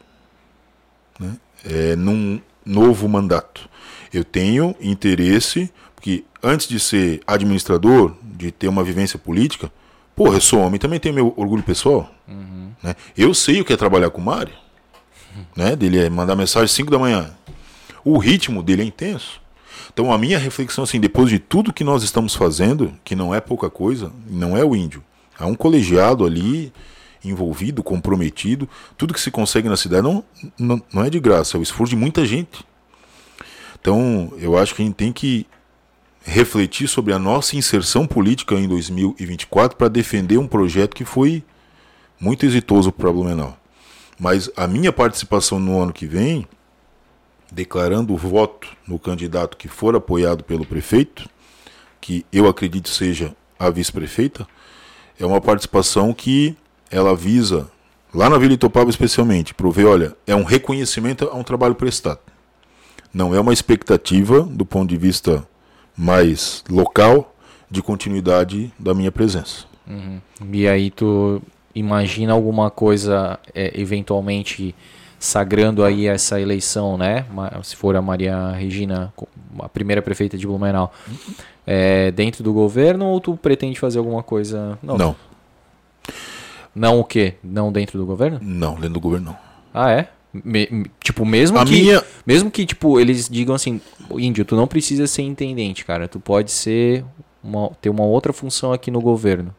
né? É, num novo mandato. Eu tenho interesse, porque antes de ser administrador, de ter uma vivência política, porra, eu sou homem, também tenho meu orgulho pessoal. Uhum. Né? Eu sei o que é trabalhar com o Mário, né? Dele é mandar mensagem às cinco da manhã. O ritmo dele é intenso. Então a minha reflexão, assim, depois de tudo que nós estamos fazendo, que não é pouca coisa, não é o índio. Há um colegiado ali, envolvido, comprometido. Tudo que se consegue na cidade não, não, não é de graça, é o esforço de muita gente. Então eu acho que a gente tem que refletir sobre a nossa inserção política em dois mil e vinte e quatro para defender um projeto que foi muito exitoso para Blumenau. Mas a minha participação no ano que vem, declarando o voto no candidato que for apoiado pelo prefeito, que eu acredito seja a vice-prefeita, é uma participação que ela visa, lá na Vila Itoupava especialmente, prover, olha, é um reconhecimento a um trabalho prestado. Não é uma expectativa, do ponto de vista mais local, de continuidade da minha presença. Uhum. E aí tu imagina alguma coisa, é, eventualmente sagrando aí essa eleição, né? Se for a Maria Regina, a primeira prefeita de Blumenau, é, dentro do governo, ou tu pretende fazer alguma coisa? Não. Não, não o quê? Não dentro do governo? Não, dentro do governo não. Ah, é? Me, tipo, mesmo a que, minha... mesmo que tipo, eles digam assim, índio, tu não precisa ser intendente, cara, tu pode ser uma, ter uma outra função aqui no governo.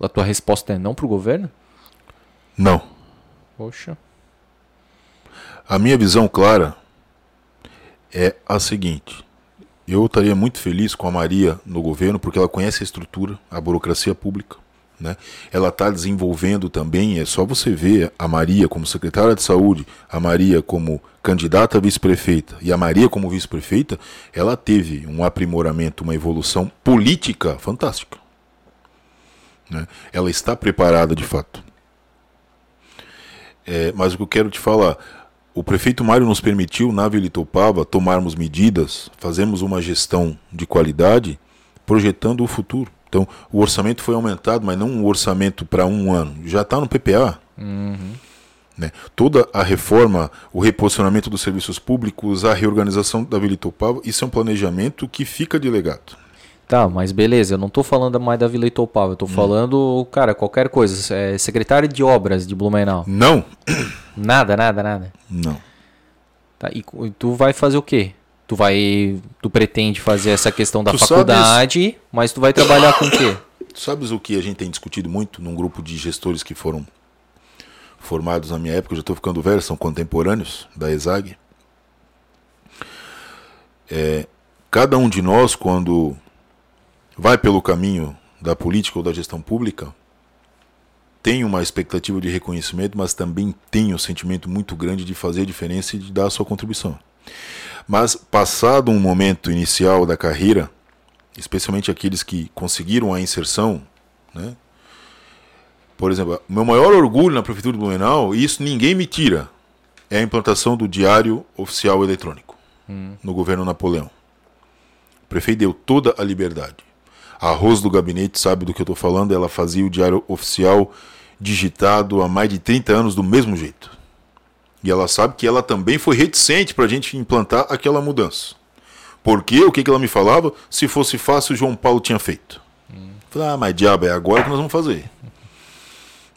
A tua resposta é não pro governo? Não. Poxa. A minha visão clara é a seguinte: eu estaria muito feliz com a Maria no governo, porque ela conhece a estrutura, a burocracia pública, né? Ela está desenvolvendo também, é só você ver a Maria como secretária de saúde, a Maria como candidata a vice-prefeita e a Maria como vice-prefeita, ela teve um aprimoramento, uma evolução política fantástica, né? Ela está preparada de fato. É, mas o que eu quero te falar, o prefeito Mário nos permitiu, na Vila Itoupava, tomarmos medidas, fazermos uma gestão de qualidade, projetando o futuro. Então, o orçamento foi aumentado, mas não um orçamento para um ano. Já está no P P A. Uhum. Né? Toda a reforma, o reposicionamento dos serviços públicos, a reorganização da Vila Itoupava, isso é um planejamento que fica de legado. Tá, mas beleza, eu não estou falando mais da Vila Itoupava, eu estou falando, cara, qualquer coisa. É, secretário de obras de Blumenau. Não. Nada, nada, nada. Não. Tá, e tu vai fazer o quê? Tu vai, tu pretende fazer essa questão da tu faculdade, sabes, mas tu vai trabalhar com o quê? Tu sabes o que a gente tem discutido muito num grupo de gestores que foram formados na minha época, eu já estou ficando velho, são contemporâneos da E S A G. É, cada um de nós, quando vai pelo caminho da política ou da gestão pública, tem uma expectativa de reconhecimento, mas também tem um sentimento muito grande de fazer a diferença e de dar a sua contribuição. Mas passado um momento inicial da carreira, especialmente aqueles que conseguiram a inserção, né? Por exemplo, o meu maior orgulho na Prefeitura de Blumenau, e isso ninguém me tira, é a implantação do Diário Oficial Eletrônico hum. no governo Napoleão. O prefeito deu toda a liberdade. a Rose do Gabinete sabe do que eu estou falando, ela fazia o Diário Oficial digitado há mais de trinta anos do mesmo jeito. E ela sabe que ela também foi reticente para a gente implantar aquela mudança. Porque o que, que ela me falava? Se fosse fácil, o João Paulo tinha feito. Falei, ah, mas diabo, é agora que nós vamos fazer.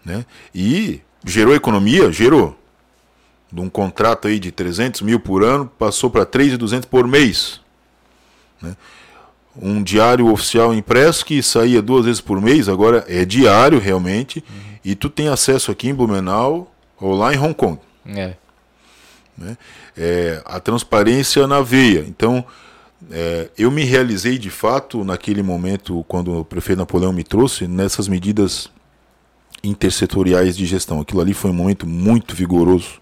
Né? E gerou economia? Gerou. De um contrato aí de trezentos mil por ano, passou para três mil e duzentos por mês. Né? Um diário oficial impresso que saía duas vezes por mês, agora é diário realmente, uhum. E tu tem acesso aqui em Blumenau ou lá em Hong Kong. É. Né? É, a transparência na veia. Então, é, eu me realizei de fato naquele momento, quando o prefeito Napoleão me trouxe, nessas medidas intersetoriais de gestão. Aquilo ali foi um momento muito vigoroso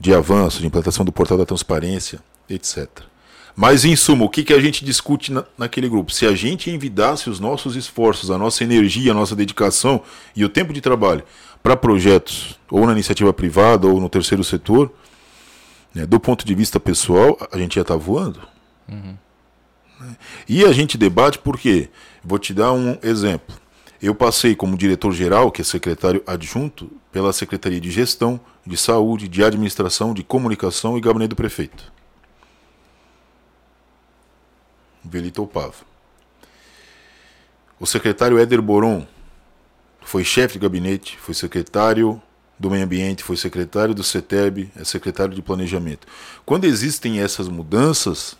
de avanço, de implantação do portal da transparência, etcétera. Mas, em suma, o que, que a gente discute na, naquele grupo? Se a gente envidasse os nossos esforços, a nossa energia, a nossa dedicação e o tempo de trabalho para projetos, ou na iniciativa privada, ou no terceiro setor, né, do ponto de vista pessoal, a gente já está voando. Uhum. E a gente debate por quê? Vou te dar um exemplo. Eu passei como diretor-geral, que é secretário adjunto, pela Secretaria de Gestão, de Saúde, de Administração, de Comunicação e Gabinete do Prefeito. Vila Itoupava. O secretário Éder Boron foi chefe de gabinete, foi secretário do Meio Ambiente, foi secretário do CETEB, é secretário de Planejamento. Quando existem essas mudanças,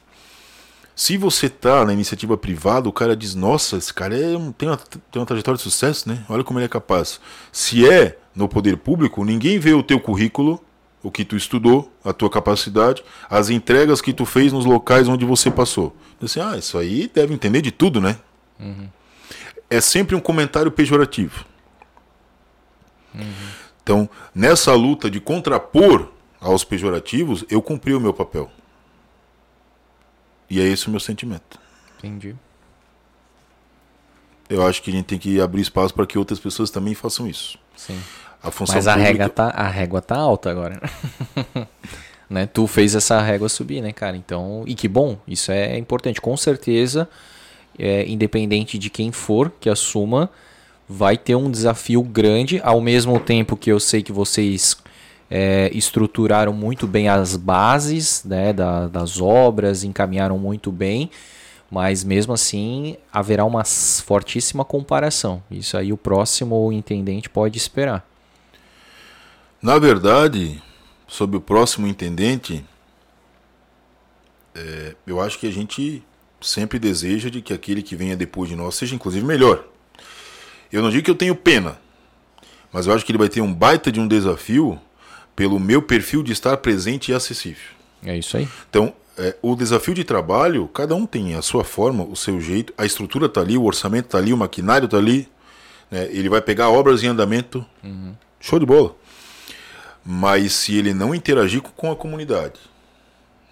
se você está na iniciativa privada, o cara diz, nossa, esse cara é, tem, uma, tem uma trajetória de sucesso, né? Olha como ele é capaz. Se é no poder público, ninguém vê o teu currículo, o que tu estudou, a tua capacidade, as entregas que tu fez nos locais onde você passou. Assim, ah, isso aí deve entender de tudo, né? Uhum. É sempre um comentário pejorativo. Uhum. Então, nessa luta de contrapor aos pejorativos, eu cumpri o meu papel. E é esse o meu sentimento. Entendi. Eu acho que a gente tem que abrir espaço para que outras pessoas também façam isso. Sim. A função Mas a, pública... régua tá, a régua tá alta agora. Né? Tu fez essa régua subir, né, cara? Então, e que bom, isso é importante. Com certeza, é, independente de quem for que assuma, vai ter um desafio grande. Ao mesmo tempo que eu sei que vocês é, estruturaram muito bem as bases, né, da, das obras, encaminharam muito bem. Mas mesmo assim haverá uma fortíssima comparação. Isso aí o próximo intendente pode esperar. Na verdade, sobre o próximo intendente, é, eu acho que a gente sempre deseja de que aquele que venha depois de nós seja inclusive melhor. Eu não digo que eu tenho pena, mas eu acho que ele vai ter um baita de um desafio pelo meu perfil de estar presente e acessível. É isso aí. Então, é, o desafio de trabalho, cada um tem a sua forma, o seu jeito, a estrutura está ali, o orçamento está ali, o maquinário está ali, né? Ele vai pegar obras em andamento, uhum. Show de bola. Mas se ele não interagir com a comunidade,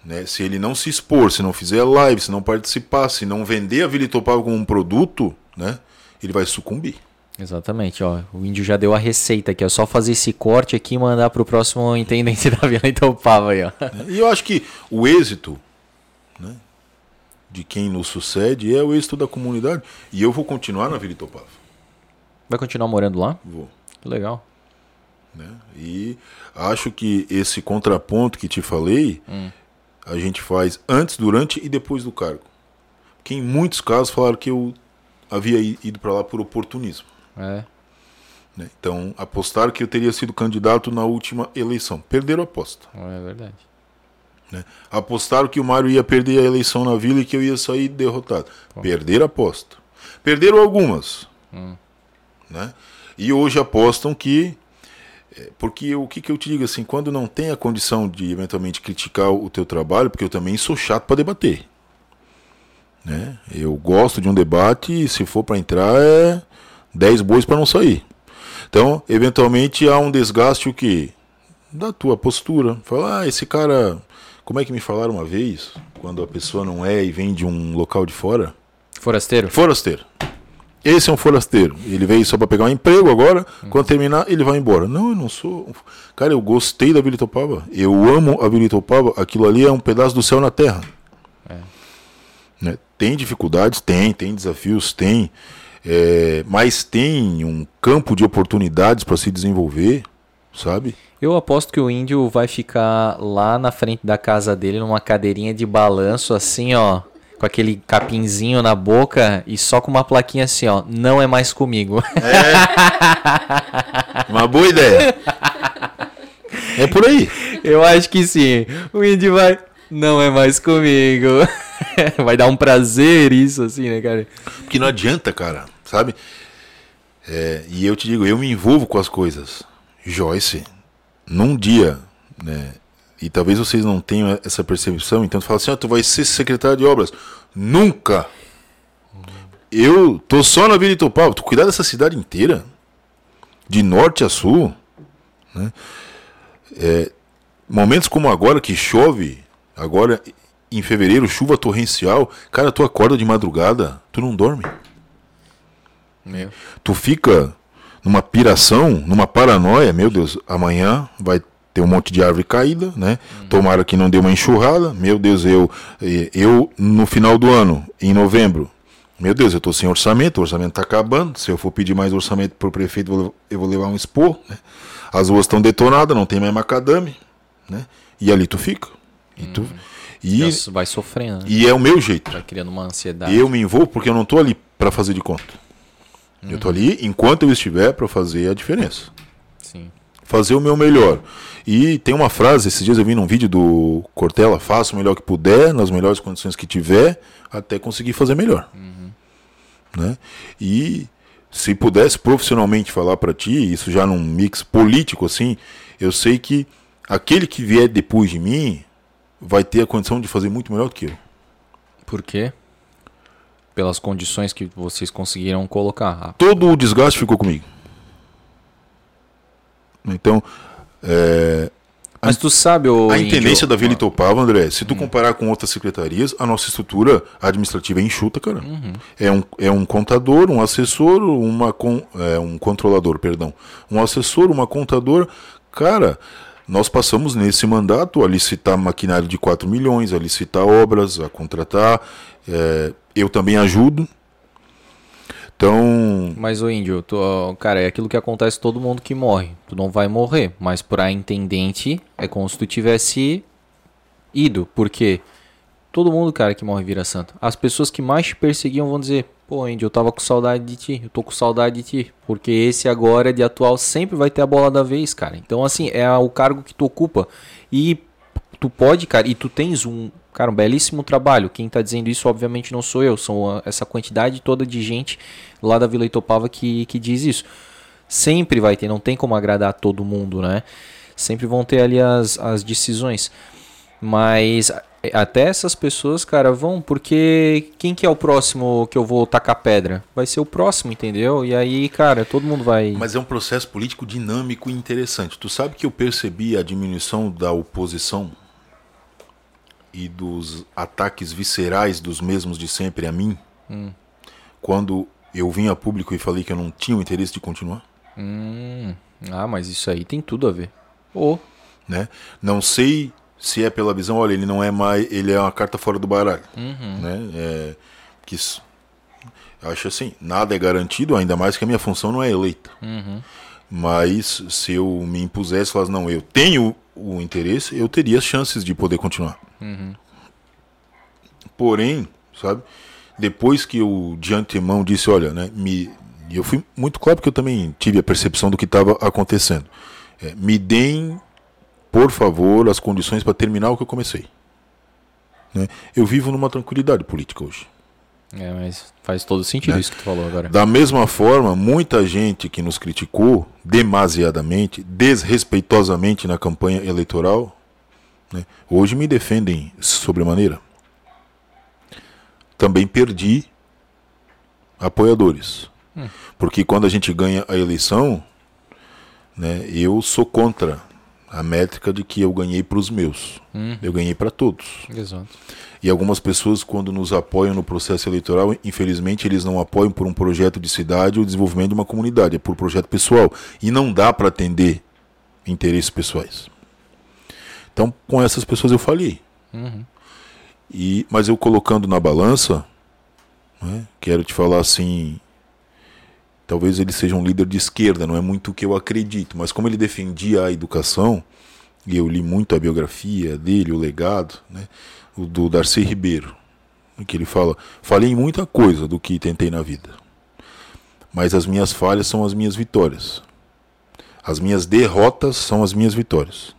né? Se ele não se expor, se não fizer live, se não participar, se não vender a Vila Itoupava como um produto, né? Ele vai sucumbir. Exatamente, ó, o índio já deu a receita aqui, é só fazer esse corte aqui e mandar para o próximo intendente da Vila Itoupava aí, ó. E eu acho que o êxito, né, de quem nos sucede é o êxito da comunidade. E eu vou continuar na Vila Itoupava. Vai continuar morando lá? Vou. Que legal. Né? E acho que esse contraponto que te falei, hum. a gente faz antes, durante e depois do cargo. Porque em muitos casos falaram que eu havia ido para lá por oportunismo. É. Então apostaram que eu teria sido candidato na última eleição, perderam a aposta. É verdade. Né? Apostaram que o Mário ia perder a eleição na Vila e que eu ia sair derrotado. Pô. Perderam a aposta. Perderam algumas. Hum. Né? E hoje apostam que... Porque o que, que eu te digo assim, quando não tem a condição de eventualmente criticar o teu trabalho, porque eu também sou chato para debater. Né? Eu gosto de um debate e se for para entrar é... dez bois para não sair. Então, eventualmente, há um desgaste o quê? Da tua postura. Falar, ah, esse cara... Como é que me falaram uma vez? Quando a pessoa não é e vem de um local de fora? Forasteiro. Forasteiro. Esse é um forasteiro. Ele veio só para pegar um emprego agora. Hum. Quando terminar, ele vai embora. Não, eu não sou... Cara, eu gostei da Vila Itoupava. Eu amo a Vila Itoupava. Aquilo ali é um pedaço do céu na terra. É. Né? Tem dificuldades? Tem. Tem desafios? Tem. É, mas tem um campo de oportunidades para se desenvolver, sabe? Eu aposto que o índio vai ficar lá na frente da casa dele, numa cadeirinha de balanço, assim, ó, com aquele capinzinho na boca e só com uma plaquinha assim, ó, não é mais comigo. É. Uma boa ideia. É por aí. Eu acho que sim. O índio vai, não é mais comigo. Vai dar um prazer isso, assim, né, cara? Porque não adianta, cara, sabe? É, e eu te digo, eu me envolvo com as coisas. Joyce, num dia, né, e talvez vocês não tenham essa percepção, então tu fala assim, ah, tu vai ser secretário de obras. Nunca! Eu tô só na Vila Itoupava, tu cuidar dessa cidade inteira, de norte a sul, né? É, momentos como agora, que chove, agora... em fevereiro, chuva torrencial, cara, tu acorda de madrugada, tu não dorme. Meu. Tu fica numa piração, numa paranoia, meu Deus, amanhã vai ter um monte de árvore caída, né? Uhum. Tomara que não dê uma enxurrada, meu Deus, eu, eu no final do ano, em novembro, meu Deus, eu tô sem orçamento, o orçamento tá acabando, se eu for pedir mais orçamento pro prefeito, eu vou levar um expor, né? As ruas estão detonadas, não tem mais macadame, né? E ali tu fica, e tu... Uhum. E vai sofrendo. Né? E é o meu jeito. Vai criando uma ansiedade. Eu me envolvo porque eu não estou ali para fazer de conta. Uhum. Eu estou ali enquanto eu estiver para fazer a diferença. Sim. Fazer o meu melhor. E tem uma frase, esses dias eu vi num vídeo do Cortella, faça o melhor que puder, nas melhores condições que tiver, até conseguir fazer melhor. Uhum. Né? E se pudesse profissionalmente falar para ti, isso já num mix político assim, eu sei que aquele que vier depois de mim vai ter a condição de fazer muito melhor do que eu. Por quê? Pelas condições que vocês conseguiram colocar. Rápido. Todo o desgaste ficou comigo. Então, é, mas a, tu sabe o a intendência da Vila Itoupava, André, se tu hum. comparar com outras secretarias, a nossa estrutura administrativa é enxuta, cara. Uhum. É, um, é um contador, um assessor, uma con, é, um controlador, perdão, um assessor, uma contadora, cara. Nós passamos nesse mandato a licitar maquinário de quatro milhões, a licitar obras, a contratar. É, eu também ajudo. Então... Mas, ô Índio, tu, cara, é aquilo que acontece todo mundo que morre. Tu não vai morrer, mas para intendente é como se tu tivesse ido. Por quê? Todo mundo, cara, que morre vira santo. As pessoas que mais te perseguiam vão dizer... Pô, Índio, eu tava com saudade de ti, eu tô com saudade de ti, porque esse agora de atual sempre vai ter a bola da vez, cara. Então, assim, é o cargo que tu ocupa e tu pode, cara, e tu tens um, cara, um belíssimo trabalho. Quem tá dizendo isso, obviamente, não sou eu, são essa quantidade toda de gente lá da Vila Itoupava que, que diz isso. Sempre vai ter, não tem como agradar todo mundo, né? Sempre vão ter ali as, as decisões, mas... Até essas pessoas, cara, vão, porque quem que é o próximo que eu vou tacar pedra? Vai ser o próximo, entendeu? E aí, cara, todo mundo vai... Mas é um processo político dinâmico e interessante. Tu sabe que eu percebi a diminuição da oposição e dos ataques viscerais dos mesmos de sempre a mim, hum. quando eu vim a público e falei que eu não tinha o interesse de continuar? Hum. Ah, mas isso aí tem tudo a ver. Oh. Né? Não sei... Se é pela visão, olha, ele não é mais... Ele é uma carta fora do baralho. Uhum. Né? É, que isso, acho assim, nada é garantido, ainda mais que a minha função não é eleita. Uhum. Mas se eu me impusesse, falasse, não, eu tenho o interesse, eu teria as chances de poder continuar. Uhum. Porém, sabe, depois que eu de antemão disse, olha, né, me, eu fui muito claro porque eu também tive a percepção do que estava acontecendo. É, me deem... por favor, as condições para terminar o que eu comecei. Né? Eu vivo numa tranquilidade política hoje. É, mas faz todo sentido, né? Isso que tu falou agora. Da mesma forma, muita gente que nos criticou demasiadamente, desrespeitosamente na campanha eleitoral, né, hoje me defendem sobremaneira. Também perdi apoiadores. Hum. Porque quando a gente ganha a eleição, né, eu sou contra... a métrica de que eu ganhei para os meus. Hum. Eu ganhei para todos. Exato. E algumas pessoas, quando nos apoiam no processo eleitoral, infelizmente eles não apoiam por um projeto de cidade ou desenvolvimento de uma comunidade, é por projeto pessoal. E não dá para atender interesses pessoais. Então, com essas pessoas eu falhei. Uhum. E, mas eu colocando na balança, né, quero te falar assim, talvez ele seja um líder de esquerda, não é muito o que eu acredito, mas como ele defendia a educação, e eu li muito a biografia dele, o legado, né, o do Darcy Ribeiro, que ele fala, falhei em muita coisa do que tentei na vida, mas as minhas falhas são as minhas vitórias, as minhas derrotas são as minhas vitórias.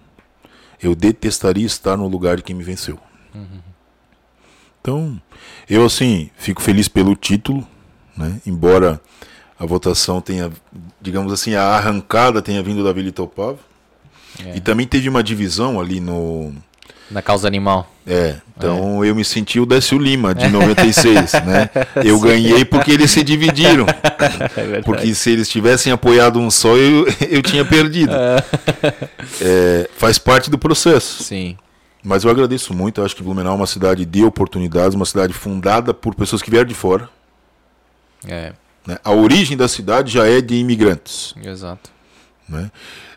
Eu detestaria estar no lugar de quem me venceu. Uhum. Então, eu assim, fico feliz pelo título, né? Embora a votação tenha, digamos assim, a arrancada tenha vindo da Vila Itoupava. É. E também teve uma divisão ali no... Na causa animal. É, então é. Eu me senti o Décio Lima, de noventa e seis, né? Eu Sim. ganhei porque eles se dividiram. É porque se eles tivessem apoiado um só, eu, eu tinha perdido. É. É, faz parte do processo. Sim. Mas eu agradeço muito, eu acho que Blumenau é uma cidade de oportunidades, uma cidade fundada por pessoas que vieram de fora. É. Né? A origem da cidade já é de imigrantes. Exato. Né?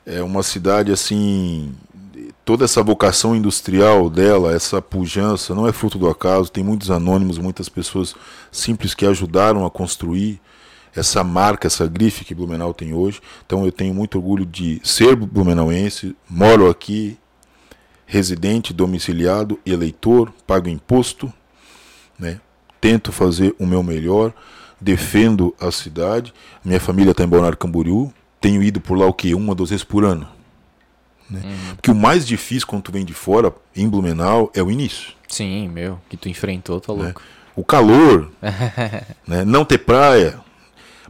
É uma cidade assim... Toda essa vocação industrial dela, essa pujança, não é fruto do acaso. Tem muitos anônimos, muitas pessoas simples que ajudaram a construir essa marca, essa grife que Blumenau tem hoje. Então eu tenho muito orgulho de ser blumenauense, moro aqui, residente, domiciliado, eleitor, pago imposto, né? Tento fazer o meu melhor, defendo a cidade. Minha família está em Balneário Camboriú, tenho ido por lá o quê? Uma, duas vezes por ano. Né? Uhum. Porque o mais difícil quando tu vem de fora em Blumenau é o início. Sim, meu, que tu enfrentou, tá louco. É. O calor, né? Não ter praia.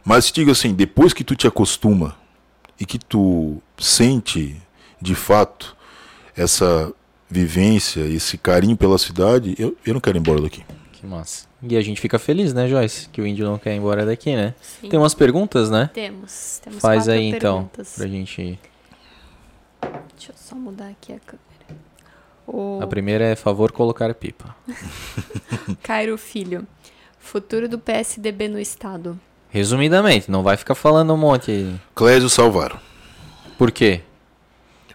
Mas te digo assim, depois que tu te acostuma e que tu sente de fato essa vivência, esse carinho pela cidade, eu, eu não quero ir embora daqui. Que massa. E a gente fica feliz, né, Joyce? Que o índio não quer ir embora daqui, né? Sim. Tem umas perguntas, né? Temos. Temos Faz quatro aí perguntas. Então, pra gente ir. Deixa eu só mudar aqui a câmera. O... A primeira é favor colocar pipa. Cairo Filho. Futuro do P S D B no estado. Resumidamente, não vai ficar falando um monte aí. Clésio Salvaro. Por quê?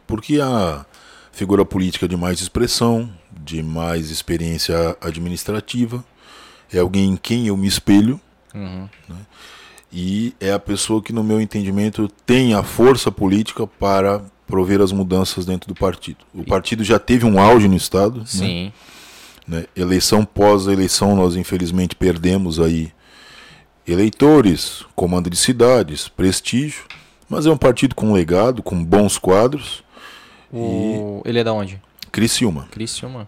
Porque a figura política de mais expressão, de mais experiência administrativa, é alguém em quem eu me espelho, uhum. né? E é a pessoa que, no meu entendimento, tem a força política para... prover as mudanças dentro do partido. O partido já teve um auge no estado. Sim. Né? Né? Eleição pós eleição, nós infelizmente perdemos aí eleitores, comando de cidades, prestígio, mas é um partido com legado, com bons quadros. O... E... Ele é da onde? Criciúma. Criciúma.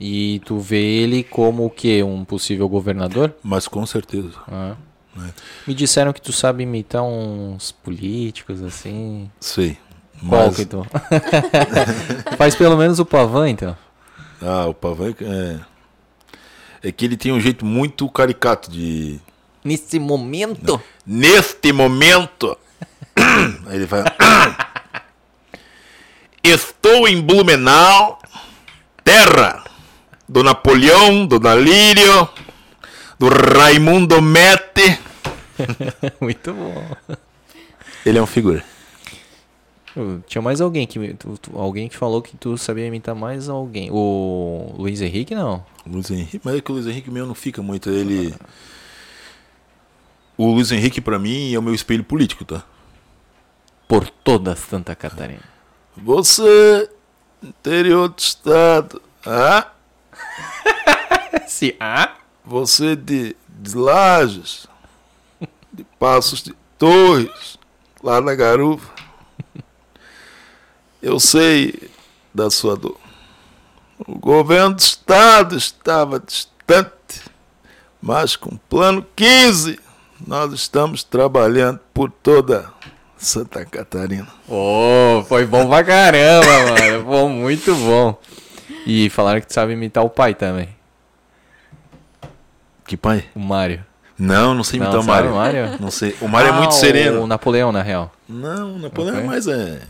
E tu vê ele como o quê? Um possível governador? Mas com certeza. Ah. Né? Me disseram que tu sabe imitar uns políticos assim. Sei. Mas... Então. Faz pelo menos o Pavan, então. Ah, o Pavan é... É que ele tem um jeito muito caricato de... Nesse momento? Não. Neste momento! Aí ele vai... Estou em Blumenau, terra do Napoleão, do Dalírio, do Raimundo Mete. Muito bom. Ele é um figura. Tinha mais alguém que tu, tu, alguém que falou que tu sabia imitar mais alguém. O Luiz Henrique, não? Luiz Henrique, mas é que o Luiz Henrique meu não fica muito. Ele... Ah. O Luiz Henrique, pra mim, é o meu espelho político, tá? Por toda Santa Catarina. Você, interior do estado. Ah? Se ah? Você de, de Lages, de Passos de Torres, lá na garuva. Eu sei da sua dor. O governo do estado estava distante, mas com o plano quinze nós estamos trabalhando por toda Santa Catarina. Oh, foi bom pra caramba, mano. Bom, muito bom. E falaram que tu sabe imitar o pai também. Que pai? O Mário. Não, não sei imitar não, o Mário. Mário. Não sei. O Mário ah, é muito sereno. O Napoleão, na real. Não, o Napoleão okay. mais é...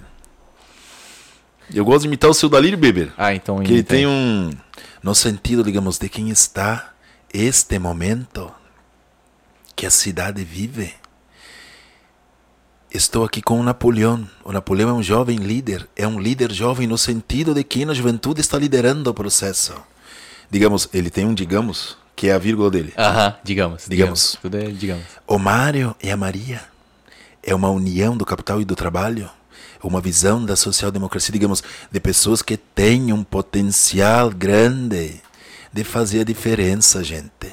Eu gosto de imitar o seu Dalírio Beber. Ah, então... Que ele tem um... No sentido, digamos, de quem está este momento que a cidade vive. Estou aqui com o Napoleão. O Napoleão é um jovem líder. É um líder jovem no sentido de quem a juventude está liderando o processo. digamos, ele tem um digamos, que é a vírgula dele. Aham, digamos, digamos. Digamos. Tudo é digamos. O Mário e a Maria é uma união do capital e do trabalho, uma visão da social-democracia, digamos, de pessoas que têm um potencial grande de fazer a diferença, gente.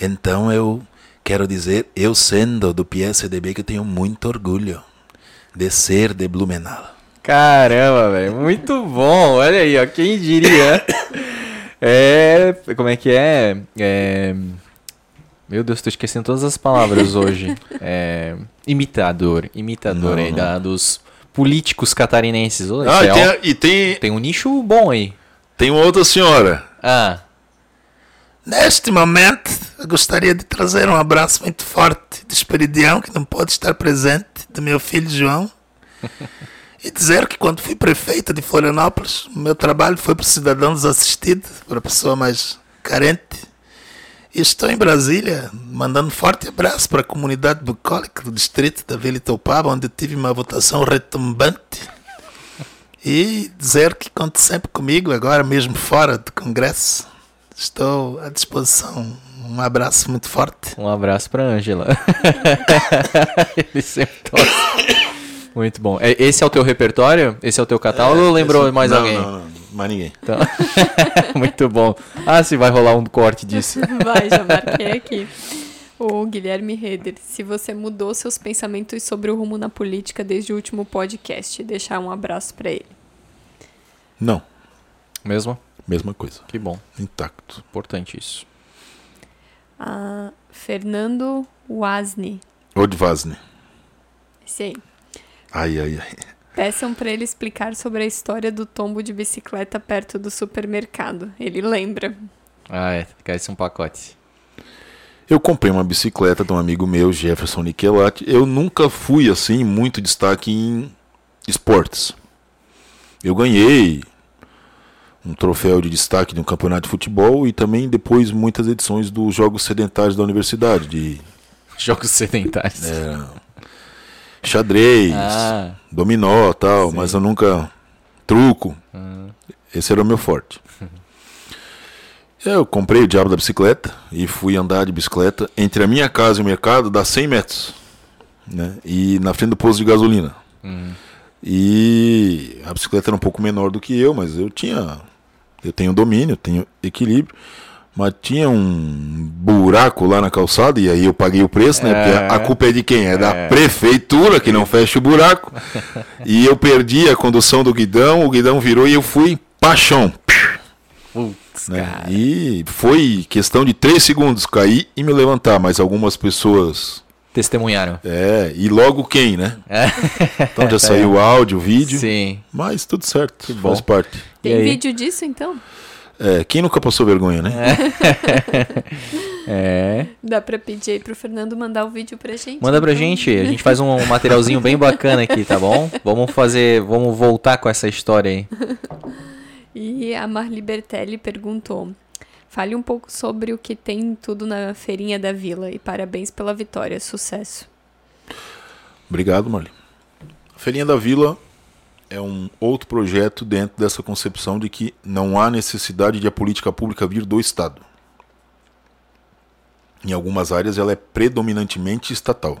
Então eu quero dizer, eu sendo do P S D B, que eu tenho muito orgulho de ser de Blumenau. Caramba, velho, muito bom, olha aí, ó, quem diria? É, como é que é? É... Meu Deus, tô esquecendo todas as palavras hoje. É... Imitador, imitador não, aí não. Da, dos políticos catarinenses. Olha, ah, e, tem, é, e tem... tem um nicho bom aí. Tem uma outra senhora. Ah. Neste momento, eu gostaria de trazer um abraço muito forte do Esperidião, que não pode estar presente, do meu filho João. E dizer que quando fui prefeita de Florianópolis, o meu trabalho foi para cidadãos assistidos, para a pessoa mais carente. E estou em Brasília, mandando um forte abraço para a comunidade bucólica do distrito da Vila Itoupava, onde eu tive uma votação retumbante. E dizer que conta sempre comigo, agora mesmo fora do Congresso. Estou à disposição. Um abraço muito forte. Um abraço para a Ângela. Ele sempre toca. Muito bom. Esse é o teu repertório? Esse é o teu catálogo é, ou lembrou esse... mais não, alguém? Não, não, não. Mais ninguém. Então... Muito bom. Ah, se vai rolar um corte disso. Vai, já marquei aqui. O Guilherme Reder, se você mudou seus pensamentos sobre o rumo na política desde o último podcast, deixar um abraço para ele. Não. Mesmo? Mesma coisa. Que bom. Intacto. Importante isso. Ah, Fernando Wasny. Odvasny. Esse aí. Ai, ai, ai. Peçam para ele explicar sobre a história do tombo de bicicleta perto do supermercado. Ele lembra. Ah, é. Cai-se um pacote. Eu comprei uma bicicleta de um amigo meu, Jefferson Nicolati. Eu nunca fui, assim, muito destaque em esportes. Eu ganhei um troféu de destaque de um campeonato de futebol e também depois muitas edições dos Jogos Sedentários da Universidade. De... Jogos Sedentários. É... Xadrez, ah, dominó e tal, sim. Mas eu nunca... Truco. Ah. Esse era o meu forte. Eu comprei o diabo da bicicleta e fui andar de bicicleta. Entre a minha casa e o mercado dá cem metros. Né? E na frente do posto de gasolina. Uhum. E a bicicleta era um pouco menor do que eu, mas eu tinha... Eu tenho domínio, tenho equilíbrio. Mas tinha um buraco lá na calçada e aí eu paguei o preço, né? Porque a culpa é de quem? É da prefeitura que não fecha o buraco. E eu perdi a condução do guidão, o guidão virou e eu fui paixão. Putz, né? Cara. E foi questão de três segundos cair e me levantar, mas algumas pessoas... Testemunharam. É, e logo quem, né? É. Então já saiu o áudio, o vídeo. Sim. Mas tudo certo, que bom. Faz parte. Tem vídeo disso então? É, quem nunca passou vergonha, né? É. Dá pra pedir aí pro Fernando mandar o vídeo pra gente? Manda então. Pra gente, a gente faz um materialzinho bem bacana aqui, tá bom? Vamos fazer, vamos voltar com essa história aí. E a Marli Bertelli perguntou, fale um pouco sobre o que tem tudo na feirinha da Vila e parabéns pela vitória, sucesso. Obrigado, Marli. A Feirinha da Vila... é um outro projeto dentro dessa concepção de que não há necessidade de a política pública vir do Estado. Em algumas áreas ela é predominantemente estatal.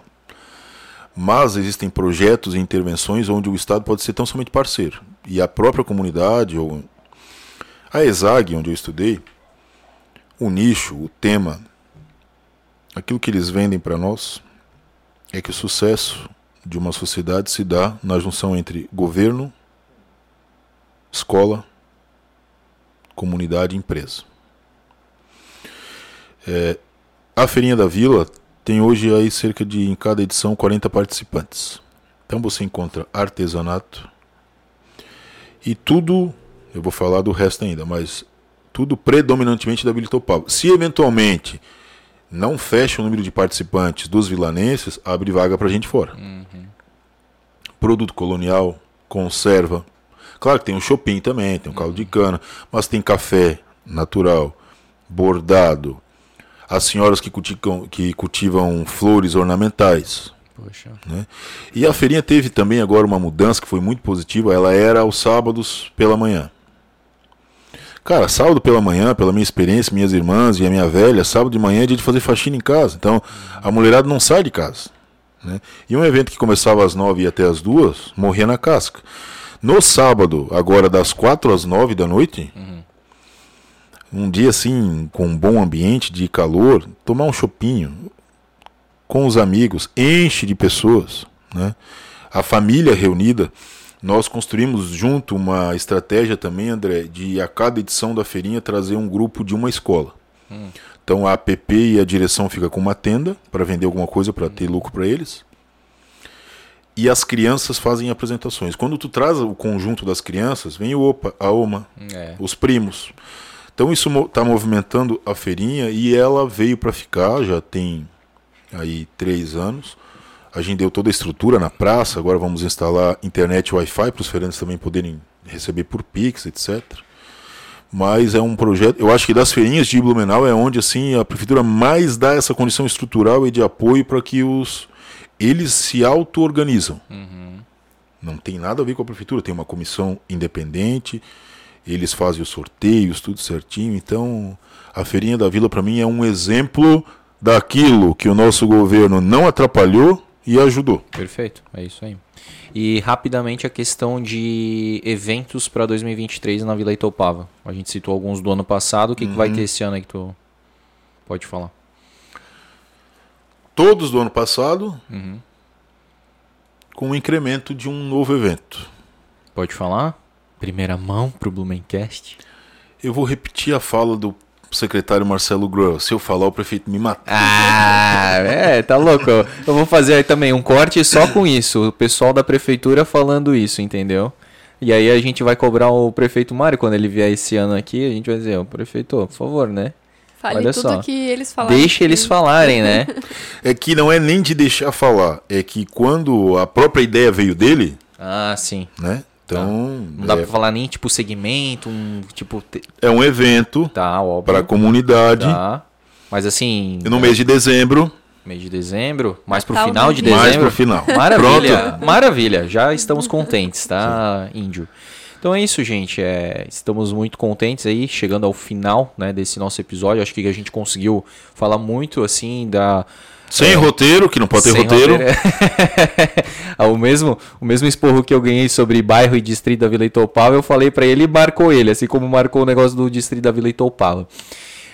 Mas existem projetos e intervenções onde o Estado pode ser tão somente parceiro. E a própria comunidade, ou a ESAG, onde eu estudei, o nicho, o tema, aquilo que eles vendem para nós, é que o sucesso... de uma sociedade se dá na junção entre governo, escola, comunidade e empresa. É, a Feirinha da Vila tem hoje aí cerca de, em cada edição, quarenta participantes. Então você encontra artesanato e tudo, eu vou falar do resto ainda, mas tudo predominantemente da Vila Itoupava. Se eventualmente... não fecha o número de participantes dos vilanenses, abre vaga pra gente fora. Uhum. Produto colonial, conserva. Claro que tem um chopin também, tem um caldo de cana, mas tem café natural, bordado. As senhoras que cultivam, que cultivam flores ornamentais. Poxa. Né? E a feirinha teve também agora uma mudança que foi muito positiva. Ela era aos sábados pela manhã. Cara, sábado pela manhã, pela minha experiência, minhas irmãs e a minha velha, sábado de manhã é dia de fazer faxina em casa. Então, a mulherada não sai de casa, né? E um evento que começava às nove e ia até às duas, morria na casca. No sábado, agora das quatro às nove da noite, uhum. um dia assim, com um bom ambiente de calor, tomar um chopinho com os amigos, enche de pessoas, né? A família reunida. Nós construímos junto uma estratégia também, André, de a cada edição da feirinha trazer um grupo de uma escola. Hum. Então a A P P e a direção fica com uma tenda para vender alguma coisa, para hum. ter lucro para eles. E as crianças fazem apresentações. Quando tu traz o conjunto das crianças, vem o Opa, a Oma, é. os primos. Então isso está movimentando a feirinha e ela veio para ficar, já tem aí três anos. A gente deu toda a estrutura na praça, agora vamos instalar internet e Wi-Fi para os feirantes também poderem receber por Pix, etcétera. Mas é um projeto, eu acho que das feirinhas de Blumenau é onde assim, a prefeitura mais dá essa condição estrutural e de apoio para que os, eles se auto-organizam. Uhum. Não tem nada a ver com a prefeitura, tem uma comissão independente, eles fazem os sorteios, tudo certinho. Então a feirinha da Vila para mim é um exemplo daquilo que o nosso governo não atrapalhou e ajudou. Perfeito, é isso aí. E rapidamente a questão de eventos para dois mil e vinte e três na Vila Itoupava. A gente citou alguns do ano passado. O que, uhum. que vai ter esse ano aí que tu pode falar? Todos do ano passado, uhum. com o incremento de um novo evento. Pode falar? Primeira mão para o Blumencast. Eu vou repetir a fala do secretário Marcelo Grohl, se eu falar o prefeito me mata. Ah, é, tá louco. Eu vou fazer aí também um corte só com isso, o pessoal da prefeitura falando isso, entendeu? E aí a gente vai cobrar o prefeito Mário quando ele vier esse ano aqui, a gente vai dizer, ô, prefeito, por favor, né? Fale Olha tudo só. que eles falarem. Deixa eles falarem, né? É que não é nem de deixar falar, é que quando a própria ideia veio dele... Ah, sim. Né? Então, não dá é, para falar nem tipo segmento, um tipo te... é um evento tá, para a comunidade. Tá. Mas assim, no é... mês de dezembro, mês de dezembro, mais pro tá, final de dezembro, mais pro final. Maravilha. Pronto. Maravilha, já estamos contentes, tá, Sim. Índio. Então é isso, gente, é, estamos muito contentes aí, chegando ao final, né, desse nosso episódio. Acho que a gente conseguiu falar muito assim da Sem é. roteiro, que não pode ter Sem roteiro. roteiro. o, mesmo, o mesmo esporro que eu ganhei sobre bairro e distrito da Vila Itoupava, eu falei pra ele e marcou ele, assim como marcou o negócio do distrito da Vila Itoupava.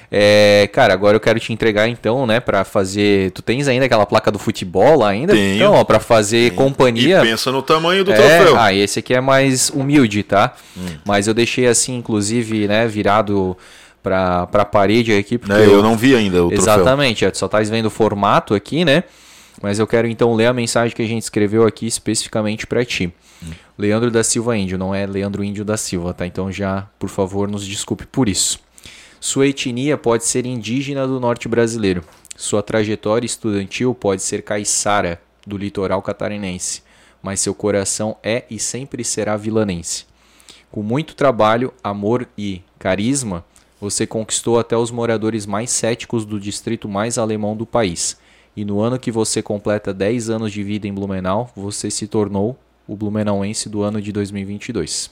É, cara, agora eu quero te entregar então, né, pra fazer... Tu tens ainda aquela placa do futebol lá ainda? Tenho. Então, ó, pra fazer tenho. companhia... E pensa no tamanho do é... troféu. Ah, esse aqui é mais humilde, tá? Hum. Mas eu deixei assim, inclusive, né, virado... Pra, pra parede aqui. Porque é, eu não vi ainda o troféu. Exatamente, só tá vendo o formato aqui, né? Mas eu quero então ler a mensagem que a gente escreveu aqui especificamente pra ti. Hum. Leandro da Silva Índio, não é Leandro Índio da Silva, tá? Então já, por favor, nos desculpe por isso. Sua etnia pode ser indígena do norte brasileiro. Sua trajetória estudantil pode ser caiçara, do litoral catarinense. Mas seu coração é e sempre será vilanense. Com muito trabalho, amor e carisma... Você conquistou até os moradores mais céticos do distrito mais alemão do país. E no ano que você completa dez anos de vida em Blumenau, você se tornou o blumenauense do ano de dois mil e vinte e dois.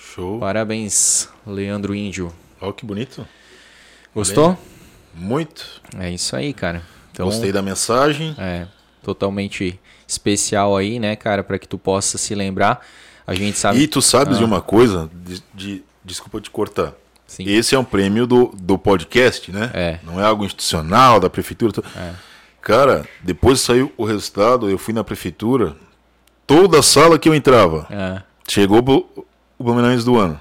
Show. Parabéns, Leandro Índio. Olha que bonito. Gostou? Bem, muito. É isso aí, cara. Então, gostei da mensagem. É, totalmente especial aí, né, cara, para que tu possa se lembrar. A gente sabe... E tu sabes ah. de uma coisa, de, de... desculpa te cortar. Sim. Esse é um prêmio do, do podcast, né? É. Não é algo institucional, da prefeitura. É. Cara, depois saiu o resultado, eu fui na prefeitura, toda a sala que eu entrava, é. chegou o Blumenauense do ano.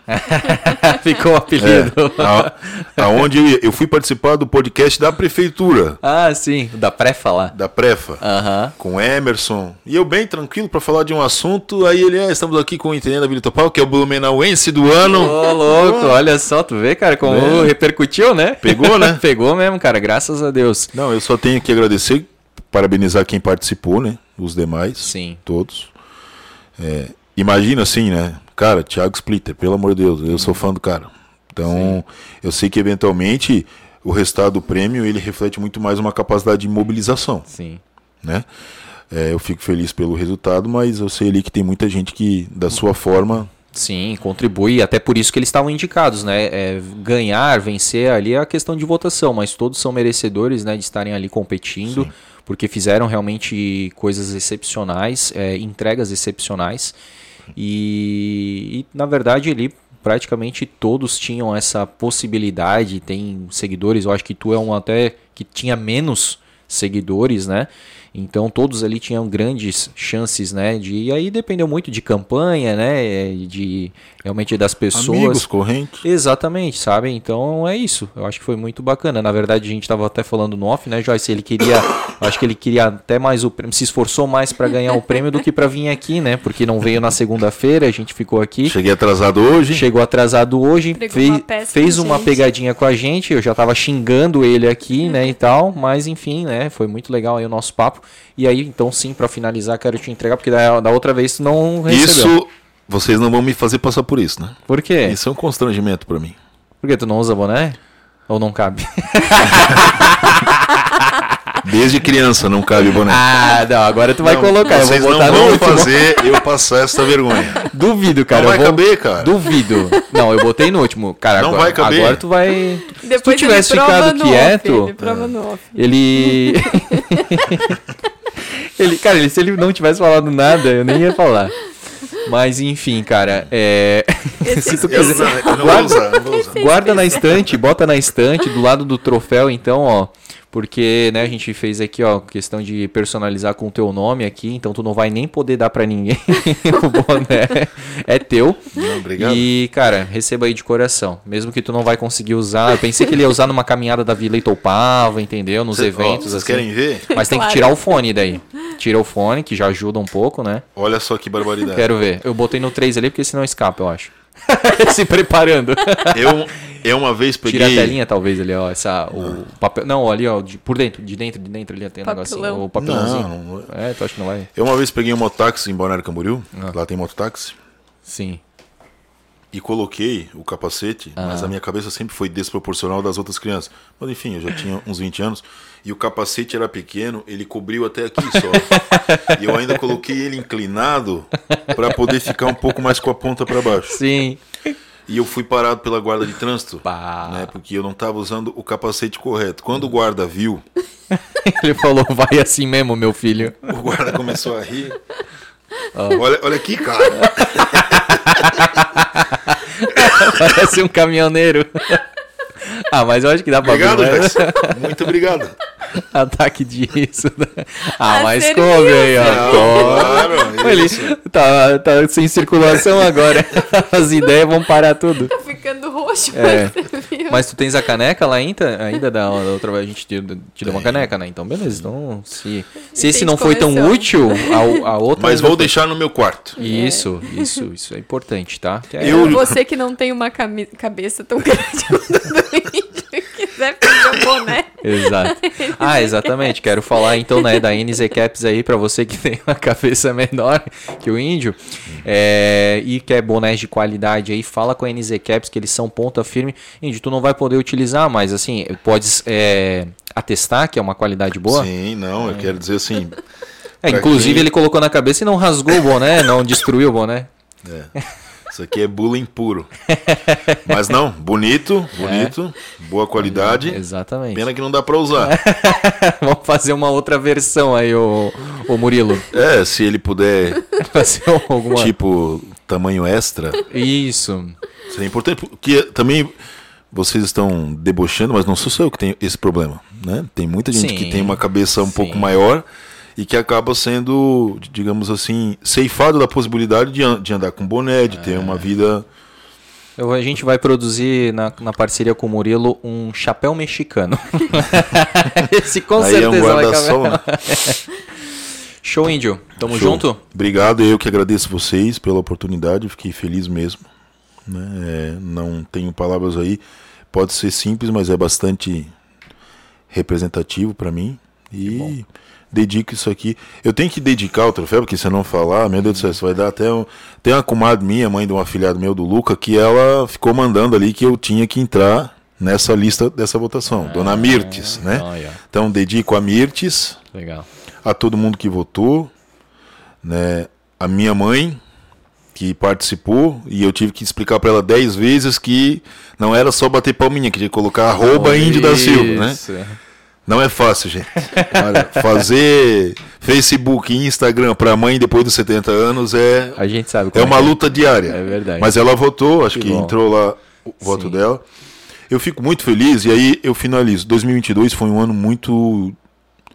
Ficou o apelido. É, a, aonde eu, ia, eu fui participar do podcast da prefeitura. Ah, sim, da Prefa lá. Da Prefa, uh-huh. com Emerson. E eu bem tranquilo para falar de um assunto, aí ele, é, estamos aqui com o intendente da Vila Itoupava, que é o Blumenauense do ano. Ô, oh, louco, olha só, tu vê, cara, como é. repercutiu, né? Pegou, né? Pegou mesmo, cara, graças a Deus. Não, eu só tenho que agradecer, parabenizar quem participou, né? Os demais, sim, todos. É, imagina assim, né? Cara, Thiago Splitter, pelo amor de Deus, eu sou fã do cara. Então, sim, eu sei que eventualmente o resultado do prêmio, ele reflete muito mais uma capacidade de mobilização. Sim. Né? É, eu fico feliz pelo resultado, mas eu sei ali que tem muita gente que, da sua forma, Sim, contribui, até por isso que eles estavam indicados, né? É, ganhar, vencer ali é a questão de votação, mas todos são merecedores, né, de estarem ali competindo, sim, porque fizeram realmente coisas excepcionais, é, entregas excepcionais, e, e na verdade ali praticamente todos tinham essa possibilidade, tem seguidores, eu acho que tu é um até que tinha menos seguidores, né? Então todos ali tinham grandes chances, né? De, e aí dependeu muito de campanha, né? De realmente das pessoas. Amigos, corrente. Exatamente, sabe? Então é isso. Eu acho que foi muito bacana. Na verdade, a gente estava até falando no off, né, Joyce? Ele queria. Acho que ele queria até mais o prêmio. Se esforçou mais para ganhar o prêmio do que para vir aqui, né? Porque não veio na segunda-feira, a gente ficou aqui. Cheguei atrasado hoje. Chegou atrasado hoje. Fez uma, fez uma pegadinha com a gente. Eu já estava xingando ele aqui, né? E tal. Mas enfim, né? Foi muito legal aí o nosso papo. E aí, então sim, para finalizar, quero te entregar, porque da, da outra vez tu não recebeu. Isso, vocês não vão me fazer passar por isso, né? Por quê? Isso é um constrangimento para mim. Por que tu não usa boné? Ou não cabe? Desde criança não cabe boné. Ah, não, agora tu vai não, colocar. Vocês eu vou botar não vão no fazer eu passar essa vergonha. Duvido, cara. Não vai vou... caber, cara. Duvido. Não, eu botei no último. Cara, não agora, vai caber. Agora tu vai... Depois se tu tivesse ficado quieto... Ele... ele... Cara, ele, se ele não tivesse falado nada, eu nem ia falar. Mas enfim, cara, é... se tu quiser... Eu não vou usar, não vou usar. Guarda na estante, bota na estante, do lado do troféu, então, ó... Porque, né, a gente fez aqui, ó, questão de personalizar com o teu nome aqui, então tu não vai nem poder dar pra ninguém o boné, é teu. Não, obrigado. E, cara, receba aí de coração, mesmo que tu não vai conseguir usar, eu pensei que ele ia usar numa caminhada da Vila Itoupava, entendeu, nos Cê, eventos. Ó, vocês assim. Querem ver? Mas tem claro. Que tirar o fone daí, tira o fone, que já ajuda um pouco, né. Olha só que barbaridade. Quero ver, eu botei no três ali, porque senão escapa, eu acho. Se preparando. Eu... Eu uma vez peguei... Tira a telinha, talvez, ali, ó, essa, o papel... Não, ali, ó, de, por dentro, de dentro, de dentro, ali tem um negocinho, o papelãozinho. Não, não... É, tu acha que não vai? Eu uma vez peguei um mototáxi em Balneário Camboriú, ah. lá tem mototáxi. Sim. E coloquei o capacete, ah. mas a minha cabeça sempre foi desproporcional das outras crianças. Mas, enfim, eu já tinha uns vinte anos, e o capacete era pequeno, ele cobriu até aqui só. E eu ainda coloquei ele inclinado pra poder ficar um pouco mais com a ponta pra baixo. Sim. E eu fui parado pela guarda de trânsito, né, porque eu não estava usando o capacete correto. Quando o guarda viu... Ele falou, vai assim mesmo, meu filho. O guarda começou a rir. Oh. Olha, olha aqui, cara. Parece um caminhoneiro. Ah, mas eu acho que dá pra obrigado, ver, né? Muito obrigado. Ataque disso. Ah, a mas come aí, ó. Claro, ele tá, tá sem circulação agora. As ideias vão parar tudo. Tá ficando roxo, é. Mas você viu. Mas tu tens a caneca lá ainda? Ainda da, da outra vez a gente te, te deu uma caneca, né? Então, beleza. Então, se se esse não foi tão útil, a, a outra... Mas vou foi... deixar no meu quarto. Isso, é. isso, isso é importante, tá? Que é... Eu... Você que não tem uma cami... cabeça tão grande quanto quiser fazer um boné. Exato. Ah, exatamente. Quero falar então, né, da N Z Caps aí pra você que tem uma cabeça menor que o índio. É, e quer bonés de qualidade aí, fala com a N Z Caps que eles são ponta firme. Índio, tu não vai poder utilizar, mas assim, podes é, atestar que é uma qualidade boa? Sim, não, eu é. quero dizer assim. É, inclusive quem... ele colocou na cabeça e não rasgou o boné, não destruiu o boné. É. Isso aqui é bullying puro. Mas não, bonito, bonito, é. boa qualidade. Exatamente. Pena que não dá pra usar. Vamos fazer uma outra versão aí, ô, ô Murilo. É, se ele puder. Fazer alguma... Tipo, tamanho extra. Isso. Seria importante, porque também vocês estão debochando, mas não sou só eu que tenho esse problema, né? Tem muita gente sim, que tem uma cabeça um sim. pouco maior... E que acaba sendo, digamos assim, ceifado da possibilidade de, an- de andar com boné, de é. ter uma vida... Eu, a gente vai produzir, na, na parceria com o Murilo, um chapéu mexicano. Esse com aí certeza é um guarda-sol, vai acabar. Né? Show, Índio. Tamo Show. junto? Obrigado, eu que agradeço vocês pela oportunidade, fiquei feliz mesmo. Né? É, não tenho palavras aí. Pode ser simples, mas é bastante representativo para mim. E... dedico isso aqui. Eu tenho que dedicar o troféu, porque se eu não falar, meu Deus do céu, isso vai dar até um... Tem uma comadre minha, mãe de um afilhado meu, do Luca, que ela ficou mandando ali que eu tinha que entrar nessa lista dessa votação. Ah, Dona Mirtes, né? Ah, yeah. Então, dedico a Mirtes, legal. A todo mundo que votou, né? A minha mãe, que participou, e eu tive que explicar para ela dez vezes que não era só bater palminha, que tinha que colocar arroba Índio da Silva, né? Não é fácil, gente. Olha, fazer Facebook e Instagram para a mãe depois dos setenta anos é, a gente sabe é uma é. luta diária. É verdade. Mas ela votou, acho que, que entrou lá o voto Sim. dela. Eu fico muito feliz, e aí eu finalizo. dois mil e vinte e dois foi um ano muito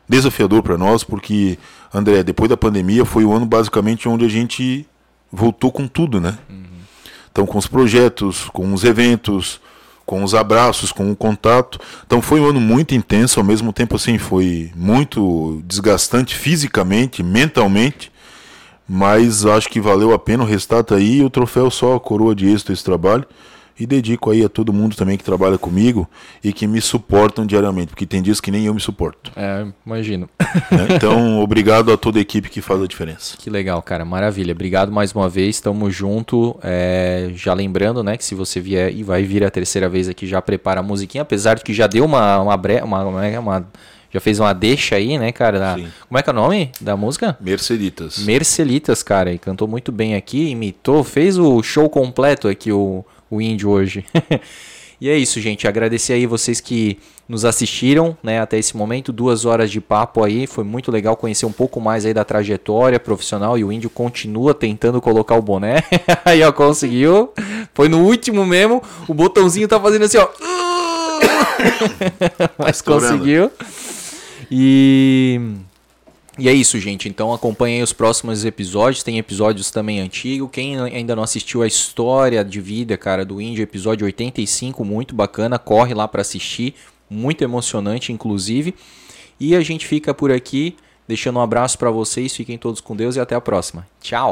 desafiador para nós, porque, André, depois da pandemia foi o ano basicamente onde a gente voltou com tudo, né? Uhum. Então, com os projetos, com os eventos, com os abraços, com o contato. Então foi um ano muito intenso, ao mesmo tempo assim, foi muito desgastante fisicamente, mentalmente, mas acho que valeu a pena. O resultado aí, o troféu só a coroa de êxito esse trabalho, e dedico aí a todo mundo também que trabalha comigo e que me suportam diariamente, porque tem dias que nem eu me suporto. É, imagino. Então, obrigado a toda a equipe que faz a diferença. Que legal, cara, maravilha. Obrigado mais uma vez, tamo junto. É, já lembrando, né, que se você vier e vai vir a terceira vez aqui, já prepara a musiquinha, apesar de que já deu uma uma, bre... uma, uma, uma... já fez uma deixa aí, né, cara? Da... Como é que é o nome da música? Mercelitas. Mercelitas, cara. E cantou muito bem aqui, imitou, fez o show completo aqui, o, o Índio hoje. E é isso, gente. Agradecer aí vocês que nos assistiram, né, até esse momento. Duas horas de papo aí. Foi muito legal conhecer um pouco mais aí da trajetória profissional. E o Índio continua tentando colocar o boné. Aí, ó, conseguiu. Foi no último mesmo. O botãozinho tá fazendo assim, ó. Mas conseguiu. E... e é isso, gente. Então acompanhem os próximos episódios. Tem episódios também antigos. Quem ainda não assistiu a história de vida, cara, do Índio, episódio oitenta e cinco, muito bacana. Corre lá para assistir. Muito emocionante, inclusive. E a gente fica por aqui, deixando um abraço para vocês. Fiquem todos com Deus e até a próxima. Tchau!